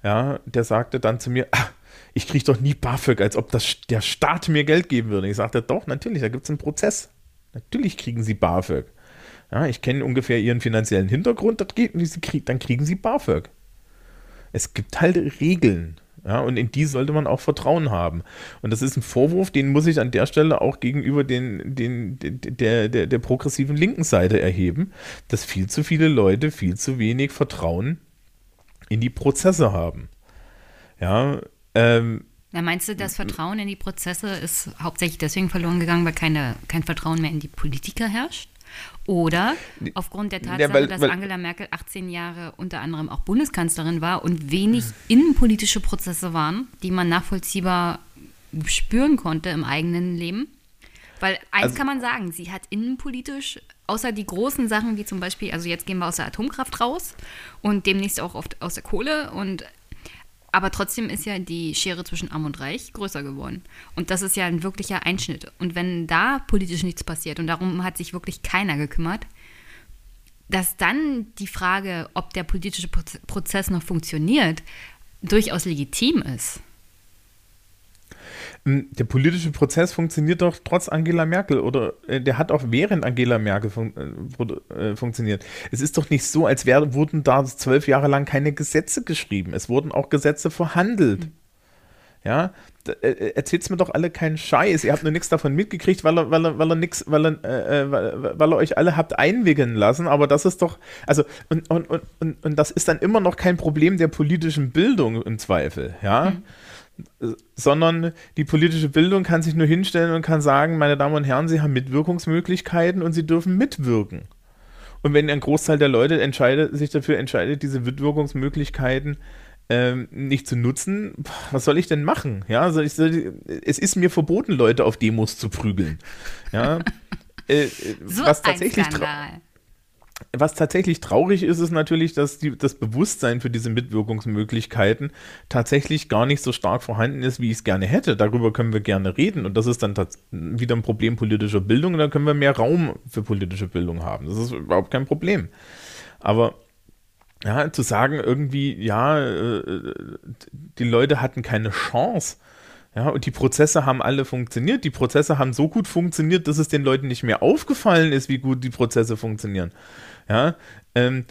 ja, der sagte dann zu mir, ach, ich kriege doch nie BAföG, als ob das, der Staat mir Geld geben würde. Ich sagte, doch, natürlich, da gibt es einen Prozess. Natürlich kriegen Sie BAföG. Ja, ich kenne ungefähr Ihren finanziellen Hintergrund, das geht, dann kriegen Sie BAföG. Es gibt halt Regeln. Ja, und in die sollte man auch Vertrauen haben. Und das ist ein Vorwurf, den muss ich an der Stelle auch gegenüber den, den, der, der, der progressiven linken Seite erheben, dass viel zu viele Leute viel zu wenig Vertrauen in die Prozesse haben. Ja, ähm, Na, meinst du, das Vertrauen in die Prozesse ist hauptsächlich deswegen verloren gegangen, weil keine, kein Vertrauen mehr in die Politiker herrscht? Oder aufgrund der Tatsache, ja, weil, dass weil Angela Merkel achtzehn Jahre unter anderem auch Bundeskanzlerin war und wenig innenpolitische Prozesse waren, die man nachvollziehbar spüren konnte im eigenen Leben. Weil eins also, kann man sagen, sie hat innenpolitisch, außer die großen Sachen wie zum Beispiel, also jetzt gehen wir aus der Atomkraft raus und demnächst auch oft aus der Kohle und aber trotzdem ist ja die Schere zwischen Arm und Reich größer geworden. Und das ist ja ein wirklicher Einschnitt. Und wenn da politisch nichts passiert und darum hat sich wirklich keiner gekümmert, dass dann die Frage, ob der politische Prozess noch funktioniert, durchaus legitim ist. Der politische Prozess funktioniert doch trotz Angela Merkel oder der hat auch während Angela Merkel fun äh, funktioniert. Es ist doch nicht so, als wär, wurden da zwölf Jahre lang keine Gesetze geschrieben. Es wurden auch Gesetze verhandelt. Mhm. Ja, äh, erzählt's mir doch alle keinen Scheiß. Ihr habt nur nichts davon mitgekriegt, weil ihr, weil ihr, weil ihr nix, weil ihr, äh, weil, weil ihr euch alle habt einwickeln lassen. Aber das ist doch, also und, und, und, und, und das ist dann immer noch kein Problem der politischen Bildung im Zweifel, ja. Mhm. Sondern die politische Bildung kann sich nur hinstellen und kann sagen, meine Damen und Herren, Sie haben Mitwirkungsmöglichkeiten und Sie dürfen mitwirken. Und wenn ein Großteil der Leute entscheidet, sich dafür entscheidet, diese Mitwirkungsmöglichkeiten ähm, nicht zu nutzen, was soll ich denn machen? Ja, soll ich, soll ich, es ist mir verboten, Leute auf Demos zu prügeln. Ja, äh, so was tatsächlich ein Skandal. Was tatsächlich traurig ist, ist natürlich, dass die, das Bewusstsein für diese Mitwirkungsmöglichkeiten tatsächlich gar nicht so stark vorhanden ist, wie ich es gerne hätte. Darüber können wir gerne reden und das ist dann wieder ein Problem politischer Bildung und da können wir mehr Raum für politische Bildung haben. Das ist überhaupt kein Problem. Aber ja, zu sagen irgendwie, ja, die Leute hatten keine Chance, ja, und die Prozesse haben alle funktioniert. Die Prozesse haben so gut funktioniert, dass es den Leuten nicht mehr aufgefallen ist, wie gut die Prozesse funktionieren. Ja, ähm,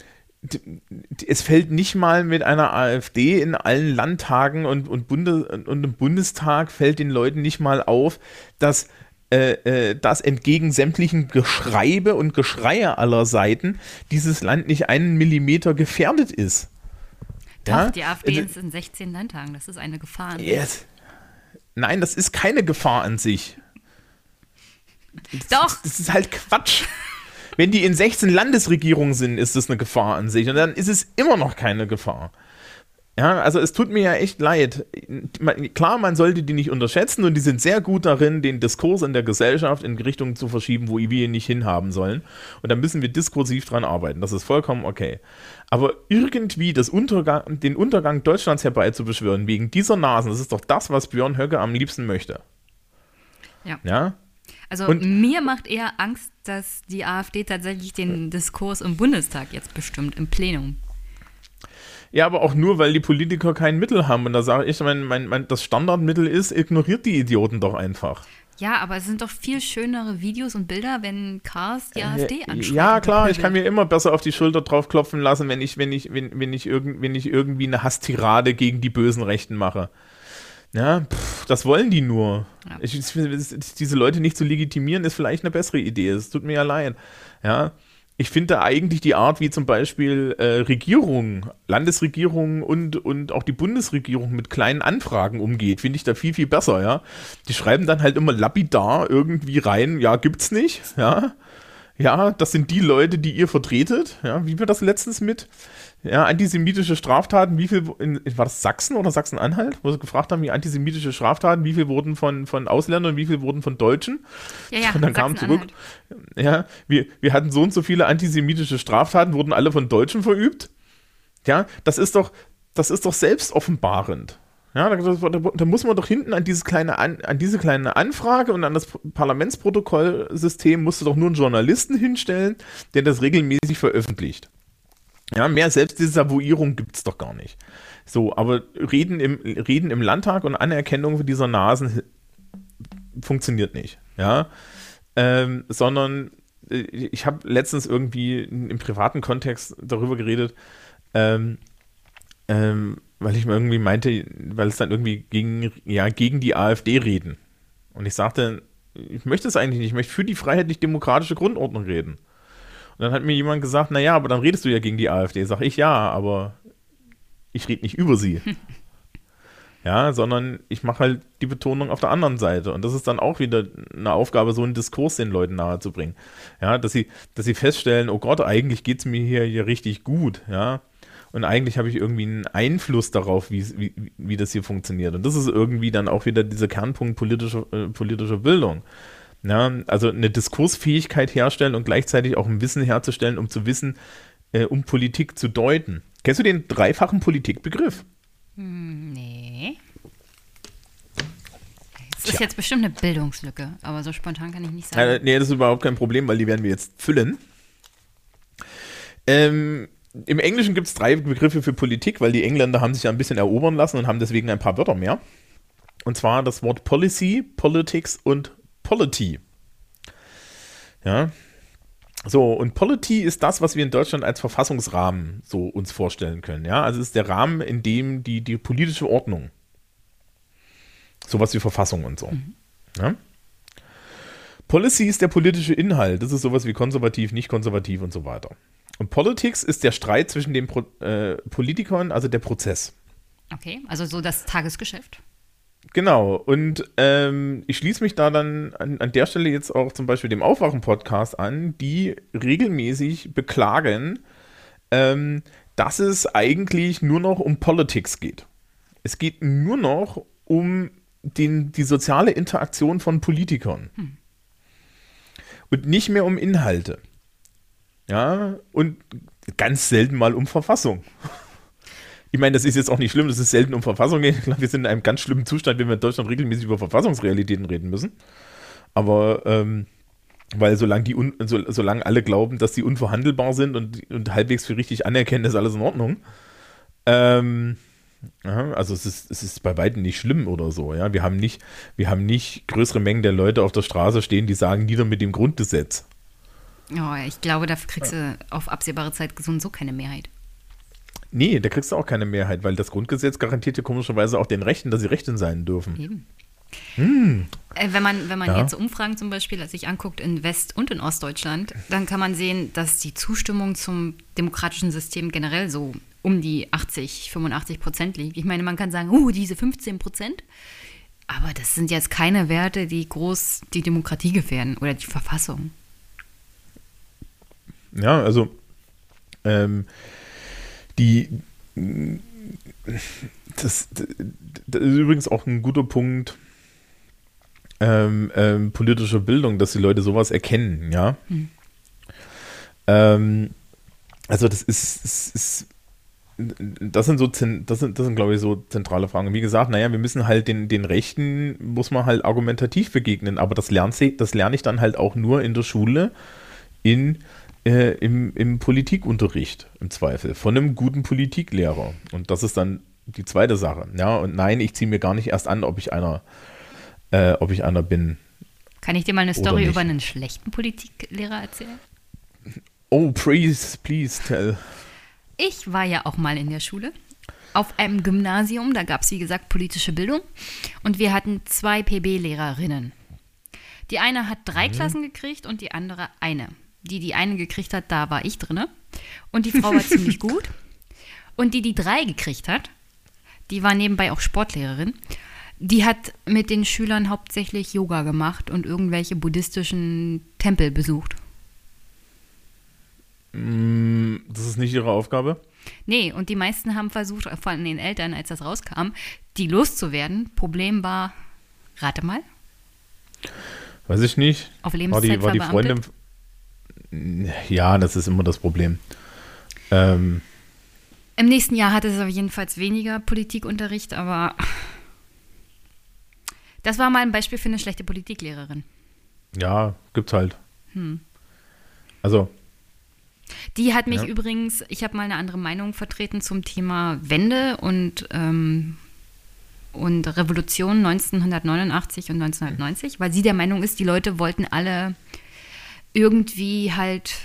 es fällt nicht mal mit einer AfD in allen Landtagen und, und, Bundes, und im Bundestag fällt den Leuten nicht mal auf, dass äh, dass entgegen sämtlichen Geschreibe und Geschreie aller Seiten dieses Land nicht einen Millimeter gefährdet ist. Doch, ja? Die AfD ist in sechzehn Landtagen, das ist eine Gefahr an yes. sich. Nein, das ist keine Gefahr an sich. Doch. Das, das ist halt Quatsch. Wenn die in sechzehn Landesregierungen sind, ist das eine Gefahr an sich. Und dann ist es immer noch keine Gefahr. Ja, also es tut mir ja echt leid. Klar, man sollte die nicht unterschätzen und die sind sehr gut darin, den Diskurs in der Gesellschaft in Richtungen zu verschieben, wo wir ihn nicht hinhaben sollen. Und da müssen wir diskursiv dran arbeiten. Das ist vollkommen okay. Aber irgendwie das Untergang, den Untergang Deutschlands herbeizubeschwören wegen dieser Nasen, das ist doch das, was Björn Höcke am liebsten möchte. Ja. Ja? Also und mir macht eher Angst, dass die AfD tatsächlich den Diskurs im Bundestag jetzt bestimmt, im Plenum. Ja, aber auch nur, weil die Politiker kein Mittel haben. Und da sage ich, mein, mein, mein, das Standardmittel ist, ignoriert die Idioten doch einfach. Ja, aber es sind doch viel schönere Videos und Bilder, wenn Cars die äh, AfD anschaut. Ja, klar, ich kann mir immer besser auf die Schulter draufklopfen lassen, wenn ich, wenn ich, wenn, wenn ich, irgend, wenn ich irgendwie eine Hasstirade gegen die bösen Rechten mache. Ja, pff, das wollen die nur. Ja. Ich, diese Leute nicht zu legitimieren, ist vielleicht eine bessere Idee. Es tut mir ja leid. Ja. Ich finde da eigentlich die Art, wie zum Beispiel äh, Regierungen, Landesregierungen und, und auch die Bundesregierung mit kleinen Anfragen umgeht, finde ich da viel, viel besser, ja. Die schreiben dann halt immer lapidar irgendwie rein, ja, gibt's nicht, ja. Ja, das sind die Leute, die ihr vertretet, ja, wie wir das letztens mit, ja, antisemitische Straftaten, wie viel, in, war das Sachsen oder Sachsen-Anhalt, wo sie gefragt haben, wie antisemitische Straftaten, wie viel wurden von, von Ausländern, wie viel wurden von Deutschen? Ja, ja, und dann kam zurück, ja, wir, wir hatten so und so viele antisemitische Straftaten, wurden alle von Deutschen verübt? Ja, das ist doch, das ist doch selbstoffenbarend. Ja, da, da, da muss man doch hinten an, dieses kleine an, an diese kleine Anfrage und an das Parlamentsprotokollsystem musst du doch nur einen Journalisten hinstellen, der das regelmäßig veröffentlicht. Ja, mehr Selbstdesavouierung gibt es doch gar nicht. So, aber Reden im, Reden im Landtag und Anerkennung dieser Nasen funktioniert nicht. Ja, ähm, sondern ich habe letztens irgendwie im privaten Kontext darüber geredet, ähm, ähm, weil ich mir irgendwie meinte, weil es dann irgendwie gegen, ja, gegen die AfD reden. Und ich sagte, ich möchte es eigentlich nicht, ich möchte für die freiheitlich-demokratische Grundordnung reden. Und dann hat mir jemand gesagt, naja, aber dann redest du ja gegen die AfD. Sag ich, ja, aber ich rede nicht über sie. Ja, sondern ich mache halt die Betonung auf der anderen Seite. Und das ist dann auch wieder eine Aufgabe, so einen Diskurs den Leuten nahezubringen. Ja, dass sie, dass sie feststellen, oh Gott, eigentlich geht es mir hier, hier richtig gut, ja. Und eigentlich habe ich irgendwie einen Einfluss darauf, wie, wie, wie das hier funktioniert. Und das ist irgendwie dann auch wieder dieser Kernpunkt politischer, äh, politischer Bildung. Ja, also eine Diskursfähigkeit herstellen und gleichzeitig auch ein Wissen herzustellen, um zu wissen, äh, um Politik zu deuten. Kennst du den dreifachen Politikbegriff? Nee. Das ist Tja. jetzt bestimmt eine Bildungslücke, aber so spontan kann ich nicht sagen. Äh, nee, das ist überhaupt kein Problem, weil die werden wir jetzt füllen. Ähm, Im Englischen gibt es drei Begriffe für Politik, weil die Engländer haben sich ja ein bisschen erobern lassen und haben deswegen ein paar Wörter mehr. Und zwar das Wort Policy, Politics und Polity. Ja. So, und Polity ist das, was wir in Deutschland als Verfassungsrahmen so uns vorstellen können. Ja, also es ist der Rahmen, in dem die, die politische Ordnung, sowas wie Verfassung und so. Mhm. Ja. Policy ist der politische Inhalt. Das ist sowas wie konservativ, nicht konservativ und so weiter. Und Politics ist der Streit zwischen den Pro, äh, Politikern, also der Prozess. Okay, also so das Tagesgeschäft. Genau, und ähm, ich schließe mich da dann an, an der Stelle jetzt auch zum Beispiel dem Aufwachen-Podcast an, die regelmäßig beklagen, ähm, dass es eigentlich nur noch um Politics geht. Es geht nur noch um den, die soziale Interaktion von Politikern. Hm. Und nicht mehr um Inhalte. Ja, und ganz selten mal um Verfassung. Ich meine, das ist jetzt auch nicht schlimm, dass es selten um Verfassung geht. Ich glaube, wir sind in einem ganz schlimmen Zustand, wenn wir in Deutschland regelmäßig über Verfassungsrealitäten reden müssen. Aber, ähm, weil solange die un- so, solange alle glauben, dass die unverhandelbar sind und, und halbwegs für richtig anerkennen, ist alles in Ordnung. Ähm, ja, also es ist, es ist bei weitem nicht schlimm oder so. Ja? Wir haben nicht, wir haben nicht größere Mengen der Leute auf der Straße stehen, die sagen, nieder mit dem Grundgesetz. Oh, ich glaube, dafür kriegst du auf absehbare Zeit gesund so keine Mehrheit. Nee, da kriegst du auch keine Mehrheit, weil das Grundgesetz garantiert ja komischerweise auch den Rechten, dass sie Rechten sein dürfen. Eben. Hm. Wenn man, wenn man ja. jetzt Umfragen zum Beispiel sich anguckt in West- und in Ostdeutschland, dann kann man sehen, dass die Zustimmung zum demokratischen System generell so um die achtzig, fünfundachtzig Prozent liegt. Ich meine, man kann sagen, uh, diese fünfzehn Prozent, aber das sind jetzt keine Werte, die groß die Demokratie gefährden oder die Verfassung. Ja, also ähm, die das, das ist übrigens auch ein guter Punkt, ähm, ähm, politische Bildung, dass die Leute sowas erkennen, ja. Hm. Ähm, also das ist, ist, ist das sind so das sind, das sind glaube ich so zentrale Fragen. Wie gesagt, naja, wir müssen halt den, den Rechten, muss man halt argumentativ begegnen, aber das lerne das lerne ich dann halt auch nur in der Schule, in Äh, im, im Politikunterricht im Zweifel, von einem guten Politiklehrer. Und das ist dann die zweite Sache. Ja, und nein, ich ziehe mir gar nicht erst an, ob ich einer, äh, ob ich einer bin. Kann ich dir mal eine Story über einen schlechten Politiklehrer erzählen? Oh, please, please tell. Ich war ja auch mal in der Schule, auf einem Gymnasium, da gab es, wie gesagt, politische Bildung. Und wir hatten zwei P B-Lehrerinnen. Die eine hat drei mhm. Klassen gekriegt und die andere eine. Die, die eine gekriegt hat, da war ich drin. Und die Frau war ziemlich gut. Und die, die drei gekriegt hat, die war nebenbei auch Sportlehrerin, die hat mit den Schülern hauptsächlich Yoga gemacht und irgendwelche buddhistischen Tempel besucht. Das ist nicht ihre Aufgabe? Nee, und die meisten haben versucht, von den Eltern, als das rauskam, die loszuwerden. Problem war, rate mal. Weiß ich nicht. Auf Lebenszeit war die, war die Freundin... Ja, das ist immer das Problem. Ähm, Im nächsten Jahr hatte es jedenfalls weniger Politikunterricht, aber das war mal ein Beispiel für eine schlechte Politiklehrerin. Ja, gibt's halt. Hm. Also. Die hat mich ja. übrigens, ich habe mal eine andere Meinung vertreten zum Thema Wende und, ähm, und Revolution neunzehnhundertneunundachtzig und neunzehnhundertneunzig, weil sie der Meinung ist, die Leute wollten alle irgendwie halt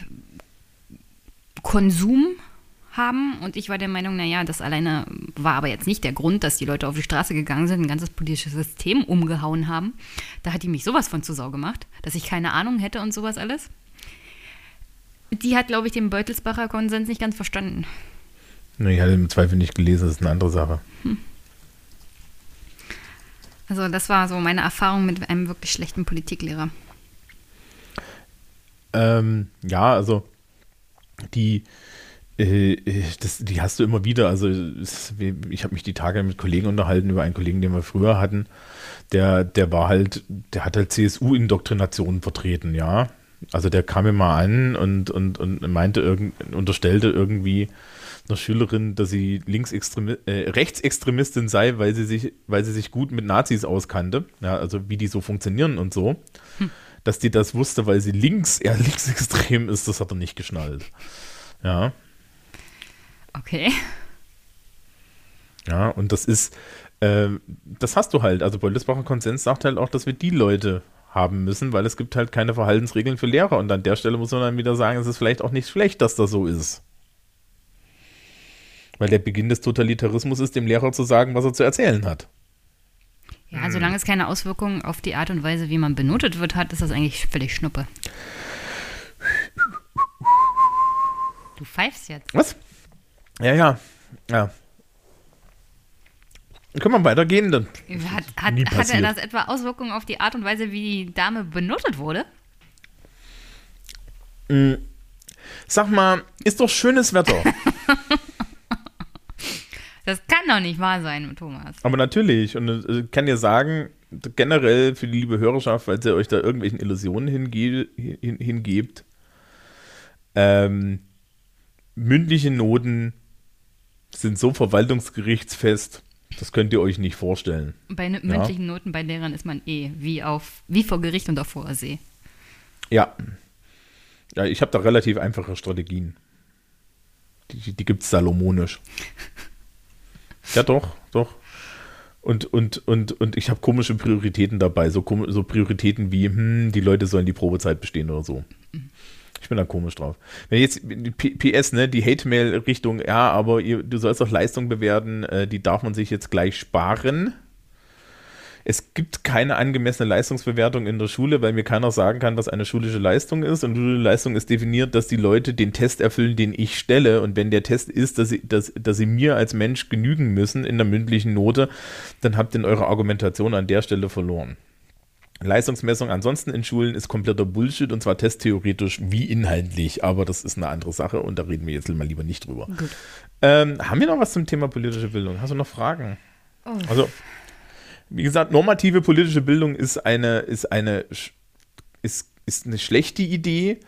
Konsum haben. Und ich war der Meinung, naja, das alleine war aber jetzt nicht der Grund, dass die Leute auf die Straße gegangen sind, ein ganzes politisches System umgehauen haben. Da hat die mich sowas von zu Sau gemacht, dass ich keine Ahnung hätte und sowas alles. Die hat, glaube ich, den Beutelsbacher Konsens nicht ganz verstanden. Nee, ich hatte im Zweifel nicht gelesen, das ist eine andere Sache. Hm. Also das war so meine Erfahrung mit einem wirklich schlechten Politiklehrer. Ähm, ja, also die, äh, das, die hast du immer wieder. Also ich habe mich die Tage mit Kollegen unterhalten über einen Kollegen, den wir früher hatten. Der, der war halt, der hat halt C S U-Indoktrination vertreten, ja. Also der kam mir mal an und, und, und meinte irgend, unterstellte irgendwie einer Schülerin, dass sie Linksextremi- äh, Rechtsextremistin sei, weil sie sich, weil sie sich gut mit Nazis auskannte. Ja, also wie die so funktionieren und so. Hm. Dass die das wusste, weil sie links, eher linksextrem ist, das hat er nicht geschnallt. Ja. Okay. Ja, und das ist, äh, das hast du halt. Also Beutelsbacher Konsens sagt halt auch, dass wir die Leute haben müssen, weil es gibt halt keine Verhaltensregeln für Lehrer. Und an der Stelle muss man dann wieder sagen, es ist vielleicht auch nicht schlecht, dass das so ist. Weil der Beginn des Totalitarismus ist, dem Lehrer zu sagen, was er zu erzählen hat. Ja, solange es keine Auswirkungen auf die Art und Weise, wie man benotet wird, hat, ist das eigentlich völlig Schnuppe. Du pfeifst jetzt. Was? Ja, ja. ja. Können wir weitergehen? Dann hat, hat, hatte das etwa Auswirkungen auf die Art und Weise, wie die Dame benotet wurde? Sag mal, ist doch schönes Wetter. Das kann doch nicht wahr sein, Thomas. Aber natürlich. Und ich kann dir sagen, generell für die liebe Hörerschaft, falls ihr euch da irgendwelchen Illusionen hinge- hin- hingebt, ähm, mündliche Noten sind so verwaltungsgerichtsfest, das könnt ihr euch nicht vorstellen. Bei ne- mündlichen ja? Noten bei Lehrern ist man eh wie, auf, wie vor Gericht und auf hoher See. Ja. Ja, ich habe da relativ einfache Strategien. Die, die gibt es salomonisch. Ja, doch, doch. Und, und, und, und ich habe komische Prioritäten dabei. So, so Prioritäten wie, hm, die Leute sollen die Probezeit bestehen oder so. Ich bin da komisch drauf. Wenn jetzt P S, ne, die Hate-Mail-Richtung, ja, aber ihr, du sollst doch Leistung bewerten, äh, die darf man sich jetzt gleich sparen. Es gibt keine angemessene Leistungsbewertung in der Schule, weil mir keiner sagen kann, was eine schulische Leistung ist. Und schulische Leistung ist definiert, dass die Leute den Test erfüllen, den ich stelle. Und wenn der Test ist, dass sie, dass, dass sie mir als Mensch genügen müssen in der mündlichen Note, dann habt ihr eure Argumentation an der Stelle verloren. Leistungsmessung ansonsten in Schulen ist kompletter Bullshit, und zwar testtheoretisch wie inhaltlich, aber das ist eine andere Sache und da reden wir jetzt mal lieber nicht drüber. Ähm, haben wir noch was zum Thema politische Bildung? Hast du noch Fragen? Oh. Also, wie gesagt, normative politische Bildung ist eine, ist eine, ist, ist eine schlechte Idee,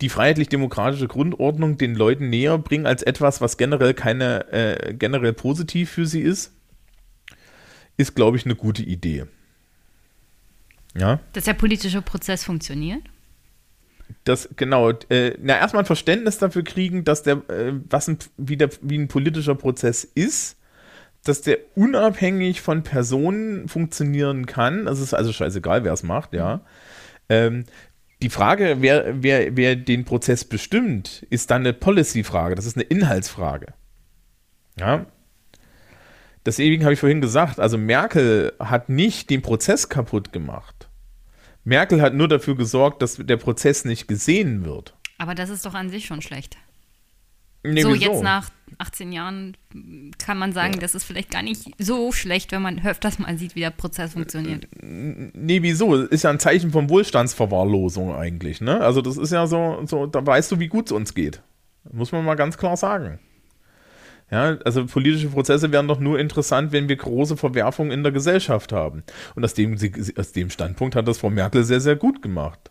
die freiheitlich-demokratische Grundordnung den Leuten näher bringen als etwas, was generell keine, äh, generell positiv für sie ist, ist, glaube ich, eine gute Idee. Ja. Dass der politische Prozess funktioniert? Das, genau. Äh, na, erstmal ein Verständnis dafür kriegen, dass der, äh, was ein, wie, der, wie ein politischer Prozess ist, dass der unabhängig von Personen funktionieren kann. Es ist also scheißegal, wer es macht, ja. Ähm, die Frage, wer, wer, wer den Prozess bestimmt, ist dann eine Policy-Frage. Das ist eine Inhaltsfrage. Ja. Deswegen habe ich vorhin gesagt, also Merkel hat nicht den Prozess kaputt gemacht. Merkel hat nur dafür gesorgt, dass der Prozess nicht gesehen wird. Aber das ist doch an sich schon schlecht. Nee, so, wieso? Jetzt nach achtzehn Jahren kann man sagen, ja, das ist vielleicht gar nicht so schlecht, wenn man öfters mal sieht, wie der Prozess funktioniert. Nee, wieso? Ist ja ein Zeichen von Wohlstandsverwahrlosung eigentlich, ne? Also das ist ja so, so, da weißt du, wie gut es uns geht. Muss man mal ganz klar sagen. Ja, also politische Prozesse wären doch nur interessant, wenn wir große Verwerfungen in der Gesellschaft haben. Und aus dem, aus dem Standpunkt hat das Frau Merkel sehr, sehr gut gemacht.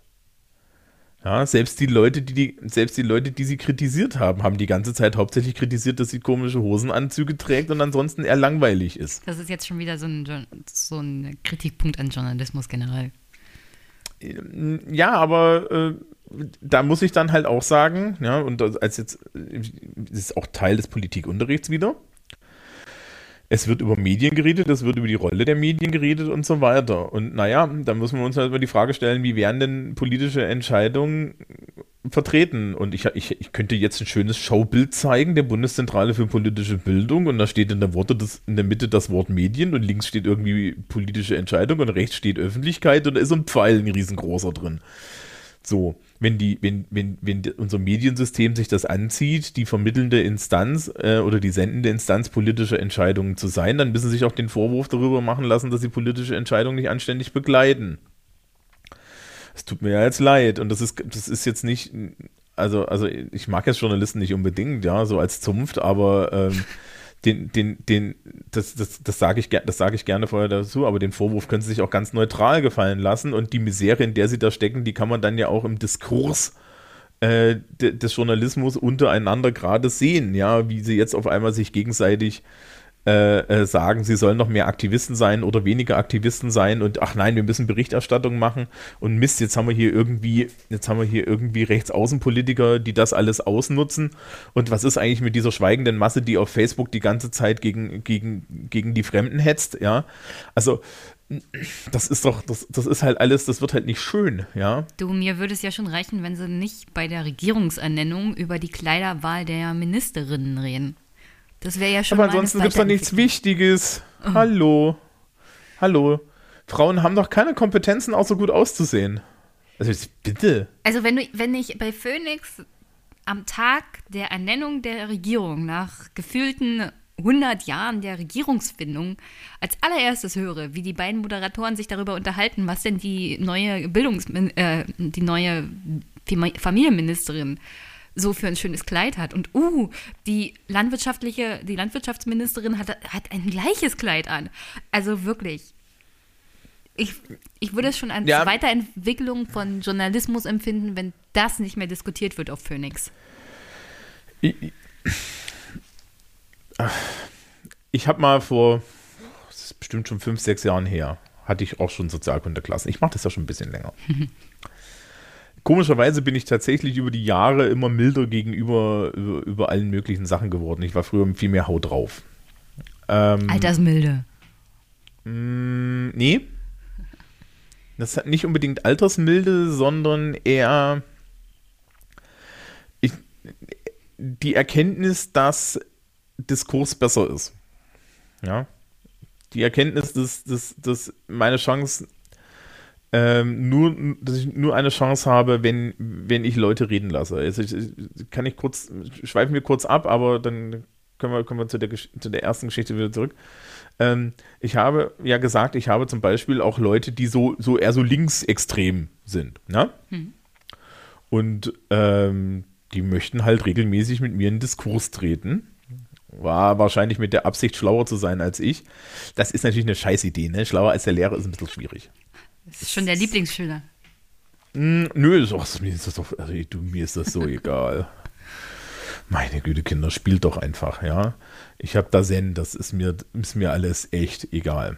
Ja, selbst die Leute, die, die, selbst die Leute, die sie kritisiert haben, haben die ganze Zeit hauptsächlich kritisiert, dass sie komische Hosenanzüge trägt und ansonsten eher langweilig ist. Das ist jetzt schon wieder so ein, so ein Kritikpunkt an Journalismus generell. Ja, aber... Äh, da muss ich dann halt auch sagen, ja, und als jetzt das ist auch Teil des Politikunterrichts wieder. Es wird über Medien geredet, es wird über die Rolle der Medien geredet und so weiter. Und naja, dann müssen wir uns halt mal die Frage stellen, wie werden denn politische Entscheidungen vertreten? Und ich, ich, ich könnte jetzt ein schönes Schaubild zeigen, der Bundeszentrale für politische Bildung, und da steht in der, Worte das, in der Mitte das Wort Medien und links steht irgendwie politische Entscheidung und rechts steht Öffentlichkeit, und da ist so ein Pfeil, ein riesengroßer drin. So, wenn, die, wenn, wenn, wenn unser Mediensystem sich das anzieht, die vermittelnde Instanz äh, oder die sendende Instanz politischer Entscheidungen zu sein, dann müssen sie sich auch den Vorwurf darüber machen lassen, dass sie politische Entscheidungen nicht anständig begleiten. Es tut mir ja jetzt leid, und das ist, das ist jetzt nicht, also, also ich mag jetzt Journalisten nicht unbedingt, ja, so als Zunft, aber ähm, den, den, den, das, das, das sage ich, sag ich gerne vorher dazu, aber den Vorwurf können sie sich auch ganz neutral gefallen lassen, und die Misere, in der sie da stecken, die kann man dann ja auch im Diskurs äh, de, des Journalismus untereinander gerade sehen, ja, wie sie jetzt auf einmal sich gegenseitig äh, äh, sagen, sie sollen noch mehr Aktivisten sein oder weniger Aktivisten sein, und ach nein, wir müssen Berichterstattung machen und Mist, jetzt haben wir hier irgendwie, jetzt haben wir hier irgendwie Rechtsaußenpolitiker, die das alles ausnutzen, und was ist eigentlich mit dieser schweigenden Masse, die auf Facebook die ganze Zeit gegen, gegen, gegen die Fremden hetzt, ja, also das ist doch, das, das ist halt alles, das wird halt nicht schön, ja. Du, mir würde es ja schon reichen, wenn sie nicht bei der Regierungsernennung über die Kleiderwahl der Ministerinnen reden. Das wäre ja schon. Aber ansonsten gibt es doch nichts Wichtiges. Oh. Hallo. Hallo. Frauen haben doch keine Kompetenzen, auch so gut auszusehen. Also bitte. Also wenn, du, wenn ich bei Phoenix am Tag der Ernennung der Regierung nach gefühlten hundert Jahren der Regierungsfindung als allererstes höre, wie die beiden Moderatoren sich darüber unterhalten, was denn die neue Bildungs-, äh, die neue Familienministerin so für ein schönes Kleid hat. Und uh, die landwirtschaftliche, die Landwirtschaftsministerin hat, hat ein gleiches Kleid an. Also wirklich. Ich, ich würde es schon als ja. Weiterentwicklung von Journalismus empfinden, wenn das nicht mehr diskutiert wird auf Phoenix. Ich, ich, ich habe mal vor, das ist bestimmt schon fünf, sechs Jahren her, hatte ich auch schon Sozialkundeklassen. Ich mache das ja schon ein bisschen länger. Komischerweise bin ich tatsächlich über die Jahre immer milder gegenüber über, über allen möglichen Sachen geworden. Ich war früher viel mehr Haut drauf. Ähm, Altersmilde? Mh, nee. Das hat nicht unbedingt Altersmilde, sondern eher die Erkenntnis, dass Diskurs besser ist. Ja. Die Erkenntnis, dass, dass, dass meine Chance ähm, nur, dass ich nur eine Chance habe, wenn, wenn ich Leute reden lasse. Also ich, ich, kann ich kurz, schweifen wir kurz ab, aber dann können wir, können wir zu der, zu der ersten Geschichte wieder zurück. Ähm, ich habe ja gesagt, ich habe zum Beispiel auch Leute, die so, so eher so linksextrem sind. Ne? Hm. Und ähm, die möchten halt regelmäßig mit mir in Diskurs treten. War wahrscheinlich mit der Absicht, schlauer zu sein als ich. Das ist natürlich eine Scheißidee, ne? Schlauer als der Lehrer ist ein bisschen schwierig. Das ist schon der Lieblingsschüler. Mm, nö, ist doch, mir, ist das doch, also, du, mir ist das so egal. Meine Güte, Kinder, spielt doch einfach, ja. Ich habe da Zen, das ist mir, ist mir alles echt egal.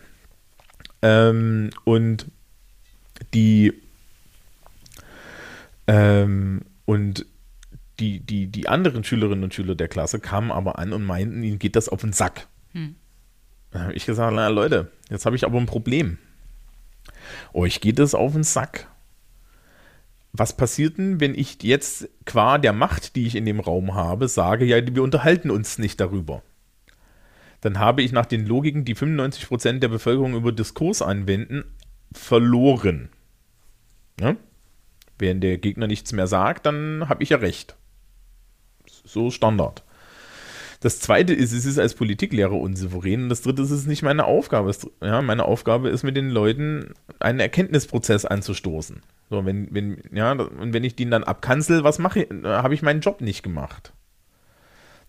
Ähm, und die ähm, und Die, die, die anderen Schülerinnen und Schüler der Klasse kamen aber an und meinten, ihnen geht das auf den Sack. Hm. Da habe ich gesagt, na Leute, jetzt habe ich aber ein Problem. Euch geht das auf den Sack. Was passiert denn, wenn ich jetzt qua der Macht, die ich in dem Raum habe, sage, ja, wir unterhalten uns nicht darüber? Dann habe ich nach den Logiken, die fünfundneunzig Prozent der Bevölkerung über Diskurs anwenden, verloren. Ne? Wenn der Gegner nichts mehr sagt, dann habe ich ja recht. So Standard. Das Zweite ist, es ist als Politiklehrer unsouverän. Und das Dritte ist, es ist nicht meine Aufgabe. Ja, meine Aufgabe ist, mit den Leuten einen Erkenntnisprozess anzustoßen. So, wenn, wenn, ja, und wenn ich den dann abkanzel, was mache ich? Habe ich meinen Job nicht gemacht.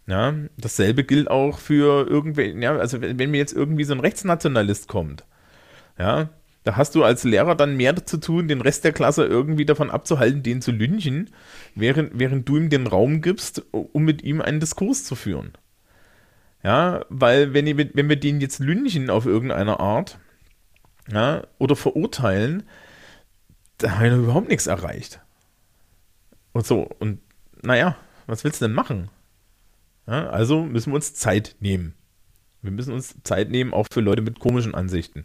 Ja, dasselbe gilt auch für irgendwelche, ja, also wenn, wenn mir jetzt irgendwie so ein Rechtsnationalist kommt, ja, da hast du als Lehrer dann mehr zu tun, den Rest der Klasse irgendwie davon abzuhalten, den zu lynchen, während, während du ihm den Raum gibst, um mit ihm einen Diskurs zu führen. Ja, weil wenn, ich, wenn wir den jetzt lynchen auf irgendeine Art, ja, oder verurteilen, da haben wir noch überhaupt nichts erreicht. Und so, und naja, was willst du denn machen? Ja, also müssen wir uns Zeit nehmen. Wir müssen uns Zeit nehmen, auch für Leute mit komischen Ansichten.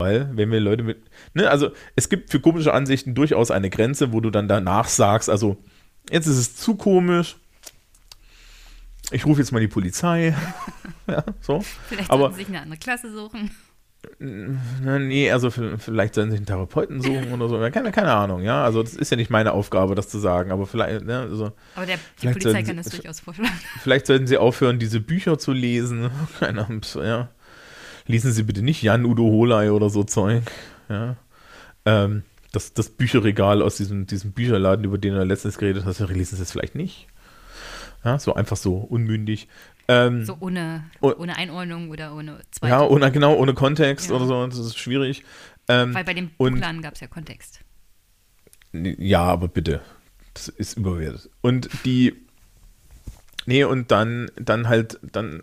Weil, wenn wir Leute mit, ne, also es gibt für komische Ansichten durchaus eine Grenze, wo du dann danach sagst, also jetzt ist es zu komisch, ich rufe jetzt mal die Polizei. Ja, so. Vielleicht aber, sollten sie sich eine andere Klasse suchen. Na, nee, also vielleicht sollen sie einen Therapeuten suchen oder so, keine, keine Ahnung, ja, also das ist ja nicht meine Aufgabe, das zu sagen, aber vielleicht, ne, also. Aber der, die Polizei kann das durchaus vorschlagen. Vielleicht sollten sie aufhören, diese Bücher zu lesen, keine Ahnung, ja. Lesen Sie bitte nicht Jan-Udo Holey oder so Zeug. Ja. Ähm, das, das Bücherregal aus diesem, diesem Bücherladen, über den er letztens geredet hat, lesen Sie es vielleicht nicht. Ja, so einfach so unmündig. Ähm, so ohne, oh, ohne Einordnung oder ohne zweite. Ja, ohne, genau, ohne Kontext, ja, oder so. Das ist schwierig. Ähm, Weil bei dem Buchladen gab es ja Kontext. Ja, aber bitte. Das ist überwertet. Und die Nee, und dann, dann halt, dann,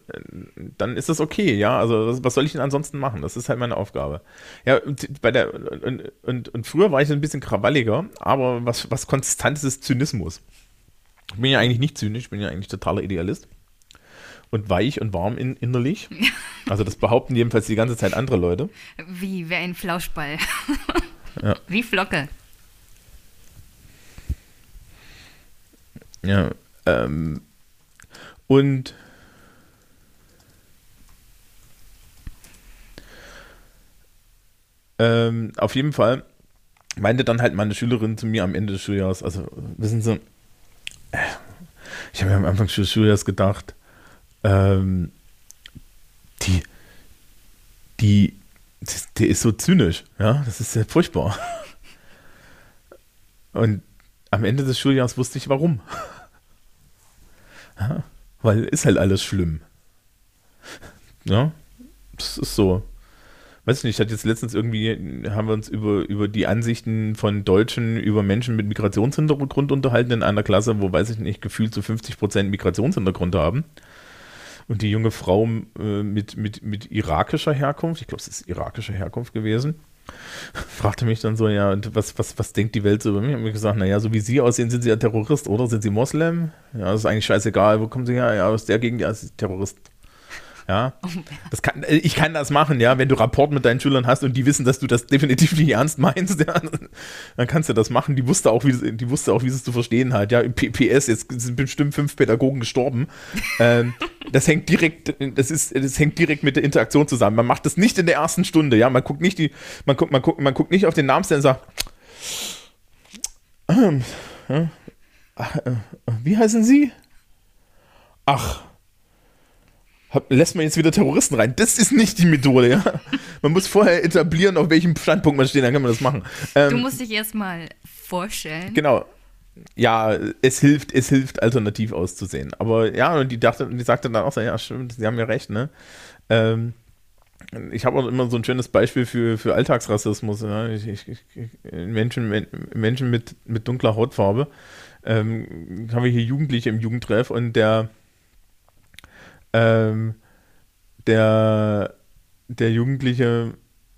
dann ist das okay, ja, also was, was soll ich denn ansonsten machen? Das ist halt meine Aufgabe. Ja, und, bei der, und, und, und früher war ich ein bisschen krawalliger, aber was, was konstant ist, ist Zynismus. Ich bin ja eigentlich nicht zynisch, ich bin ja eigentlich totaler Idealist und weich und warm in, innerlich. Also das behaupten jedenfalls die ganze Zeit andere Leute. Wie, wie ein Flauschball. Ja. Wie Flocke. Ja, ähm, Und ähm, auf jeden Fall meinte dann halt meine Schülerin zu mir am Ende des Schuljahres, also wissen Sie, ich habe mir am Anfang des Schuljahres gedacht, ähm, die, die, der ist so zynisch, ja, das ist ja furchtbar. Und am Ende des Schuljahres wusste ich warum. Ja. Weil ist halt alles schlimm. Ja, das ist so. Weiß nicht, ich hatte jetzt letztens irgendwie, haben wir uns über, über die Ansichten von Deutschen über Menschen mit Migrationshintergrund unterhalten in einer Klasse, wo, weiß ich nicht, gefühlt zu so fünfzig Prozent Migrationshintergrund haben. Und die junge Frau äh, mit, mit, mit irakischer Herkunft, ich glaube, es ist irakische Herkunft gewesen, fragte mich dann so, ja, und was, was, was denkt die Welt so über mich? Ich habe mir gesagt, naja, so wie Sie aussehen, sind Sie ja Terrorist, oder? Sind Sie Moslem? Ja, das ist eigentlich scheißegal. Wo kommen Sie her? Ja, aus der Gegend, ja, ist Terrorist. Ja, das kann, ich kann das machen, ja, wenn du Rapport mit deinen Schülern hast und die wissen, dass du das definitiv nicht ernst meinst, ja, dann kannst du das machen. Die wusste auch, wie, die wusste auch, wie es zu verstehen hat. Ja, P S, jetzt sind bestimmt fünf Pädagogen gestorben. ähm, das hängt direkt, das ist, das hängt direkt mit der Interaktion zusammen. Man macht das nicht in der ersten Stunde, ja, man guckt nicht die, man guckt, man guckt, man guckt nicht auf den Namenszettel und sagt, ähm, äh, wie heißen Sie? Ach, hab, lässt man jetzt wieder Terroristen rein? Das ist nicht die Methode, ja. Man muss vorher etablieren, auf welchem Standpunkt man steht, dann kann man das machen. Ähm, du musst dich erst mal vorstellen. Genau. Ja, es hilft, es hilft, alternativ auszusehen. Aber ja, und die, dachte, die sagte dann auch so, ja, stimmt, Sie haben ja recht, ne? Ähm, ich habe auch immer so ein schönes Beispiel für, für Alltagsrassismus. Ne? Ich, ich, ich, Menschen, Menschen mit, mit dunkler Hautfarbe. Ähm, haben wir hier Jugendliche im Jugendtreff und der Ähm, der, der Jugendliche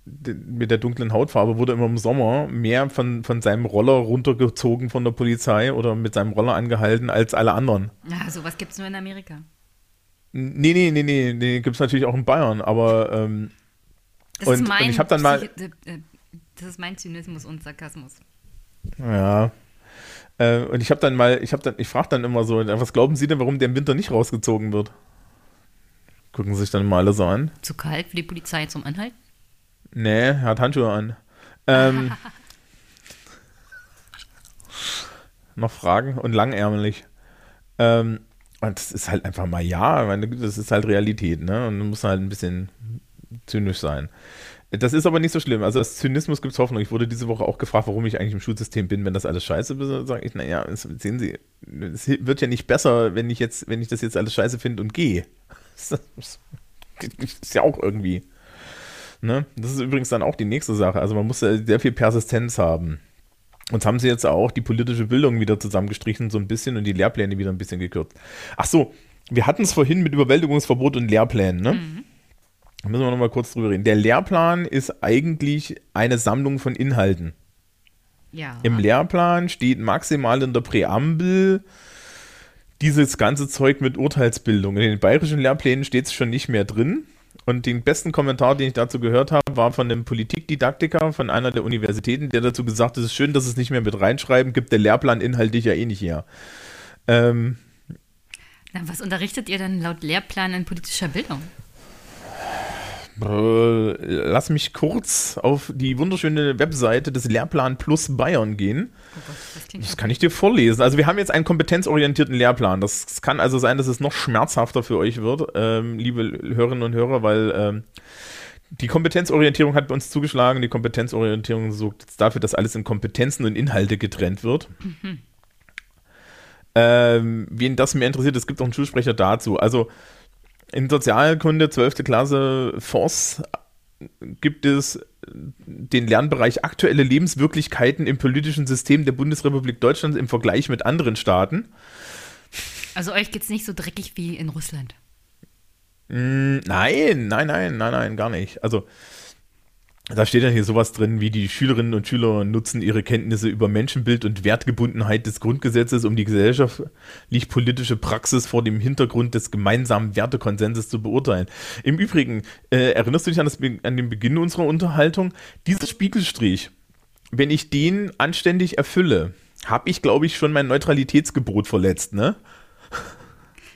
de, mit der dunklen Hautfarbe wurde immer im Sommer mehr von, von seinem Roller runtergezogen von der Polizei oder mit seinem Roller angehalten als alle anderen. Ja, sowas gibt es nur in Amerika. Nee, nee, nee, nee, nee gibt es natürlich auch in Bayern, aber ähm, das, und, ist mein und ich hab dann mal, das ist mein Zynismus und Sarkasmus. Ja. Äh, und ich habe dann mal, ich, hab dann, ich frage dann immer so, was glauben Sie denn, warum der im Winter nicht rausgezogen wird? Gucken Sie sich dann mal alle so an. Zu kalt für die Polizei zum Anhalten? Nee, er hat Handschuhe an. Ähm, noch Fragen? Und langärmelig. Ähm, und das ist halt einfach mal, ja, meine Güte, das ist halt Realität, ne? Und man muss halt ein bisschen zynisch sein. Das ist aber nicht so schlimm. Also, aus Zynismus gibt es Hoffnung. Ich wurde diese Woche auch gefragt, warum ich eigentlich im Schulsystem bin, wenn das alles scheiße ist. Sage ich, naja, sehen Sie, es wird ja nicht besser, wenn ich, jetzt, wenn ich das jetzt alles scheiße finde und gehe. Das ist ja auch irgendwie. Ne? Das ist übrigens dann auch die nächste Sache. Also, man muss ja sehr viel Persistenz haben. Uns haben sie jetzt auch die politische Bildung wieder zusammengestrichen, so ein bisschen, und die Lehrpläne wieder ein bisschen gekürzt. Ach so, wir hatten es vorhin mit Überwältigungsverbot und Lehrplänen, ne? Mhm. Da müssen wir nochmal kurz drüber reden. Der Lehrplan ist eigentlich eine Sammlung von Inhalten. Ja. Im Lehrplan steht maximal in der Präambel dieses ganze Zeug mit Urteilsbildung. In den bayerischen Lehrplänen steht es schon nicht mehr drin. Und den besten Kommentar, den ich dazu gehört habe, war von einem Politikdidaktiker von einer der Universitäten, der dazu gesagt hat, es ist schön, dass es nicht mehr mit reinschreiben gibt, der Lehrplan inhaltlich ja eh nicht her. Ähm, Na, was unterrichtet ihr denn laut Lehrplan in politischer Bildung? Lass mich kurz auf die wunderschöne Webseite des Lehrplan Plus Bayern gehen. Oh Gott, das klingt das kann ich dir vorlesen. Also wir haben jetzt einen kompetenzorientierten Lehrplan. Das kann also sein, dass es noch schmerzhafter für euch wird, ähm, liebe Hörerinnen und Hörer, weil ähm, die Kompetenzorientierung hat bei uns zugeschlagen. Die Kompetenzorientierung sorgt jetzt dafür, dass alles in Kompetenzen und Inhalte getrennt wird. Mhm. Ähm, wen das mehr interessiert, es gibt auch einen Schulsprecher dazu. Also in Sozialkunde, zwölfte Klasse, F O S, gibt es den Lernbereich aktuelle Lebenswirklichkeiten im politischen System der Bundesrepublik Deutschland im Vergleich mit anderen Staaten. Also euch geht's nicht so dreckig wie in Russland? Mm, nein, nein, nein, nein, nein, gar nicht. Also da steht dann hier sowas drin, wie die Schülerinnen und Schüler nutzen ihre Kenntnisse über Menschenbild und Wertgebundenheit des Grundgesetzes, um die gesellschaftlich-politische Praxis vor dem Hintergrund des gemeinsamen Wertekonsenses zu beurteilen. Im Übrigen, äh, erinnerst du dich an, das, an den Beginn unserer Unterhaltung? Dieser Spiegelstrich, wenn ich den anständig erfülle, habe ich, glaube ich, schon mein Neutralitätsgebot verletzt, ne?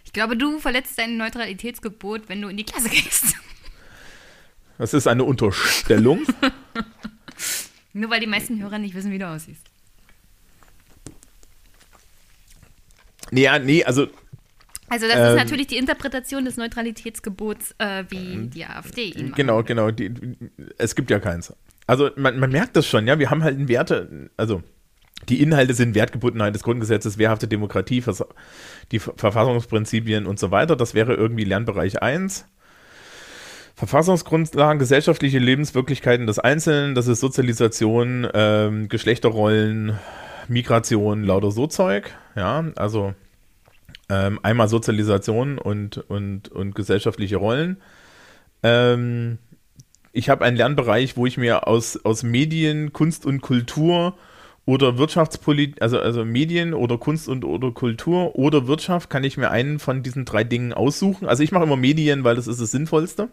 Ich glaube, du verletzt dein Neutralitätsgebot, wenn du in die Klasse gehst. Das ist eine Unterstellung. Nur weil die meisten Hörer nicht wissen, wie du aussiehst. Ja, nee, also... Also das ähm, ist natürlich die Interpretation des Neutralitätsgebots, äh, wie ähm, die AfD ihn macht. Genau, genau. Die, es gibt ja keins. Also man, man merkt das schon, ja. Wir haben halt einen Werte... Also die Inhalte sind Wertgebundenheit des Grundgesetzes, wehrhafte Demokratie, die Verfassungsprinzipien und so weiter. Das wäre irgendwie Lernbereich eins. Verfassungsgrundlagen, gesellschaftliche Lebenswirklichkeiten des Einzelnen, das ist Sozialisation, ähm, Geschlechterrollen, Migration, lauter so Zeug. Ja, also ähm, einmal Sozialisation und, und, und gesellschaftliche Rollen. Ähm, ich habe einen Lernbereich, wo ich mir aus, aus Medien, Kunst und Kultur oder Wirtschaftspolitik, also, also Medien oder Kunst und oder Kultur oder Wirtschaft, kann ich mir einen von diesen drei Dingen aussuchen. Also ich mache immer Medien, weil das ist das Sinnvollste.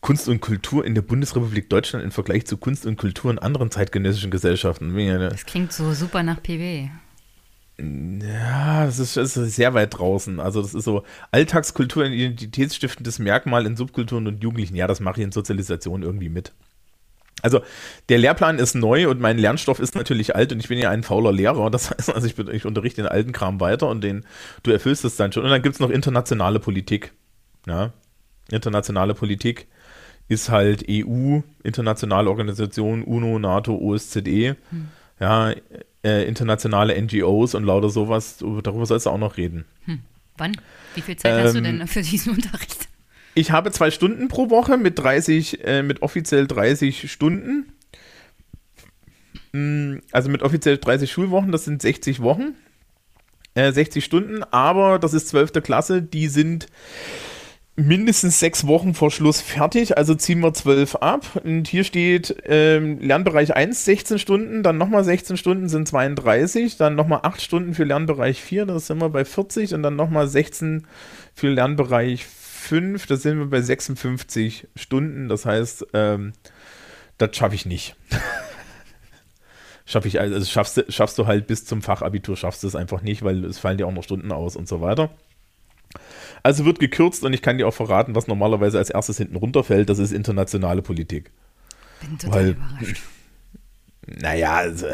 Kunst und Kultur in der Bundesrepublik Deutschland im Vergleich zu Kunst und Kultur in anderen zeitgenössischen Gesellschaften. Das klingt so super nach P W. Ja, das ist, das ist sehr weit draußen. Also das ist so Alltagskultur, ein identitätsstiftendes Merkmal in Subkulturen und Jugendlichen. Ja, das mache ich in Sozialisation irgendwie mit. Also der Lehrplan ist neu und mein Lernstoff ist natürlich alt und ich bin ja ein fauler Lehrer. Das heißt, also ich, bin, ich unterrichte den alten Kram weiter und den, du erfüllst es dann schon. Und dann gibt es noch internationale Politik. Ja? Internationale Politik ist halt E U, internationale Organisation, UNO, NATO, O S Z E. Hm. Ja, äh, internationale N G Os und lauter sowas, darüber sollst du auch noch reden. Hm. Wann? Wie viel Zeit ähm, hast du denn für diesen Unterricht? Ich habe zwei Stunden pro Woche mit dreißig, äh, mit offiziell dreißig Stunden. Also mit offiziell dreißig Schulwochen, das sind sechzig Wochen, äh, sechzig Stunden, aber das ist zwölfte Klasse, die sind mindestens sechs Wochen vor Schluss fertig, also ziehen wir zwölf ab. Und hier steht ähm, Lernbereich eins, sechzehn Stunden, dann nochmal sechzehn Stunden sind zweiunddreißig, dann nochmal acht Stunden für Lernbereich vier, das sind wir bei vierzig und dann nochmal sechzehn für Lernbereich fünf, das sind wir bei sechsundfünfzig Stunden, das heißt, ähm, das schaffe ich nicht. Schaff ich, also schaffst, schaffst du halt bis zum Fachabitur, schaffst du es einfach nicht, weil es fallen dir auch noch Stunden aus und so weiter. Also wird gekürzt und ich kann dir auch verraten, was normalerweise als erstes hinten runterfällt, das ist internationale Politik. Bin total Weil, überrascht. Naja, also...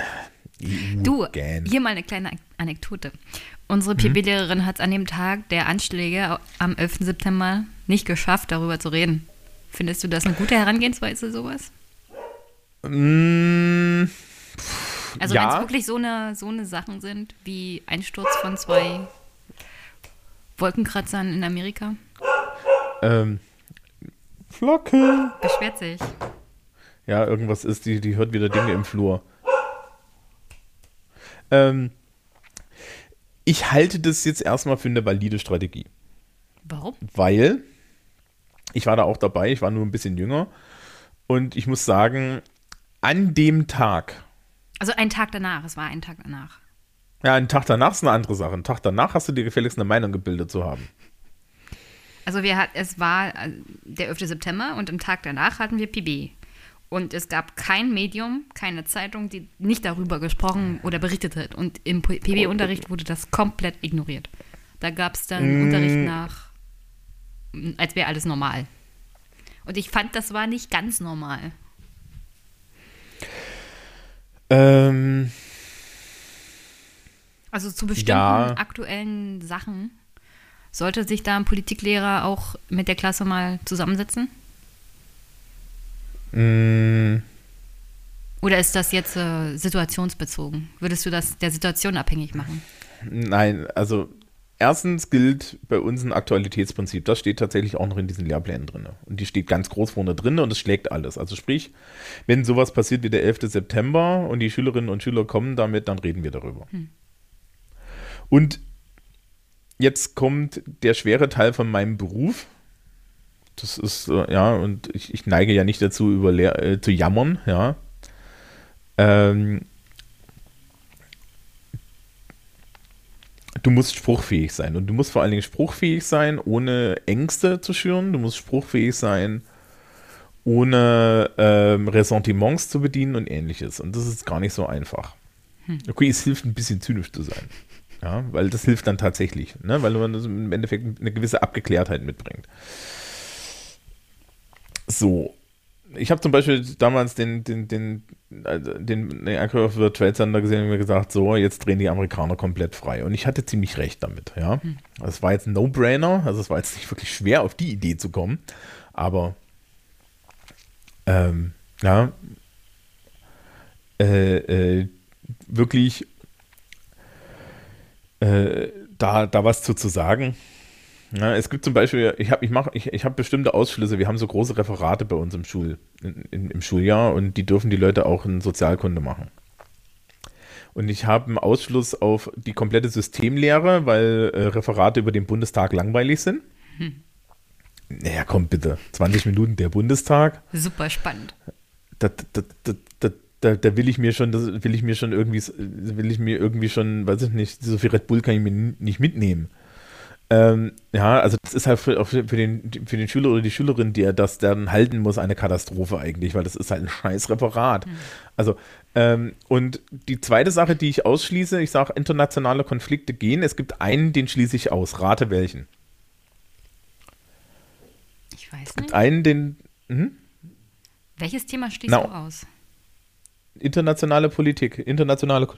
Du, again. Hier mal eine kleine Anekdote. Unsere P B-Lehrerin mhm. hat es an dem Tag der Anschläge am elften September nicht geschafft, darüber zu reden. Findest du das eine gute Herangehensweise, sowas? Mm, pff, also ja. Wenn es wirklich so eine, so eine Sachen sind, wie Einsturz von zwei... Wolkenkratzern in Amerika? Ähm, Flocke. Beschwert sich. Ja, irgendwas ist, die, die hört wieder Dinge im Flur. Ähm, ich halte das jetzt erstmal für eine valide Strategie. Warum? Weil, ich war da auch dabei, ich war nur ein bisschen jünger und ich muss sagen, an dem Tag. Also ein Tag danach, es war ein Tag danach. Ja, einen Tag danach ist eine andere Sache. Einen Tag danach hast du dir gefälligst eine Meinung gebildet zu haben. Also wir hat, es war der elfte September und am Tag danach hatten wir P B. Und es gab kein Medium, keine Zeitung, die nicht darüber gesprochen oder berichtet hat. Und im P B-Unterricht wurde das komplett ignoriert. Da gab es dann mm. Unterricht nach, als wäre alles normal. Und ich fand, das war nicht ganz normal. Ähm... Also zu bestimmten ja. aktuellen Sachen. Sollte sich da ein Politiklehrer auch mit der Klasse mal zusammensetzen? Mm. Oder ist das jetzt äh, situationsbezogen? Würdest du das der Situation abhängig machen? Nein, also erstens gilt bei uns ein Aktualitätsprinzip. Das steht tatsächlich auch noch in diesen Lehrplänen drin. Und die steht ganz groß vorne drin und es schlägt alles. Also sprich, wenn sowas passiert wie der elfte September und die Schülerinnen und Schüler kommen damit, dann reden wir darüber. Hm. Und jetzt kommt der schwere Teil von meinem Beruf. Das ist, ja, und ich, ich neige ja nicht dazu, über Lehr- äh, zu jammern, ja. Ähm, du musst spruchfähig sein. Und du musst vor allen Dingen spruchfähig sein, ohne Ängste zu schüren. Du musst spruchfähig sein, ohne ähm, Ressentiments zu bedienen und Ähnliches. Und das ist gar nicht so einfach. Okay, es hilft ein bisschen zynisch zu sein. Ja, weil das hilft dann tatsächlich, ne? Weil man das im Endeffekt eine gewisse Abgeklärtheit mitbringt. So, ich habe zum Beispiel damals den, den, den, den, den Angriff auf World Trade Center gesehen und mir gesagt, so, jetzt drehen die Amerikaner komplett frei. Und ich hatte ziemlich recht damit, ja. Hm. Das war jetzt ein No-Brainer, also es war jetzt nicht wirklich schwer, auf die Idee zu kommen, aber ähm, ja, äh, äh, wirklich Da, da was zu, zu sagen. Ja, es gibt zum Beispiel, ich habe ich mach, ich, ich hab bestimmte Ausschlüsse, wir haben so große Referate bei uns im, Schul, in, in, im Schuljahr und die dürfen die Leute auch in Sozialkunde machen. Und ich habe einen Ausschluss auf die komplette Systemlehre, weil äh, Referate über den Bundestag langweilig sind. Hm. Naja, komm bitte, zwanzig Minuten der Bundestag. Super spannend. Das, das, das, das, Da, da will ich mir schon, das will ich mir schon irgendwie, will ich mir irgendwie schon, weiß ich nicht, so viel Red Bull kann ich mir nicht mitnehmen. Ähm, ja, also das ist halt für, auch für, den, für den Schüler oder die Schülerin, der das dann halten muss, eine Katastrophe eigentlich, weil das ist halt ein scheiß Referat. Mhm. Also, ähm, und die zweite Sache, die ich ausschließe, ich sage, internationale Konflikte gehen, es gibt einen, den schließe ich aus. Rate welchen. Ich weiß nicht. Es gibt einen, den... Hm? Welches Thema schließt no. du aus? Internationale Politik, internationale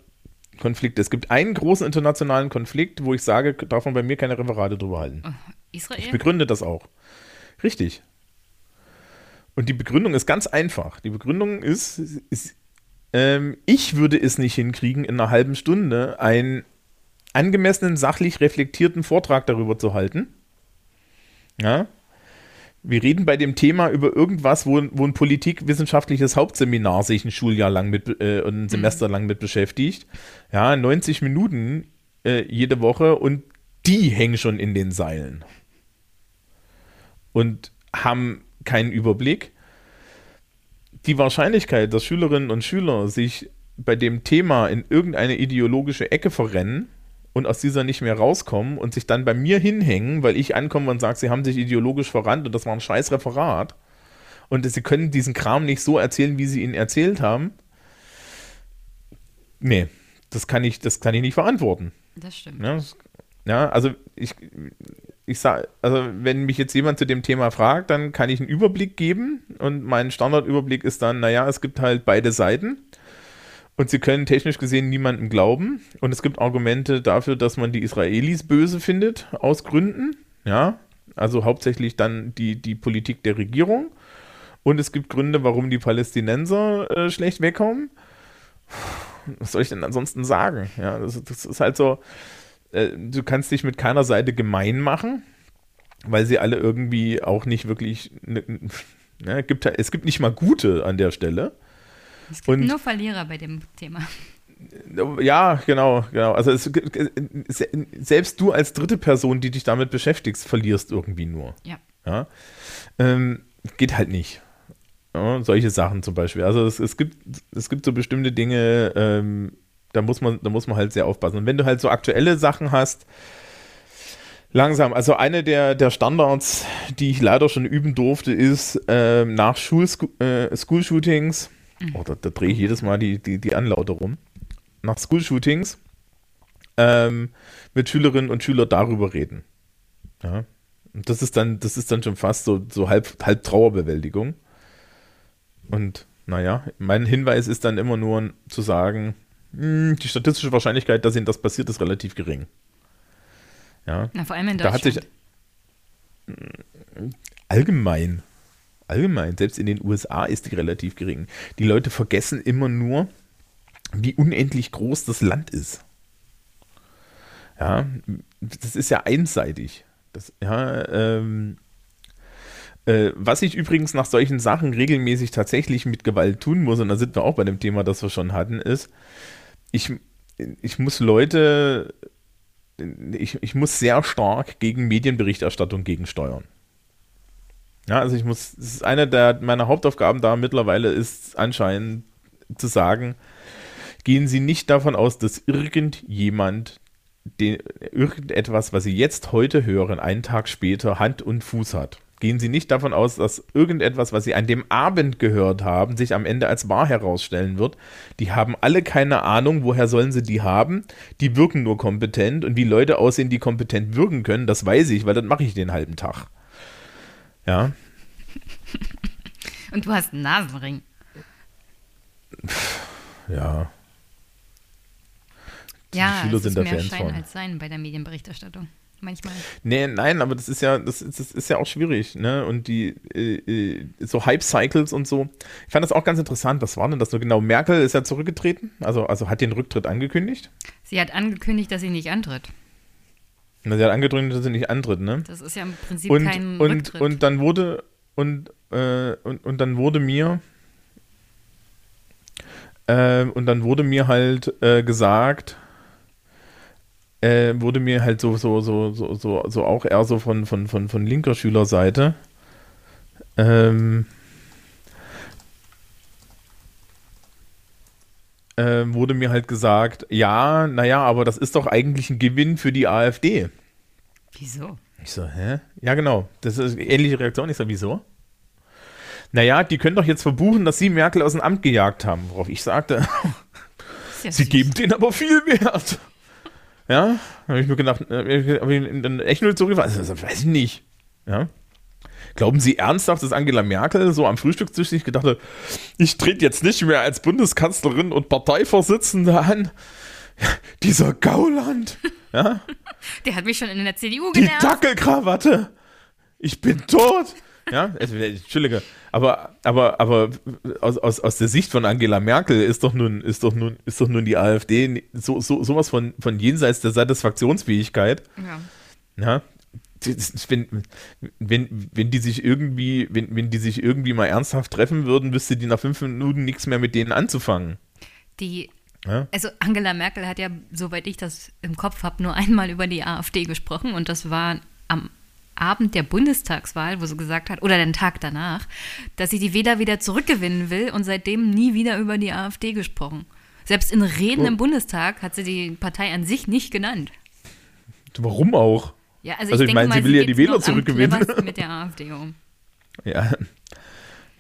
Konflikte. Es gibt einen großen internationalen Konflikt, wo ich sage, darf man bei mir keine Referate drüber halten. Israel? Ich begründe das auch. Richtig. Und die Begründung ist ganz einfach. Die Begründung ist, ist ähm, ich würde es nicht hinkriegen, in einer halben Stunde einen angemessenen, sachlich reflektierten Vortrag darüber zu halten. Ja. Wir reden bei dem Thema über irgendwas, wo, wo ein politikwissenschaftliches Hauptseminar sich ein Schuljahr lang mit, äh, ein Semester lang mit beschäftigt. Ja, neunzig Minuten äh, jede Woche und die hängen schon in den Seilen. Und haben keinen Überblick. Die Wahrscheinlichkeit, dass Schülerinnen und Schüler sich bei dem Thema in irgendeine ideologische Ecke verrennen, und aus dieser nicht mehr rauskommen und sich dann bei mir hinhängen, weil ich ankomme und sage, sie haben sich ideologisch verrannt und das war ein scheiß Referat und sie können diesen Kram nicht so erzählen, wie sie ihn erzählt haben. Nee, das kann ich, das kann ich nicht verantworten. Das stimmt. Ja, ja, also ich, ich sag, also wenn mich jetzt jemand zu dem Thema fragt, dann kann ich einen Überblick geben und mein Standardüberblick ist dann, naja, es gibt halt beide Seiten. Und sie können technisch gesehen niemandem glauben. Und es gibt Argumente dafür, dass man die Israelis böse findet, aus Gründen. Ja, also hauptsächlich dann die, die Politik der Regierung. Und es gibt Gründe, warum die Palästinenser äh, schlecht wegkommen. Was soll ich denn ansonsten sagen? Ja, das, das ist halt so, äh, du kannst dich mit keiner Seite gemein machen, weil sie alle irgendwie auch nicht wirklich, ne, ne, gibt, es gibt nicht mal gute an der Stelle. Es gibt und, nur Verlierer bei dem Thema. Ja, genau, genau. Also es, selbst du als dritte Person, die dich damit beschäftigst, verlierst irgendwie nur. Ja. Ja? Ähm, geht halt nicht. Ja, solche Sachen zum Beispiel. Also es, es, gibt, es gibt so bestimmte Dinge, ähm, da muss man, da muss man halt sehr aufpassen. Und wenn du halt so aktuelle Sachen hast, langsam, also eine der, der Standards, die ich leider schon üben durfte, ist äh, nach Schul- äh, School-Shootings. Oh, da, da drehe ich jedes Mal die, die, die Anlaute rum. Nach School-Shootings ähm, mit Schülerinnen und Schülern darüber reden. Ja. Und das ist dann, das ist dann schon fast so, so halb, halb Trauerbewältigung. Und naja, mein Hinweis ist dann immer nur zu sagen, mh, die statistische Wahrscheinlichkeit, dass ihnen das passiert, ist relativ gering. Ja. Na, vor allem in Deutschland. Da hat sich, mh, allgemein. Allgemein, selbst in den U S A ist die relativ gering. Die Leute vergessen immer nur, wie unendlich groß das Land ist. Ja, das ist ja einseitig. Das, ja, ähm, äh, was ich übrigens nach solchen Sachen regelmäßig tatsächlich mit Gewalt tun muss, und da sind wir auch bei dem Thema, das wir schon hatten, ist, ich, ich muss Leute, ich, ich muss sehr stark gegen Medienberichterstattung gegensteuern. Ja, also ich muss, das ist eine der, meiner Hauptaufgaben da mittlerweile ist anscheinend zu sagen, gehen Sie nicht davon aus, dass irgendjemand den, irgendetwas, was Sie jetzt heute hören, einen Tag später Hand und Fuß hat. Gehen Sie nicht davon aus, dass irgendetwas, was Sie an dem Abend gehört haben, sich am Ende als wahr herausstellen wird. Die haben alle keine Ahnung, woher sollen sie die haben. Die wirken nur kompetent und wie Leute aussehen, die kompetent wirken können, das weiß ich, weil dann mache ich den halben Tag. Ja. Und du hast einen Nasenring. Ja. Die ja, Schüler es sind ist mehr Fans Schein von. Als Sein bei der Medienberichterstattung. Manchmal. Nee, nein, aber das ist ja, das ist, das ist ja auch schwierig, ne? Und die äh, so Hype-Cycles und so. Ich fand das auch ganz interessant. Was war denn das so genau? Merkel ist ja zurückgetreten, also, also hat den Rücktritt angekündigt. Sie hat angekündigt, dass sie nicht antritt. Na, sie hat angedrückt, dass sie nicht antritt, ne? Das ist ja im Prinzip und, kein und, Rücktritt. Und dann wurde, und, äh, und, und dann wurde mir, äh, und dann wurde mir halt äh, gesagt, äh, wurde mir halt so, so, so, so, so, so auch eher so von, von, von, von linker Schülerseite, ähm, äh, wurde mir halt gesagt, ja, naja, aber das ist doch eigentlich ein Gewinn für die AfD. Wieso? Ich so, hä? Ja, genau. Das ist eine ähnliche Reaktion. Ich so, wieso? Naja, die können doch jetzt verbuchen, dass sie Merkel aus dem Amt gejagt haben. Worauf ich sagte, ja, sie geben denen aber viel Wert. Ja, habe ich mir gedacht, habe ich in echt null zurückgefallen. Also, weiß ich nicht. Ja. Glauben Sie ernsthaft, dass Angela Merkel so am Frühstückstisch sich gedacht hat, ich trete jetzt nicht mehr als Bundeskanzlerin und Parteivorsitzende an? Dieser Gauland. Ja? Der hat mich schon in der C D U genervt. Die Dackelkrawatte. Ich bin tot. Ja, entschuldige. Aber, aber, aber aus, aus, aus der Sicht von Angela Merkel ist doch nun, ist doch nun, ist doch nun die AfD so, so, sowas von, von jenseits der Satisfaktionsfähigkeit. Ja. Ja? Wenn, wenn, wenn die sich irgendwie, wenn, wenn die sich irgendwie mal ernsthaft treffen würden, wüsste die nach fünf Minuten nichts mehr mit denen anzufangen. Die, ja? Also Angela Merkel hat ja, soweit ich das im Kopf habe, nur einmal über die AfD gesprochen und das war am Abend der Bundestagswahl, wo sie gesagt hat, oder den Tag danach, dass sie die Wähler wieder zurückgewinnen will und seitdem nie wieder über die AfD gesprochen. Selbst in Reden oh. im Bundestag hat sie die Partei an sich nicht genannt. Warum auch? Ja, also, also ich, ich meine, mal, sie will sie ja die Wähler zurückgewinnen. Mit der AfD um. Ja.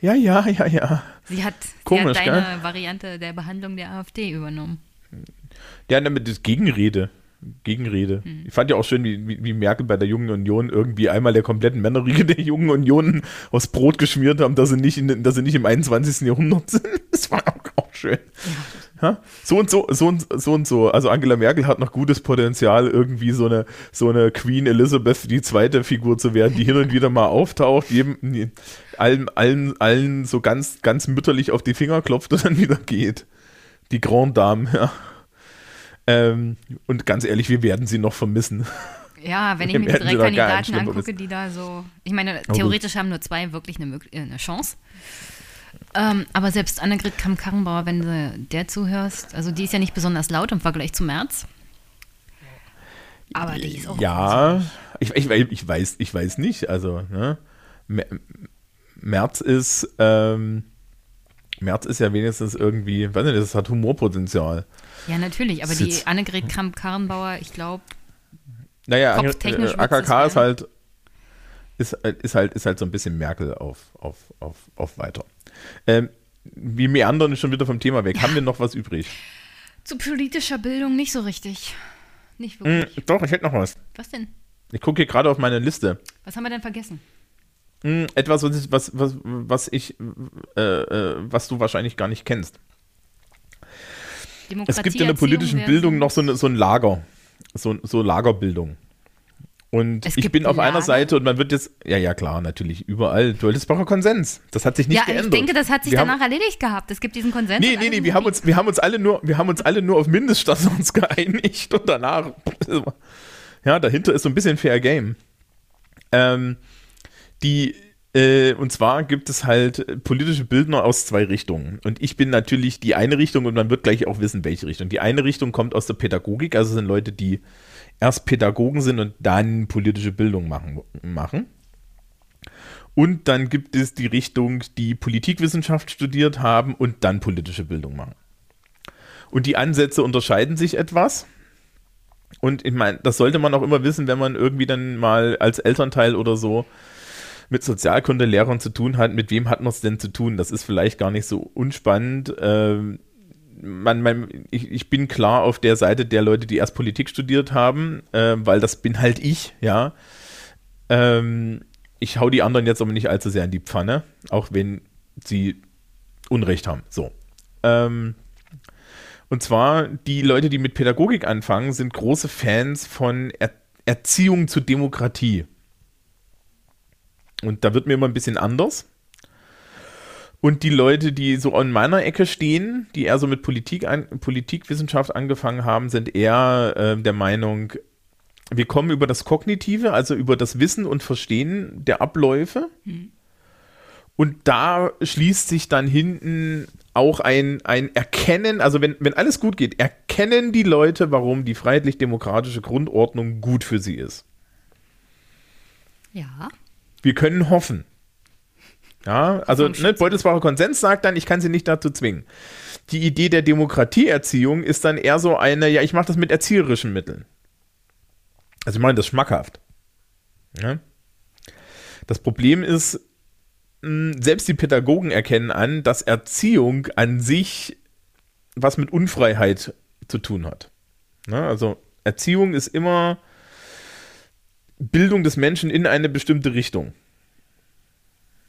Ja, ja, ja, ja. Sie hat, Komisch, sie hat deine gell? Variante der Behandlung der AfD übernommen. Ja, damit ist Gegenrede. Gegenrede. Hm. Ich fand ja auch schön, wie, wie Merkel bei der Jungen Union irgendwie einmal der kompletten Männerriege der Jungen Union aus Brot geschmiert haben, dass sie nicht, in, dass sie nicht im einundzwanzigsten Jahrhundert sind. Das war auch, auch schön. Ja. So und so, so und so und so. Also Angela Merkel hat noch gutes Potenzial, irgendwie so eine, so eine Queen Elizabeth die zweite Figur zu werden, die hin und wieder mal auftaucht, jedem, allen, allen, allen so ganz, ganz mütterlich auf die Finger klopft und dann wieder geht. Die Grande Dame, ja. Ähm, und ganz ehrlich, wir werden sie noch vermissen. Ja, wenn ich mir die drei Kandidaten angucke, die da so, ich meine, theoretisch haben nur zwei wirklich eine, eine Chance. Ähm, aber selbst Annegret Kramp-Karrenbauer, wenn du der zuhörst, also die ist ja nicht besonders laut im Vergleich zu Merz. Aber die ist auch Ja, ich, ich, ich, weiß, ich weiß nicht, also ne? Merz ist ähm, Merz ist ja wenigstens irgendwie, weiß nicht, das hat Humorpotenzial. Ja, natürlich, aber Sitz. die Annegret Kramp-Karrenbauer, ich glaube, naja, kopftechnisch äh, A K K ist halt, ist, ist halt ist halt so ein bisschen Merkel auf, auf, auf, auf weiter. Ähm, wie meandern schon wieder vom Thema weg. Ja. Haben wir noch was übrig? Zu politischer Bildung nicht so richtig. Nicht wirklich. Mm, doch, ich hätte noch was. Was denn? Ich gucke hier gerade auf meine Liste. Was haben wir denn vergessen? Mm, etwas, was, was, was, was ich, äh, äh, was du wahrscheinlich gar nicht kennst. Es gibt in der politischen Erziehung, Bildung noch so, eine, so ein Lager, so, so Lagerbildung. Und es ich bin auf Lager. einer Seite und man wird jetzt, ja, ja, klar, natürlich, überall, Beutelsbacher Konsens. Das hat sich nicht ja, geändert. Ja, ich denke, das hat sich wir danach haben, erledigt gehabt. Es gibt diesen Konsens. Nee, nee, nee, wir haben, uns, wir, haben uns alle nur, wir haben uns alle nur auf Mindeststandards geeinigt und danach, ja, dahinter ist so ein bisschen Fair Game. Ähm, die, äh, und zwar gibt es halt politische Bildner aus zwei Richtungen. Und ich bin natürlich die eine Richtung und man wird gleich auch wissen, welche Richtung. Die eine Richtung kommt aus der Pädagogik, also sind Leute, die erst Pädagogen sind und dann politische Bildung machen, machen. Und dann gibt es die Richtung, die Politikwissenschaft studiert haben und dann politische Bildung machen. Und die Ansätze unterscheiden sich etwas. Und ich meine, das sollte man auch immer wissen, wenn man irgendwie dann mal als Elternteil oder so mit Sozialkundelehrern zu tun hat. Mit wem hat man es denn zu tun? Das ist vielleicht gar nicht so unspannend. Ähm, Man, man, ich, ich bin klar auf der Seite der Leute, die erst Politik studiert haben, äh, weil das bin halt ich, ja. Ähm, ich hau die anderen jetzt aber nicht allzu sehr in die Pfanne, auch wenn sie Unrecht haben, so. Ähm, und zwar, die Leute, die mit Pädagogik anfangen, sind große Fans von er- Erziehung zur Demokratie. Und da wird mir immer ein bisschen anders. Und die Leute, die so an meiner Ecke stehen, die eher so mit Politik an, Politikwissenschaft angefangen haben, sind eher äh, der Meinung, wir kommen über das Kognitive, also über das Wissen und Verstehen der Abläufe. Mhm. Und da schließt sich dann hinten auch ein, ein Erkennen, also wenn, wenn alles gut geht, erkennen die Leute, warum die freiheitlich-demokratische Grundordnung gut für sie ist. Ja. Wir können hoffen. Ja, also ne, Beutelsbacher Konsens sagt dann, ich kann sie nicht dazu zwingen. die Idee der Demokratieerziehung ist dann eher so eine, ja, ich mache das mit erzieherischen Mitteln. Also ich meine, das ist schmackhaft. Ja? Das Problem ist, selbst die Pädagogen erkennen an, dass Erziehung an sich was mit Unfreiheit zu tun hat. Ja? Also Erziehung ist immer Bildung des Menschen in eine bestimmte Richtung.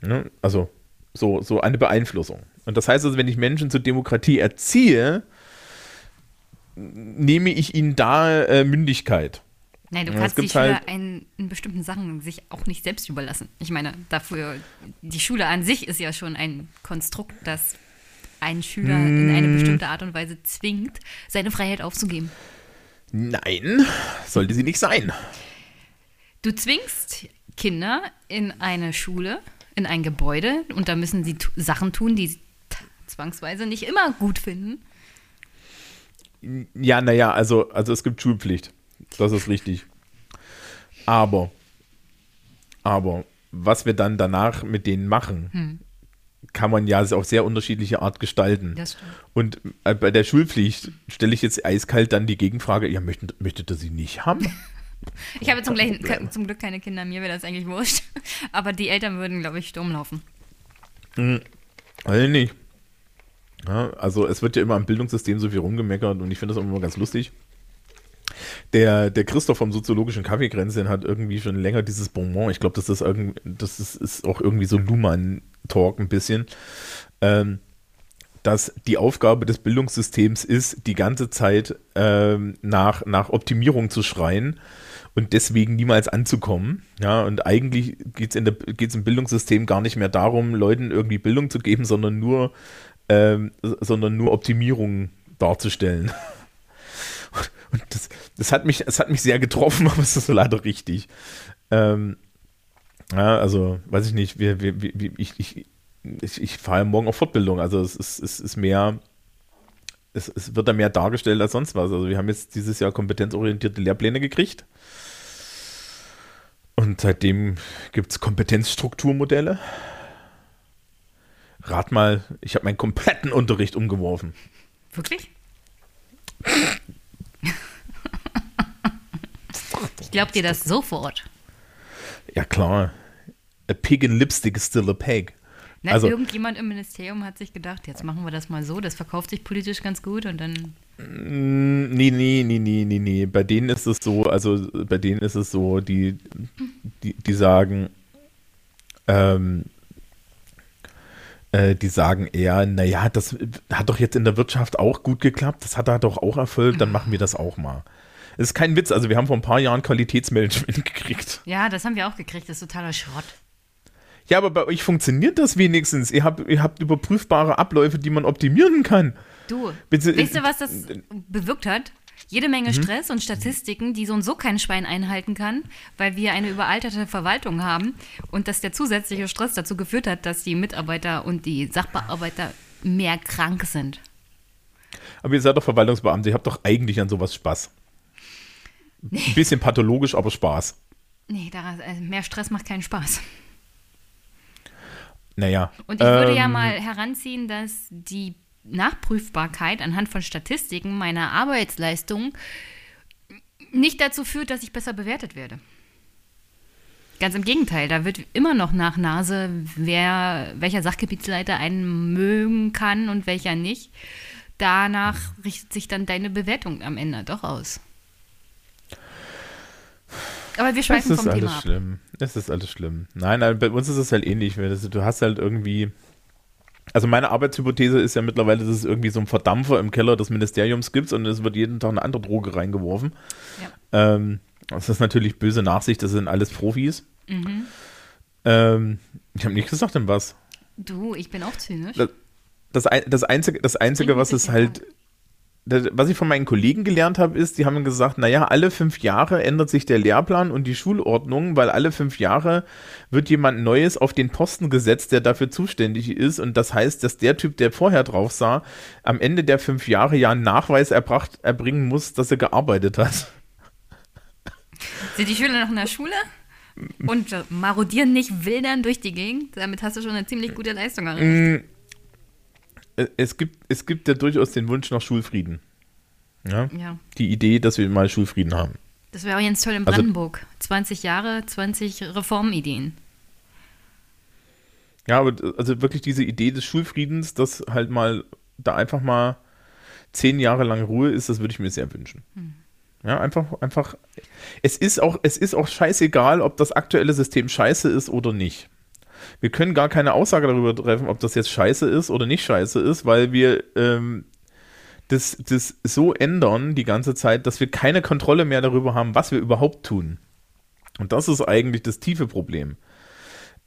Ja? Also so, so eine Beeinflussung. Und das heißt also, wenn ich Menschen zur Demokratie erziehe, nehme ich ihnen da äh, Mündigkeit. Nein, du kannst die Schüler halt in bestimmten Sachen sich auch nicht selbst überlassen. Ich meine, dafür, die Schule an sich ist ja schon ein Konstrukt, das einen Schüler hm. in eine bestimmte Art und Weise zwingt, seine Freiheit aufzugeben. Nein, sollte sie nicht sein. Du zwingst Kinder in eine Schule, in ein Gebäude, und da müssen sie t- Sachen tun, die sie t- zwangsweise nicht immer gut finden. Ja, naja, also, also es gibt Schulpflicht. Das ist richtig. Aber, aber was wir dann danach mit denen machen, hm. kann man ja auf sehr unterschiedliche Art gestalten. Das stimmt. Und bei der Schulpflicht stelle ich jetzt eiskalt dann die Gegenfrage, ja, möchtet, möchtet ihr sie nicht haben? Ich habe zum, gleich, zum Glück keine Kinder, mir wäre das eigentlich wurscht. Aber die Eltern würden, glaube ich, Sturm laufen. Hm. Also nicht. Ja, also es wird ja immer am Bildungssystem so viel rumgemeckert und ich finde das immer ganz lustig. Der, der Christoph vom Soziologischen Kaffeekränzchen hat irgendwie schon länger dieses Bonbon, ich glaube, das, ist, irgend, das ist, ist auch irgendwie so Luhmann-Talk ein bisschen, ähm, dass die Aufgabe des Bildungssystems ist, die ganze Zeit ähm, nach, nach Optimierung zu schreien und deswegen niemals anzukommen. Ja, und eigentlich geht es im Bildungssystem gar nicht mehr darum, Leuten irgendwie Bildung zu geben, sondern nur, ähm, sondern nur Optimierung darzustellen. Und das, das, hat mich, das hat mich sehr getroffen, aber es ist leider richtig. Ähm, ja, also, weiß ich nicht, wir, wir, wir, ich, ich, ich, ich fahre morgen auf Fortbildung. Also es ist, es ist mehr, es, es wird da mehr dargestellt als sonst was. Also wir haben jetzt dieses Jahr kompetenzorientierte Lehrpläne gekriegt. Und seitdem gibt es Kompetenzstrukturmodelle. Rat mal, ich habe meinen kompletten Unterricht umgeworfen. Wirklich? Ich glaube dir das sofort. Ja, klar. A pig in lipstick is still a pig. Na, also, irgendjemand im Ministerium hat sich gedacht, jetzt machen wir das mal so, das verkauft sich politisch ganz gut und dann... Nee, nee, nee, nee, nee, nee. Bei denen ist es so, also bei denen ist es so, die, die, die sagen, ähm, die sagen eher, naja, das hat doch jetzt in der Wirtschaft auch gut geklappt, das hat er doch auch erfüllt, dann machen wir das auch mal. Es ist kein Witz, also wir haben vor ein paar Jahren Qualitätsmanagement gekriegt. Ja, das haben wir auch gekriegt, das ist totaler Schrott. Ja, aber bei euch funktioniert das wenigstens. Ihr habt, ihr habt überprüfbare Abläufe, die man optimieren kann. Du, Bitte, weißt du, was das bewirkt hat? Jede Menge Stress mhm. und Statistiken, die so und so kein Schwein einhalten kann, weil wir eine überalterte Verwaltung haben und dass der zusätzliche Stress dazu geführt hat, dass die Mitarbeiter und die Sachbearbeiter mehr krank sind. Aber ihr seid doch Verwaltungsbeamte, ihr habt doch eigentlich an sowas Spaß. Nee. Ein bisschen pathologisch, aber Spaß. Nee, daran, also mehr Stress macht keinen Spaß. Naja. Und ich ähm, würde ja mal heranziehen, dass die Nachprüfbarkeit anhand von Statistiken meiner Arbeitsleistung nicht dazu führt, dass ich besser bewertet werde. Ganz im Gegenteil, da wird immer noch nach Nase, wer, welcher Sachgebietsleiter einen mögen kann und welcher nicht. Danach richtet sich dann deine Bewertung am Ende doch aus. Aber wir schweifen vom Thema ab. Es ist alles schlimm. Nein, nein, bei uns ist es halt ähnlich. Du hast halt irgendwie... Also meine Arbeitshypothese ist ja mittlerweile, dass es irgendwie so einen Verdampfer im Keller des Ministeriums gibt und es wird jeden Tag eine andere Droge reingeworfen. Ja. Ähm, das ist natürlich böse Nachsicht, das sind alles Profis. Mhm. Ähm, ich habe nicht gesagt, denn was. Du, ich bin auch zynisch. Das, das, das Einzige, das Einzige was es halt, das, was ich von meinen Kollegen gelernt habe, ist, die haben gesagt, naja, alle fünf Jahre ändert sich der Lehrplan und die Schulordnung, weil alle fünf Jahre wird jemand Neues auf den Posten gesetzt, der dafür zuständig ist. Und das heißt, dass der Typ, der vorher drauf sah, am Ende der fünf Jahre ja einen Nachweis erbracht, erbringen muss, dass er gearbeitet hat. Sind die Schüler noch in der Schule und marodieren nicht wildern durch die Gegend? Damit hast du schon eine ziemlich gute Leistung erreicht. es gibt, es gibt ja durchaus den Wunsch nach Schulfrieden. Ja? Ja. Die Idee, dass wir mal Schulfrieden haben. Das wäre auch ganz toll in Brandenburg. Also, zwanzig Jahre, zwanzig Reformideen. Ja, aber also wirklich diese Idee des Schulfriedens, dass halt mal da einfach mal zehn Jahre lang Ruhe ist, das würde ich mir sehr wünschen. Hm. Ja, einfach, einfach. Es ist auch, es ist auch scheißegal, ob das aktuelle System scheiße ist oder nicht. Wir können gar keine Aussage darüber treffen, ob das jetzt scheiße ist oder nicht scheiße ist, weil wir ähm, das, das so ändern die ganze Zeit, dass wir keine Kontrolle mehr darüber haben, was wir überhaupt tun. Und das ist eigentlich das tiefe Problem.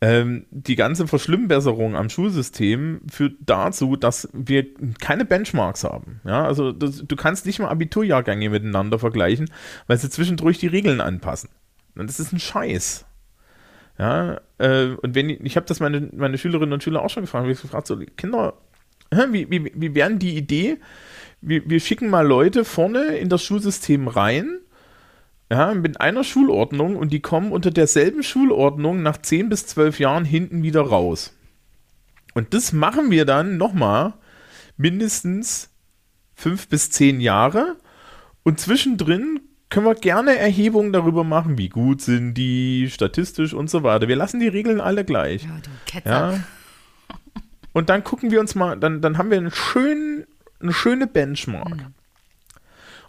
Ähm, die ganze Verschlimmbesserung am Schulsystem führt dazu, dass wir keine Benchmarks haben. Ja, also das, du kannst nicht mal Abiturjahrgänge miteinander vergleichen, weil sie zwischendurch die Regeln anpassen. Und das ist ein Scheiß. Ja, äh, und wenn ich, ich habe das meine, meine Schülerinnen und Schüler auch schon gefragt, habe ich gefragt, so Kinder, wie, wie, wie wäre die Idee, wir, wir schicken mal Leute vorne in das Schulsystem rein, ja, mit einer Schulordnung, und die kommen unter derselben Schulordnung nach zehn bis zwölf Jahren hinten wieder raus. Und das machen wir dann nochmal mindestens fünf bis zehn Jahre, und zwischendrin können wir gerne Erhebungen darüber machen, wie gut sind die, statistisch und so weiter. Wir lassen die Regeln alle gleich. Ja, du Ketzer. Ja. Und dann gucken wir uns mal, dann, dann haben wir einen schönen, eine schöne Benchmark. Mhm.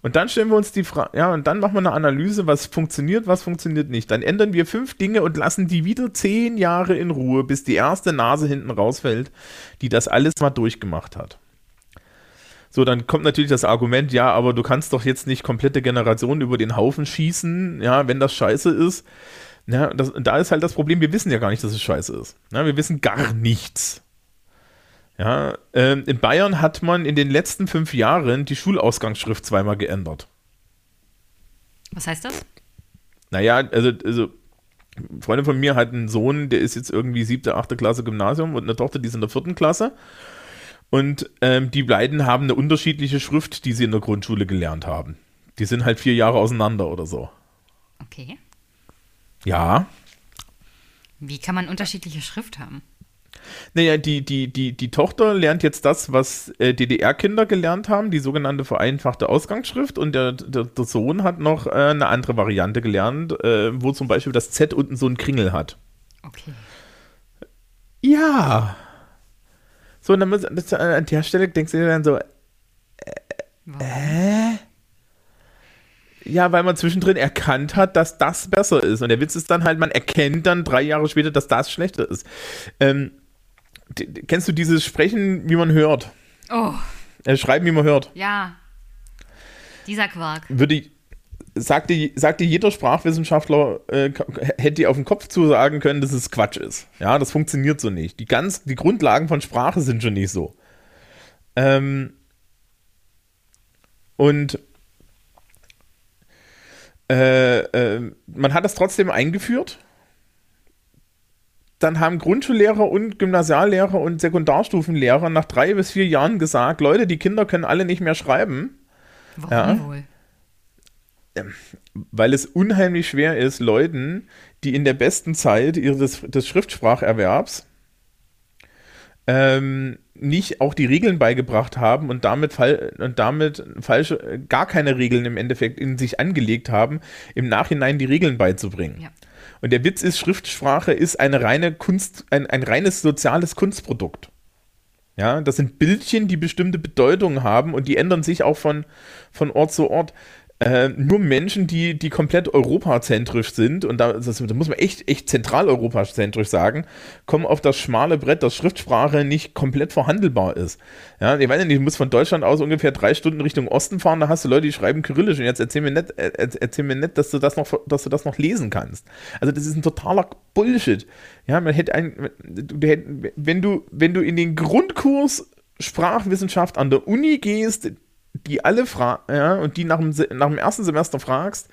Und dann stellen wir uns die Frage, ja, und dann machen wir eine Analyse, was funktioniert, was funktioniert nicht. Dann ändern wir fünf Dinge und lassen die wieder zehn Jahre in Ruhe, bis die erste Nase hinten rausfällt, die das alles mal durchgemacht hat. So, dann kommt natürlich das Argument, ja, aber du kannst doch jetzt nicht komplette Generationen über den Haufen schießen, ja, wenn das scheiße ist. Ja, das, da ist halt das Problem, wir wissen ja gar nicht, dass es scheiße ist. Ja, wir wissen gar nichts. Ja, ähm, in Bayern hat man in den letzten fünf Jahren die Schulausgangsschrift zweimal geändert. Was heißt das? Naja, also, also eine Freundin von mir hat einen Sohn, der ist jetzt irgendwie siebte, achte Klasse Gymnasium, und eine Tochter, die ist in der vierten Klasse. Und ähm, die beiden haben eine unterschiedliche Schrift, die sie in der Grundschule gelernt haben. Die sind halt vier Jahre auseinander oder so. Okay. Ja. Wie kann man unterschiedliche Schrift haben? Naja, die, die, die, die Tochter lernt jetzt das, was äh, D D R-Kinder gelernt haben, die sogenannte vereinfachte Ausgangsschrift. Und der, der, der Sohn hat noch äh, eine andere Variante gelernt, äh, wo zum Beispiel das Z unten so einen Kringel hat. Okay. Ja. So, und dann muss, an der Stelle denkst du dir dann so, äh, äh? Ja, weil man zwischendrin erkannt hat, dass das besser ist. Und der Witz ist dann halt, man erkennt dann drei Jahre später, dass das schlechter ist. Ähm, kennst du dieses Sprechen, wie man hört? Oh. Äh, Schreiben, wie man hört. Ja. Dieser Quark. Würde, sagte, sagte jeder Sprachwissenschaftler, äh, hätte auf den Kopf zusagen können, dass es Quatsch ist. Ja, das funktioniert so nicht. Die, ganz, die Grundlagen von Sprache sind schon nicht so. Ähm, und äh, äh, man hat das trotzdem eingeführt. Dann haben Grundschullehrer und Gymnasiallehrer und Sekundarstufenlehrer nach drei bis vier Jahren gesagt, Leute, die Kinder können alle nicht mehr schreiben. Warum ja. wohl? Weil es unheimlich schwer ist, Leuten, die in der besten Zeit ihres des Schriftspracherwerbs ähm, nicht auch die Regeln beigebracht haben und damit, fal- und damit falsche, gar keine Regeln im Endeffekt in sich angelegt haben, im Nachhinein die Regeln beizubringen. Ja. Und der Witz ist, Schriftsprache ist eine reine Kunst, ein, ein reines soziales Kunstprodukt. Ja, das sind Bildchen, die bestimmte Bedeutungen haben, und die ändern sich auch von, von Ort zu Ort. Äh, nur Menschen, die, die komplett europazentrisch sind, und da, das, da muss man echt, echt zentraleuropazentrisch sagen, kommen auf das schmale Brett, dass Schriftsprache nicht komplett verhandelbar ist. Ja, ich weiß nicht, du musst von Deutschland aus ungefähr drei Stunden Richtung Osten fahren, da hast du Leute, die schreiben Kyrillisch, und jetzt erzähl mir nicht, erzähl mir nicht, dass du das noch, dass du das noch lesen kannst. Also das ist ein totaler Bullshit. Ja, man hätte ein, wenn du, wenn du in den Grundkurs Sprachwissenschaft an der Uni gehst, die alle fragen, ja, und die nach dem, Se- nach dem ersten Semester fragst,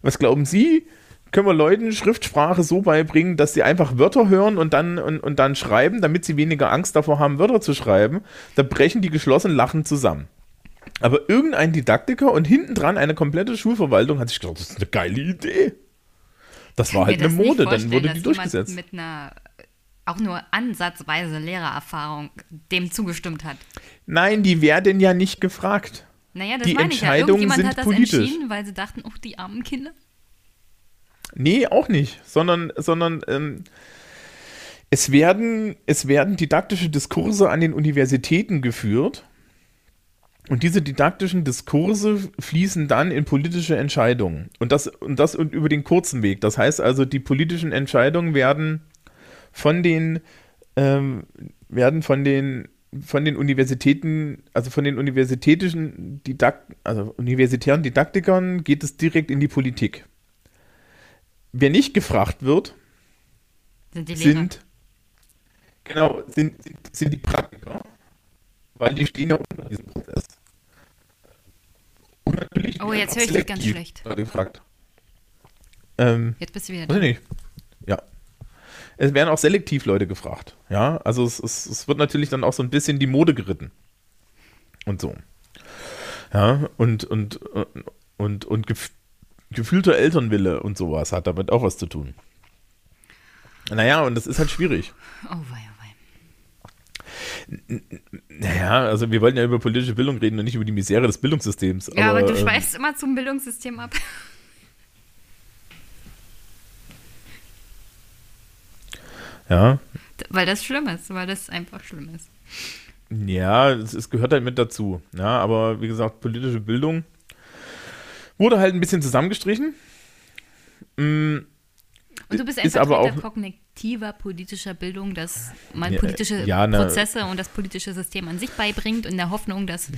was glauben Sie, können wir Leuten Schriftsprache so beibringen, dass sie einfach Wörter hören und dann, und, und dann schreiben, damit sie weniger Angst davor haben, Wörter zu schreiben, da brechen die geschlossen lachend zusammen. Aber irgendein Didaktiker und hintendran eine komplette Schulverwaltung hat sich gedacht, das ist eine geile Idee. Das war halt eine Mode, dann wurde die durchgesetzt. Mit einer auch nur ansatzweise Lehrererfahrung dem zugestimmt hat. Nein, die werden ja nicht gefragt. Naja, das die meine ich ja. Irgendjemand hat das politisch entschieden, weil sie dachten, oh, die armen Kinder. Nee, auch nicht. Sondern, sondern ähm, es werden, es werden didaktische Diskurse an den Universitäten geführt. Und diese didaktischen Diskurse fließen dann in politische Entscheidungen. Und das, und das und über den kurzen Weg. Das heißt also, die politischen Entscheidungen werden von den, ähm, werden von den, von den Universitäten, also von den universitätischen Didakt, also universitären Didaktikern geht es direkt in die Politik. Wer nicht gefragt wird, sind die Lehrer. Sind, genau, sind, sind, sind die Praktiker. Weil die stehen ja unter diesem Prozess. Und natürlich oh, jetzt höre ich dich ganz schlecht. Ähm, jetzt bist du wieder da. Nicht. Ja. Es werden auch selektiv Leute gefragt. Ja, also es, es, es wird natürlich dann auch so ein bisschen die Mode geritten. Und so. Ja, und, und, und, und, und gef- gefühlter Elternwille und sowas hat damit auch was zu tun. Naja, und das ist halt schwierig. Oh, weia. Naja, also wir wollten ja über politische Bildung reden und nicht über die Misere des Bildungssystems. Ja, aber, aber du schweifst ähm, immer zum Bildungssystem ab. Ja. Weil das schlimm ist, weil das einfach schlimm ist. Ja, es, es gehört halt mit dazu. Ja, aber wie gesagt, politische Bildung wurde halt ein bisschen zusammengestrichen. Mhm. Und du bist ein Vertreter kognitiver politischer Bildung, dass man politische ja, ja, ne, Prozesse und das politische System an sich beibringt, in der Hoffnung, dass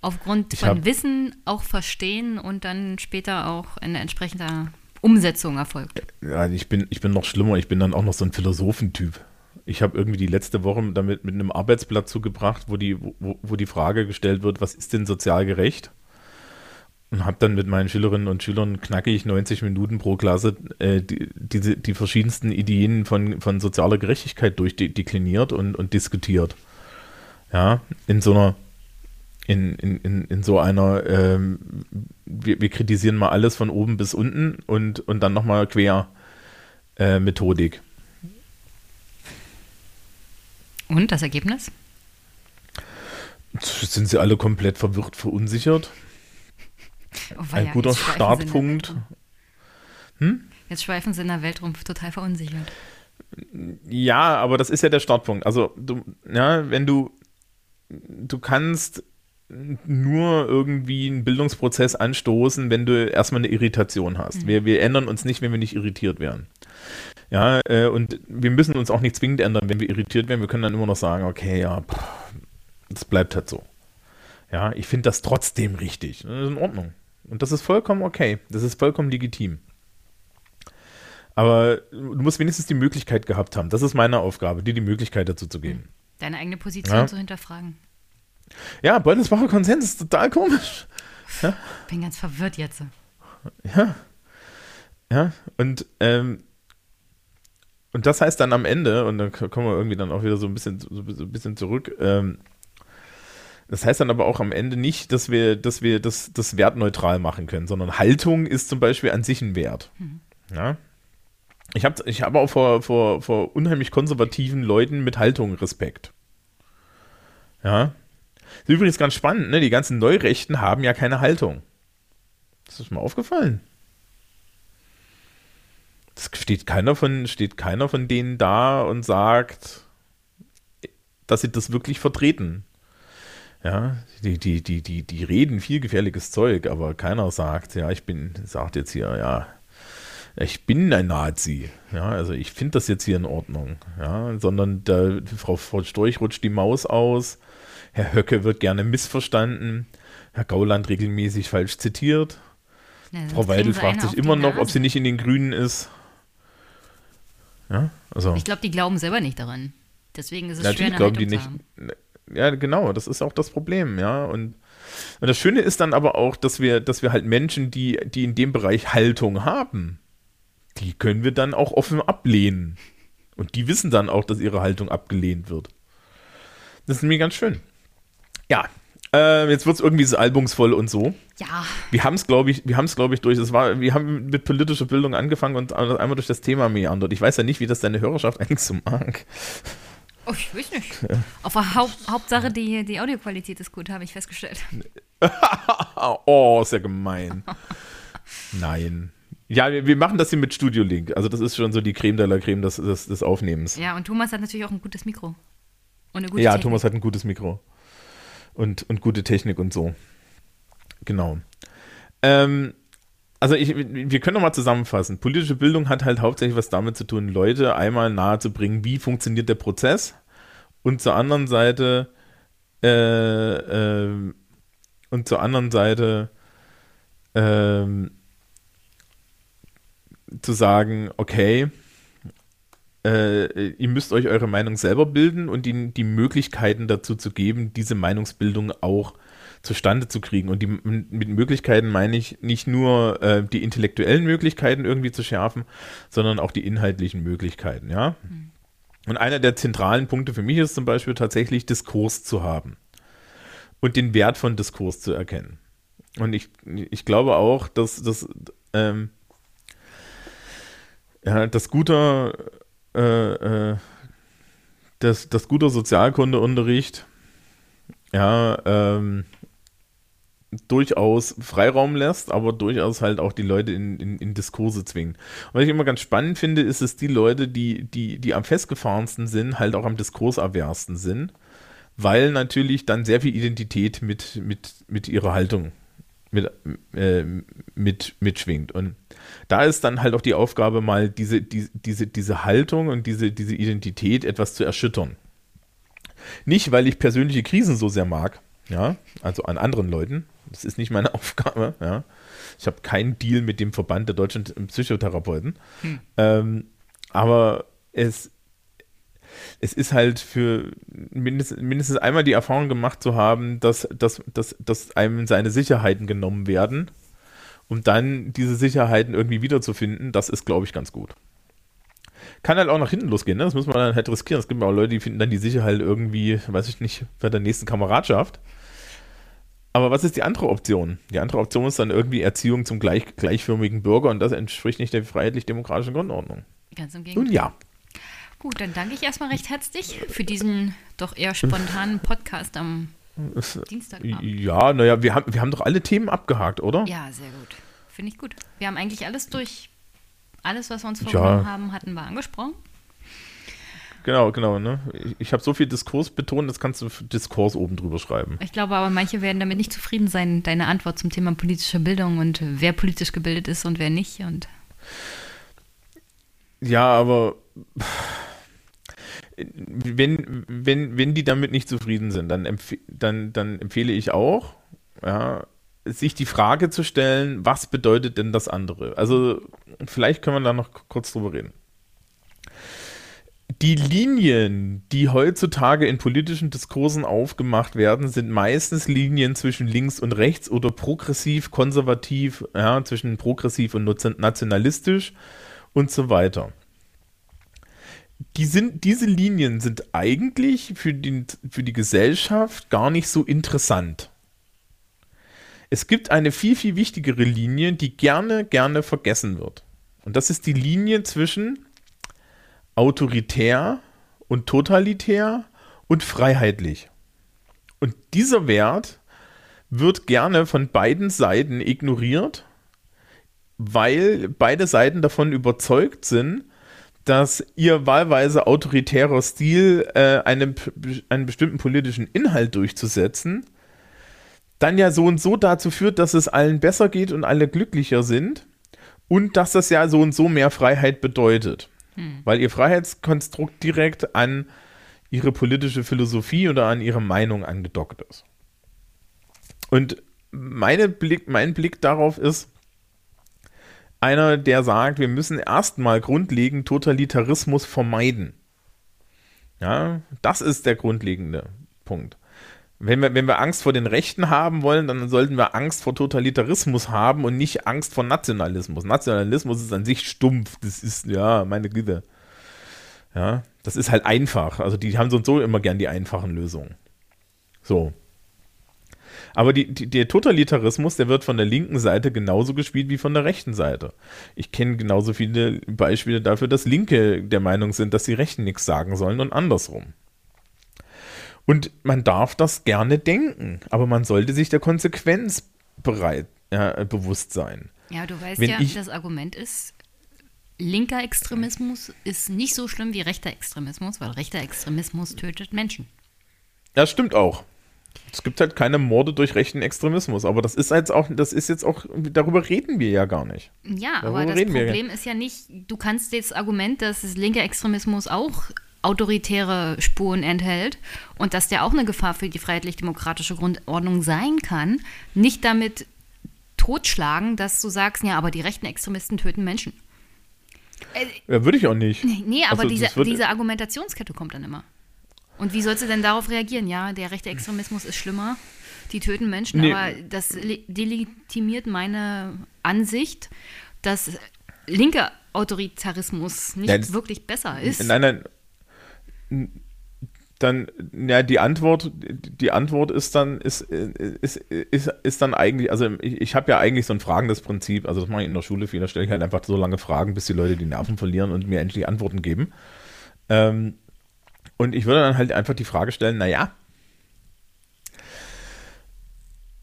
aufgrund von hab, Wissen auch verstehen und dann später auch eine entsprechende Umsetzung erfolgt. Ja, ich bin, ich bin noch schlimmer, ich bin dann auch noch so ein Philosophentyp. Ich habe irgendwie die letzte Woche damit mit einem Arbeitsblatt zugebracht, wo die, wo, wo die Frage gestellt wird, was ist denn sozial gerecht? Und habe dann mit meinen Schülerinnen und Schülern knackig neunzig Minuten pro Klasse äh, die, die, die verschiedensten Ideen von, von sozialer Gerechtigkeit durchdekliniert und, und diskutiert. Ja, in so einer, in, in, in so einer, ähm, wir, wir kritisieren mal alles von oben bis unten und, und dann nochmal quer äh, Methodik. Und das Ergebnis? Sind sie alle komplett verwirrt, verunsichert? Oh, ein ja, guter Startpunkt. Hm? Jetzt schweifen sie in der Welt rum, total verunsichert. Ja, aber das ist ja der Startpunkt. Also, du, ja, wenn du, du kannst nur irgendwie einen Bildungsprozess anstoßen, wenn du erstmal eine Irritation hast. Mhm. Wir, wir ändern uns nicht, wenn wir nicht irritiert werden. Ja, äh, und wir müssen uns auch nicht zwingend ändern, wenn wir irritiert werden. Wir können dann immer noch sagen, okay, ja, pff, das bleibt halt so. Ja, ich finde das trotzdem richtig. Das ist in Ordnung. Und das ist vollkommen okay. Das ist vollkommen legitim. Aber du musst wenigstens die Möglichkeit gehabt haben. Das ist meine Aufgabe, dir die Möglichkeit dazu zu geben. Deine eigene Position ja. zu hinterfragen. Ja, Beutelsbacher Konsens ist total komisch. Ja. Bin ganz verwirrt jetzt. Ja. Ja, und ähm, und das heißt dann am Ende, und dann kommen wir irgendwie dann auch wieder so ein bisschen, so, so ein bisschen zurück, ähm, das heißt dann aber auch am Ende nicht, dass wir, dass wir das, das wertneutral machen können, sondern Haltung ist zum Beispiel an sich ein Wert. Mhm. Ja? Ich habe ich hab auch vor, vor, vor unheimlich konservativen Leuten mit Haltung Respekt. Ja? Das ist übrigens ganz spannend, ne? Die ganzen Neurechten haben ja keine Haltung. Das ist mir aufgefallen. Das steht keiner von, steht keiner von denen da und sagt, dass sie das wirklich vertreten. Ja, die, die, die, die, die reden viel gefährliches Zeug, aber keiner sagt, ja, ich bin, sagt jetzt hier, ja, ich bin ein Nazi, ja, also ich finde das jetzt hier in Ordnung, ja, sondern da, Frau Storch rutscht die Maus aus, Herr Höcke wird gerne missverstanden, Herr Gauland regelmäßig falsch zitiert, ja, Frau Weidel fragt sich immer noch, ob sie nicht in den Grünen ist. Ja, also. Ich glaube, die glauben selber nicht daran, deswegen ist es schwer, eine Haltung zu haben. Ja, genau, das ist auch das Problem, ja. Und, und das Schöne ist dann aber auch, dass wir, dass wir halt Menschen, die, die in dem Bereich Haltung haben, die können wir dann auch offen ablehnen. Und die wissen dann auch, dass ihre Haltung abgelehnt wird. Das ist nämlich ganz schön. Ja, äh, jetzt wird es irgendwie so albumsvoll und so. Ja. Wir haben es, glaube ich, wir haben es, glaube ich, durch. Das war, wir haben mit politischer Bildung angefangen und einmal durch das Thema meandert. Ich weiß ja nicht, wie das deine Hörerschaft eigentlich so mag. Oh, ich weiß nicht. Auf der Haupt- Hauptsache, die, die Audioqualität ist gut, habe ich festgestellt. Oh, ist ja gemein. Nein. Ja, wir, wir machen das hier mit Studio Link. Also das ist schon so die Creme de la Creme des, des, des Aufnehmens. Ja, und Thomas hat natürlich auch ein gutes Mikro. Und eine gute ja, Technik. Thomas hat ein gutes Mikro. Und, und gute Technik und so. Genau. Ähm, also ich, wir können nochmal zusammenfassen. Politische Bildung hat halt hauptsächlich was damit zu tun, Leute einmal nahezubringen, wie funktioniert der Prozess. Und zur anderen Seite äh, äh, und zur anderen Seite äh, zu sagen, okay, äh, ihr müsst euch eure Meinung selber bilden und ihnen die Möglichkeiten dazu zu geben, diese Meinungsbildung auch zustande zu kriegen. Und die, mit Möglichkeiten meine ich nicht nur äh, die intellektuellen Möglichkeiten irgendwie zu schärfen, sondern auch die inhaltlichen Möglichkeiten, ja. Mhm. Und einer der zentralen Punkte für mich ist zum Beispiel tatsächlich, Diskurs zu haben und den Wert von Diskurs zu erkennen. Und ich, ich glaube auch, dass das ähm, ja, das guter, äh, äh, das, das guter Sozialkundeunterricht ja, ähm, durchaus Freiraum lässt, aber durchaus halt auch die Leute in, in, in Diskurse zwingen. Und was ich immer ganz spannend finde, ist, dass die Leute, die, die, die am festgefahrensten sind, halt auch am diskursaversten sind, weil natürlich dann sehr viel Identität mit, mit, mit ihrer Haltung mit, äh, mit, mitschwingt. Und da ist dann halt auch die Aufgabe, mal diese, die, diese, diese Haltung und diese, diese Identität etwas zu erschüttern. Nicht, weil ich persönliche Krisen so sehr mag, ja, also an anderen Leuten. Das ist nicht meine Aufgabe, ja. Ich habe keinen Deal mit dem Verband der deutschen Psychotherapeuten. Hm. Ähm, aber es, es ist halt für mindestens, mindestens einmal die Erfahrung gemacht zu haben, dass, dass, dass, dass einem seine Sicherheiten genommen werden, um dann diese Sicherheiten irgendwie wiederzufinden, das ist, glaube ich, ganz gut. Kann halt auch nach hinten losgehen, ne? Das muss man dann halt riskieren. Es gibt auch Leute, die finden dann die Sicherheit irgendwie, weiß ich nicht, bei der nächsten Kameradschaft. Aber was ist die andere Option? Die andere Option ist dann irgendwie Erziehung zum gleich, gleichförmigen Bürger und das entspricht nicht der freiheitlich-demokratischen Grundordnung. Ganz im Gegenteil. Nun ja. Gut, dann danke ich erstmal recht herzlich für diesen doch eher spontanen Podcast am Dienstagabend. Ja, naja, wir haben, wir haben doch alle Themen abgehakt, oder? Ja, sehr gut. Finde ich gut. Wir haben eigentlich alles durch. Alles, was wir uns vorgenommen ja. haben, hatten wir angesprochen. Genau, genau. Ne? Ich, ich habe so viel Diskurs betont, das kannst du Diskurs oben drüber schreiben. Ich glaube aber, manche werden damit nicht zufrieden sein, deine Antwort zum Thema politische Bildung und wer politisch gebildet ist und wer nicht. Und ja, aber wenn, wenn, wenn die damit nicht zufrieden sind, dann, empf- dann, dann empfehle ich auch, ja, sich die Frage zu stellen, was bedeutet denn das andere? Also vielleicht können wir da noch kurz drüber reden. Die Linien, die heutzutage in politischen Diskursen aufgemacht werden, sind meistens Linien zwischen links und rechts oder progressiv, konservativ, ja, zwischen progressiv und nationalistisch und so weiter. Die sind, diese Linien sind eigentlich für die, für die Gesellschaft gar nicht so interessant. Es gibt eine viel, viel wichtigere Linie, die gerne, gerne vergessen wird. Und das ist die Linie zwischen autoritär und totalitär und freiheitlich. Und dieser Wert wird gerne von beiden Seiten ignoriert, weil beide Seiten davon überzeugt sind, dass ihr wahlweise autoritärer Stil, äh, einen, einen bestimmten politischen Inhalt durchzusetzen, dann ja so und so dazu führt, dass es allen besser geht und alle glücklicher sind und dass das ja so und so mehr Freiheit bedeutet. Hm. Weil ihr Freiheitskonstrukt direkt an ihre politische Philosophie oder an ihre Meinung angedockt ist. Und meine Blick, mein Blick darauf ist einer, der sagt, wir müssen erstmal grundlegend Totalitarismus vermeiden. Ja, das ist der grundlegende Punkt. Wenn wir, wenn wir Angst vor den Rechten haben wollen, dann sollten wir Angst vor Totalitarismus haben und nicht Angst vor Nationalismus. Nationalismus ist an sich stumpf. Das ist, ja, meine Güte. Ja, das ist halt einfach. Also die haben so und so immer gern die einfachen Lösungen. So. Aber die, die, der Totalitarismus, der wird von der linken Seite genauso gespielt wie von der rechten Seite. Ich kenne genauso viele Beispiele dafür, dass Linke der Meinung sind, dass die Rechten nichts sagen sollen und andersrum. Und man darf das gerne denken, aber man sollte sich der Konsequenz bereit, äh, bewusst sein. Ja, du weißt Wenn ja, ich, das Argument ist, linker Extremismus ist nicht so schlimm wie rechter Extremismus, weil rechter Extremismus tötet Menschen. Das stimmt auch. Es gibt halt keine Morde durch rechten Extremismus, aber das ist jetzt auch, das ist jetzt auch, darüber reden wir ja gar nicht. Ja, darüber aber das Problem ist ja nicht, du kannst jetzt das Argument, dass das linke Extremismus auch autoritäre Spuren enthält und dass der auch eine Gefahr für die freiheitlich-demokratische Grundordnung sein kann, nicht damit totschlagen, dass du sagst, ja, aber die rechten Extremisten töten Menschen. Äh, ja, würde ich auch nicht. Nee, nee aber also, diese, diese Argumentationskette kommt dann immer. Und wie sollst du denn darauf reagieren? Ja, der rechte Extremismus ist schlimmer, die töten Menschen, nee. aber das delegitimiert meine Ansicht, dass linker Autoritarismus nicht nein, wirklich besser ist. Nein, nein, dann, ja, die Antwort, die Antwort ist dann, ist, ist, ist, ist dann eigentlich, also ich, ich habe ja eigentlich so ein fragendes Prinzip, also das mache ich in der Schule viel, da stelle ich halt einfach so lange Fragen, bis die Leute die Nerven verlieren und mir endlich Antworten geben. Ähm, Und ich würde dann halt einfach die Frage stellen, naja,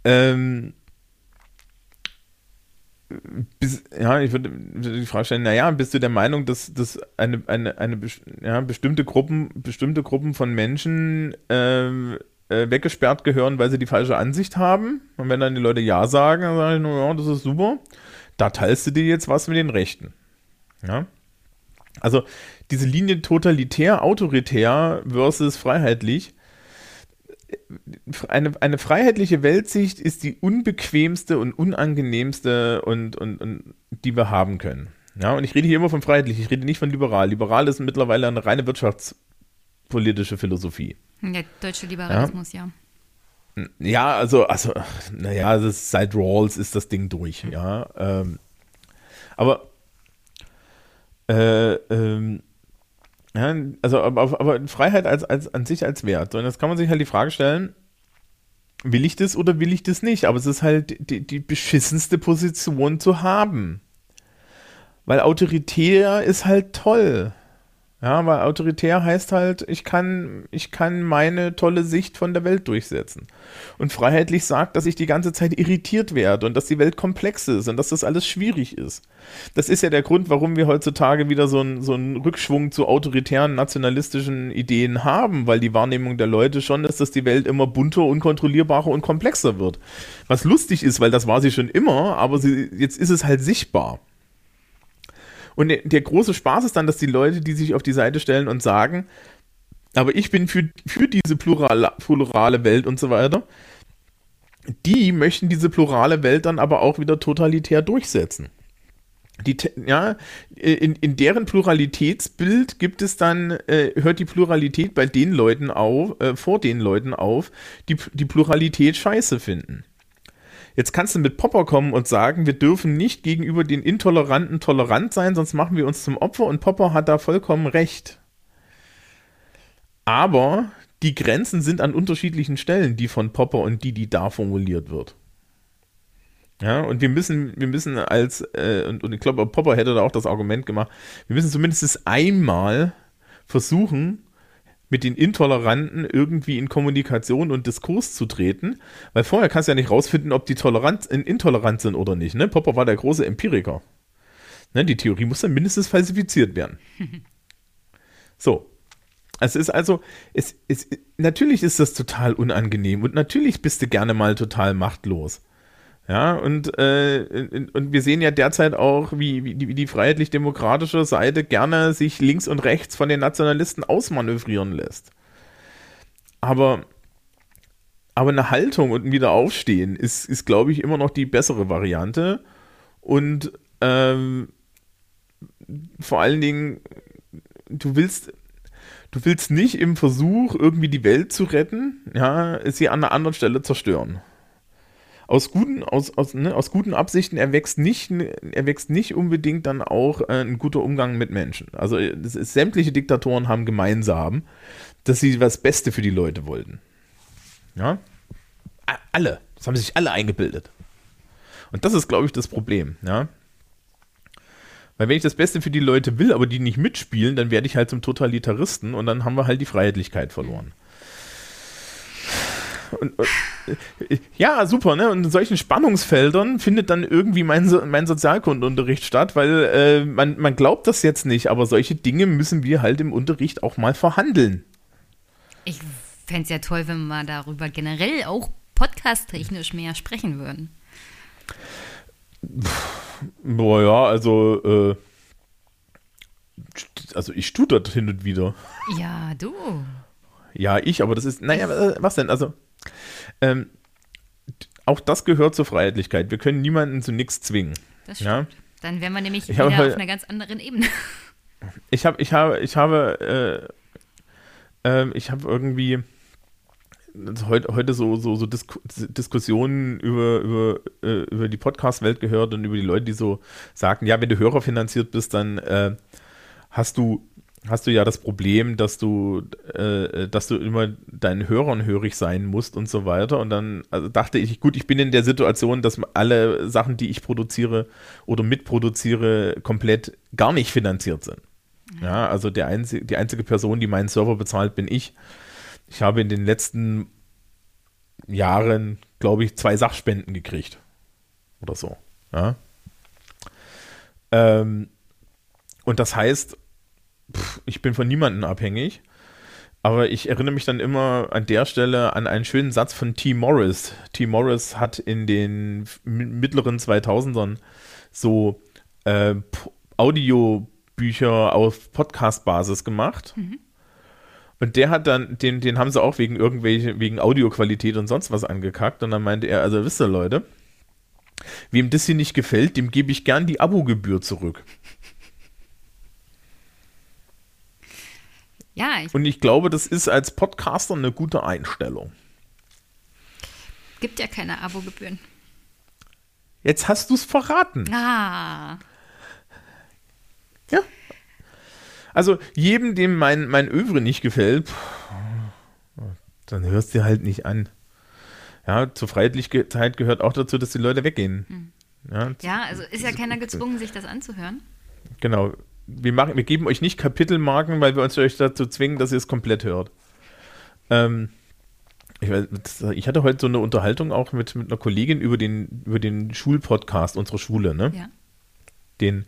ähm, bis, ja, ich würde die Frage stellen, naja, bist du der Meinung, dass, dass eine, eine, eine ja, bestimmte Gruppen, bestimmte Gruppen von Menschen ähm, äh, weggesperrt gehören, weil sie die falsche Ansicht haben? Und wenn dann die Leute ja sagen, dann sage ich nur, ja, das ist super, da teilst du dir jetzt was mit den Rechten. Ja. Also diese Linie totalitär, autoritär versus freiheitlich. Eine, eine freiheitliche Weltsicht ist die unbequemste und unangenehmste, und, und, und die wir haben können. Ja, und ich rede hier immer von freiheitlich, ich rede nicht von liberal. Liberal ist mittlerweile eine reine wirtschaftspolitische Philosophie. Der deutsche Liberalismus, ja. Ja, ja also, also naja, seit Rawls ist das Ding durch. Ja, ähm, aber Äh, ähm, ja, also, aber, aber Freiheit als, als, an sich als Wert. Und jetzt kann man sich halt die Frage stellen, will ich das oder will ich das nicht? Aber es ist halt die, die beschissenste Position zu haben. Weil autoritär ist halt toll. Ja, weil autoritär heißt halt, ich kann, ich kann meine tolle Sicht von der Welt durchsetzen. Und freiheitlich sagt, dass ich die ganze Zeit irritiert werde und dass die Welt komplex ist und dass das alles schwierig ist. Das ist ja der Grund, warum wir heutzutage wieder so einen so einen Rückschwung zu autoritären, nationalistischen Ideen haben, weil die Wahrnehmung der Leute schon ist, dass die Welt immer bunter, unkontrollierbarer und komplexer wird. Was lustig ist, weil das war sie schon immer, aber sie, jetzt ist es halt sichtbar. Und der große Spaß ist dann, dass die Leute, die sich auf die Seite stellen und sagen, aber ich bin für, für diese plurale, plurale Welt und so weiter, die möchten diese plurale Welt dann aber auch wieder totalitär durchsetzen. Die, ja, in, in deren Pluralitätsbild gibt es dann, äh, hört die Pluralität bei den Leuten auf, äh, vor den Leuten auf, die die Pluralität scheiße finden. Jetzt kannst du mit Popper kommen und sagen, wir dürfen nicht gegenüber den Intoleranten tolerant sein, sonst machen wir uns zum Opfer, und Popper hat da vollkommen recht. Aber die Grenzen sind an unterschiedlichen Stellen, die von Popper und die, die da formuliert wird. Ja, und wir müssen, wir müssen als, äh, und, und ich glaube, Popper hätte da auch das Argument gemacht, wir müssen zumindest einmal versuchen, mit den Intoleranten irgendwie in Kommunikation und Diskurs zu treten, weil vorher kannst du ja nicht rausfinden, ob die tolerant, intolerant sind oder nicht. Ne? Popper war der große Empiriker. Ne? Die Theorie muss dann mindestens falsifiziert werden. So. Es ist also, es, es, natürlich ist das total unangenehm und natürlich bist du gerne mal total machtlos. Ja, und, äh, und wir sehen ja derzeit auch, wie, wie die, die freiheitlich-demokratische Seite gerne sich links und rechts von den Nationalisten ausmanövrieren lässt. Aber, aber eine Haltung und ein Wiederaufstehen ist, ist, glaube ich, immer noch die bessere Variante. Und ähm, vor allen Dingen, du willst... Du willst nicht im Versuch, irgendwie die Welt zu retten, ja, sie an einer anderen Stelle zerstören. Aus guten, aus, aus, ne, aus guten Absichten erwächst nicht, erwächst nicht unbedingt dann auch äh, ein guter Umgang mit Menschen. Also das ist, sämtliche Diktatoren haben gemeinsam, dass sie das Beste für die Leute wollten. Ja? Alle. Das haben sich alle eingebildet. Und das ist, glaube ich, das Problem. Ja? Weil wenn ich das Beste für die Leute will, aber die nicht mitspielen, dann werde ich halt zum Totalitaristen und dann haben wir halt die Freiheitlichkeit verloren. Und, und, ja, super, ne? Und in solchen Spannungsfeldern findet dann irgendwie mein, so mein Sozialkundeunterricht statt, weil äh, man, man glaubt das jetzt nicht, aber solche Dinge müssen wir halt im Unterricht auch mal verhandeln. Ich fände es ja toll, wenn wir darüber generell auch podcast-technisch mehr sprechen würden. Boah, ja, also, äh, also ich studere hin und wieder. Ja, du. Ja, ich, aber das ist, naja, was denn, also, ähm, auch das gehört zur Freiheitlichkeit. Wir können niemanden zu nichts zwingen. Das stimmt. Ja? Dann wären wir nämlich ich wieder hab, auf einer ganz anderen Ebene. Ich habe, ich habe, ich habe, äh, äh, ich habe irgendwie heute, heute so, so, so Disku- Diskussionen über, über, äh, über die Podcast-Welt gehört und über die Leute, die so sagten, ja, wenn du hörerfinanziert bist, dann äh, hast du hast du ja das Problem, dass du, äh, dass du immer deinen Hörern hörig sein musst und so weiter. Und dann also dachte ich, gut, ich bin in der Situation, dass alle Sachen, die ich produziere oder mitproduziere, komplett gar nicht finanziert sind. Mhm. Ja, also der einzige, die einzige Person, die meinen Server bezahlt, bin ich. Ich habe in den letzten Jahren, glaube ich, zwei Sachspenden gekriegt. Oder so. Ja. Ähm, und das heißt, ich bin von niemandem abhängig, aber ich erinnere mich dann immer an der Stelle an einen schönen Satz von T. Morris. T. Morris hat in den mittleren zweitausendern so äh, Audiobücher auf Podcast-Basis gemacht. Mhm. Und der hat dann, den, den haben sie auch wegen irgendwelche, wegen Audioqualität und sonst was angekackt. Und dann meinte er, also wisst ihr Leute, wem das hier nicht gefällt, dem gebe ich gern die Abogebühr zurück. Ja, ich und ich glaube, das ist als Podcaster eine gute Einstellung. Gibt ja keine Abogebühren. Jetzt hast du es verraten. Ah. Ja. Also jedem, dem mein, mein Övre nicht gefällt, pff, dann hörst du halt nicht an. Ja, zur Freiheitlichkeit gehört auch dazu, dass die Leute weggehen. Hm. Ja, ja, also ist ja keiner gezwungen, sich das anzuhören. Genau. Wir, machen, wir geben euch nicht Kapitelmarken, weil wir uns euch dazu zwingen, dass ihr es komplett hört. Ähm, ich, ich hatte heute so eine Unterhaltung auch mit, mit einer Kollegin über den, über den Schulpodcast unserer Schule, ne? Ja. Den,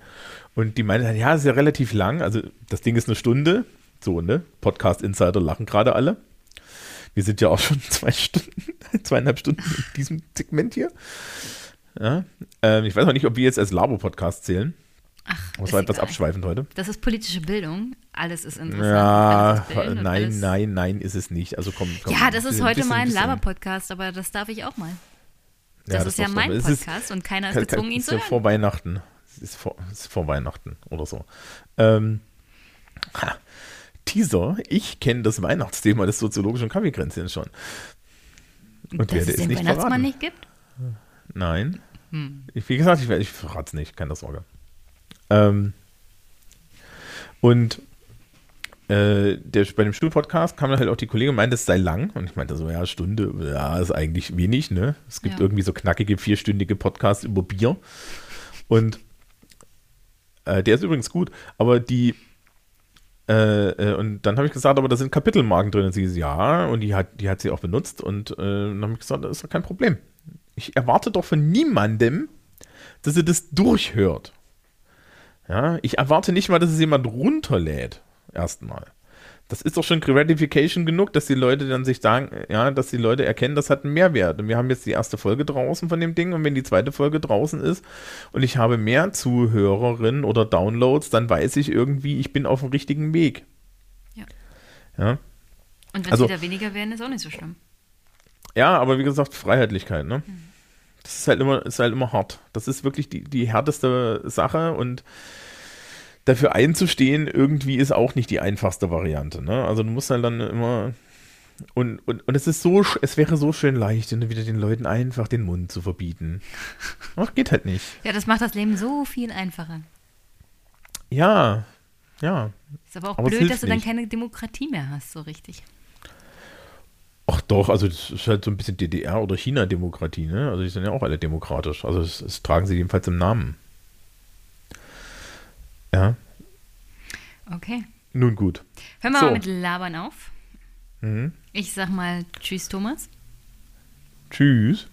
und die meinte, ja, ist ja relativ lang, also das Ding ist eine Stunde, so, ne? Podcast-Insider lachen gerade alle. Wir sind ja auch schon zwei Stunden, zweieinhalb Stunden in diesem Segment hier. Ja, ähm, ich weiß noch nicht, ob wir jetzt als Labo-Podcast zählen. Ach, das war etwas abschweifend heute. Das ist politische Bildung. Alles ist interessant. Ja, alles ist nein, alles nein, nein, ist es nicht. Also komm, komm, ja, das ist heute bisschen, mal ein Laber-Podcast, aber das darf ich auch mal. Das, ja, das ist ja mein doch, Podcast ist, und keiner ist kann, gezwungen, kann, ihn zu hören. Ja, vor Weihnachten. Es ist vor, ist vor Weihnachten oder so. Ähm, ha, Teaser, ich kenne das Weihnachtsthema des soziologischen Kaffeekränzchens schon. Und werde es nicht verraten. Dass es den Weihnachtsmann nicht gibt? Nein. Hm. Ich, wie gesagt, ich, ich verrate es nicht, keine Sorge. Ähm, und äh, der, bei dem Schulpodcast kam dann halt auch die Kollegin und meinte, es sei lang. Und ich meinte so, ja, Stunde, ja, ist eigentlich wenig, ne? Es gibt ja irgendwie so knackige, vierstündige Podcasts über Bier. Und äh, der ist übrigens gut, aber die äh, äh, und dann habe ich gesagt, aber da sind Kapitelmarken drin. Und sie ist, ja, und die hat, die hat sie auch benutzt. Und äh, dann habe ich gesagt, das ist doch kein Problem. Ich erwarte doch von niemandem, dass ihr das durchhört. Ja, ich erwarte nicht mal, dass es jemand runterlädt, erstmal. Das ist doch schon Gratification genug, dass die Leute dann sich sagen, ja, dass die Leute erkennen, das hat einen Mehrwert. Und wir haben jetzt die erste Folge draußen von dem Ding und wenn die zweite Folge draußen ist und ich habe mehr Zuhörerinnen oder Downloads, dann weiß ich irgendwie, ich bin auf dem richtigen Weg. Ja. Ja. Und wenn also, es wieder weniger werden, ist auch nicht so schlimm. Ja, aber wie gesagt, Freiheitlichkeit, ne? Hm. Das ist halt immer, ist halt immer hart. Das ist wirklich die, die härteste Sache und dafür einzustehen irgendwie ist auch nicht die einfachste Variante. Ne? Also du musst halt dann immer und, und, und es ist so, es wäre so schön leicht, wieder den Leuten einfach den Mund zu verbieten. Ach, geht halt nicht. Ja, das macht das Leben so viel einfacher. Ja, ja. Ist aber auch aber blöd, dass du nicht dann keine Demokratie mehr hast, so richtig. Ach doch, also das ist halt so ein bisschen D D R- oder China-Demokratie, ne? Also die sind ja auch alle demokratisch. Also das, das tragen sie jedenfalls im Namen. Ja. Okay. Nun gut. Hören wir so mal mit Labern auf. Mhm. Ich sag mal tschüss, Thomas. Tschüss.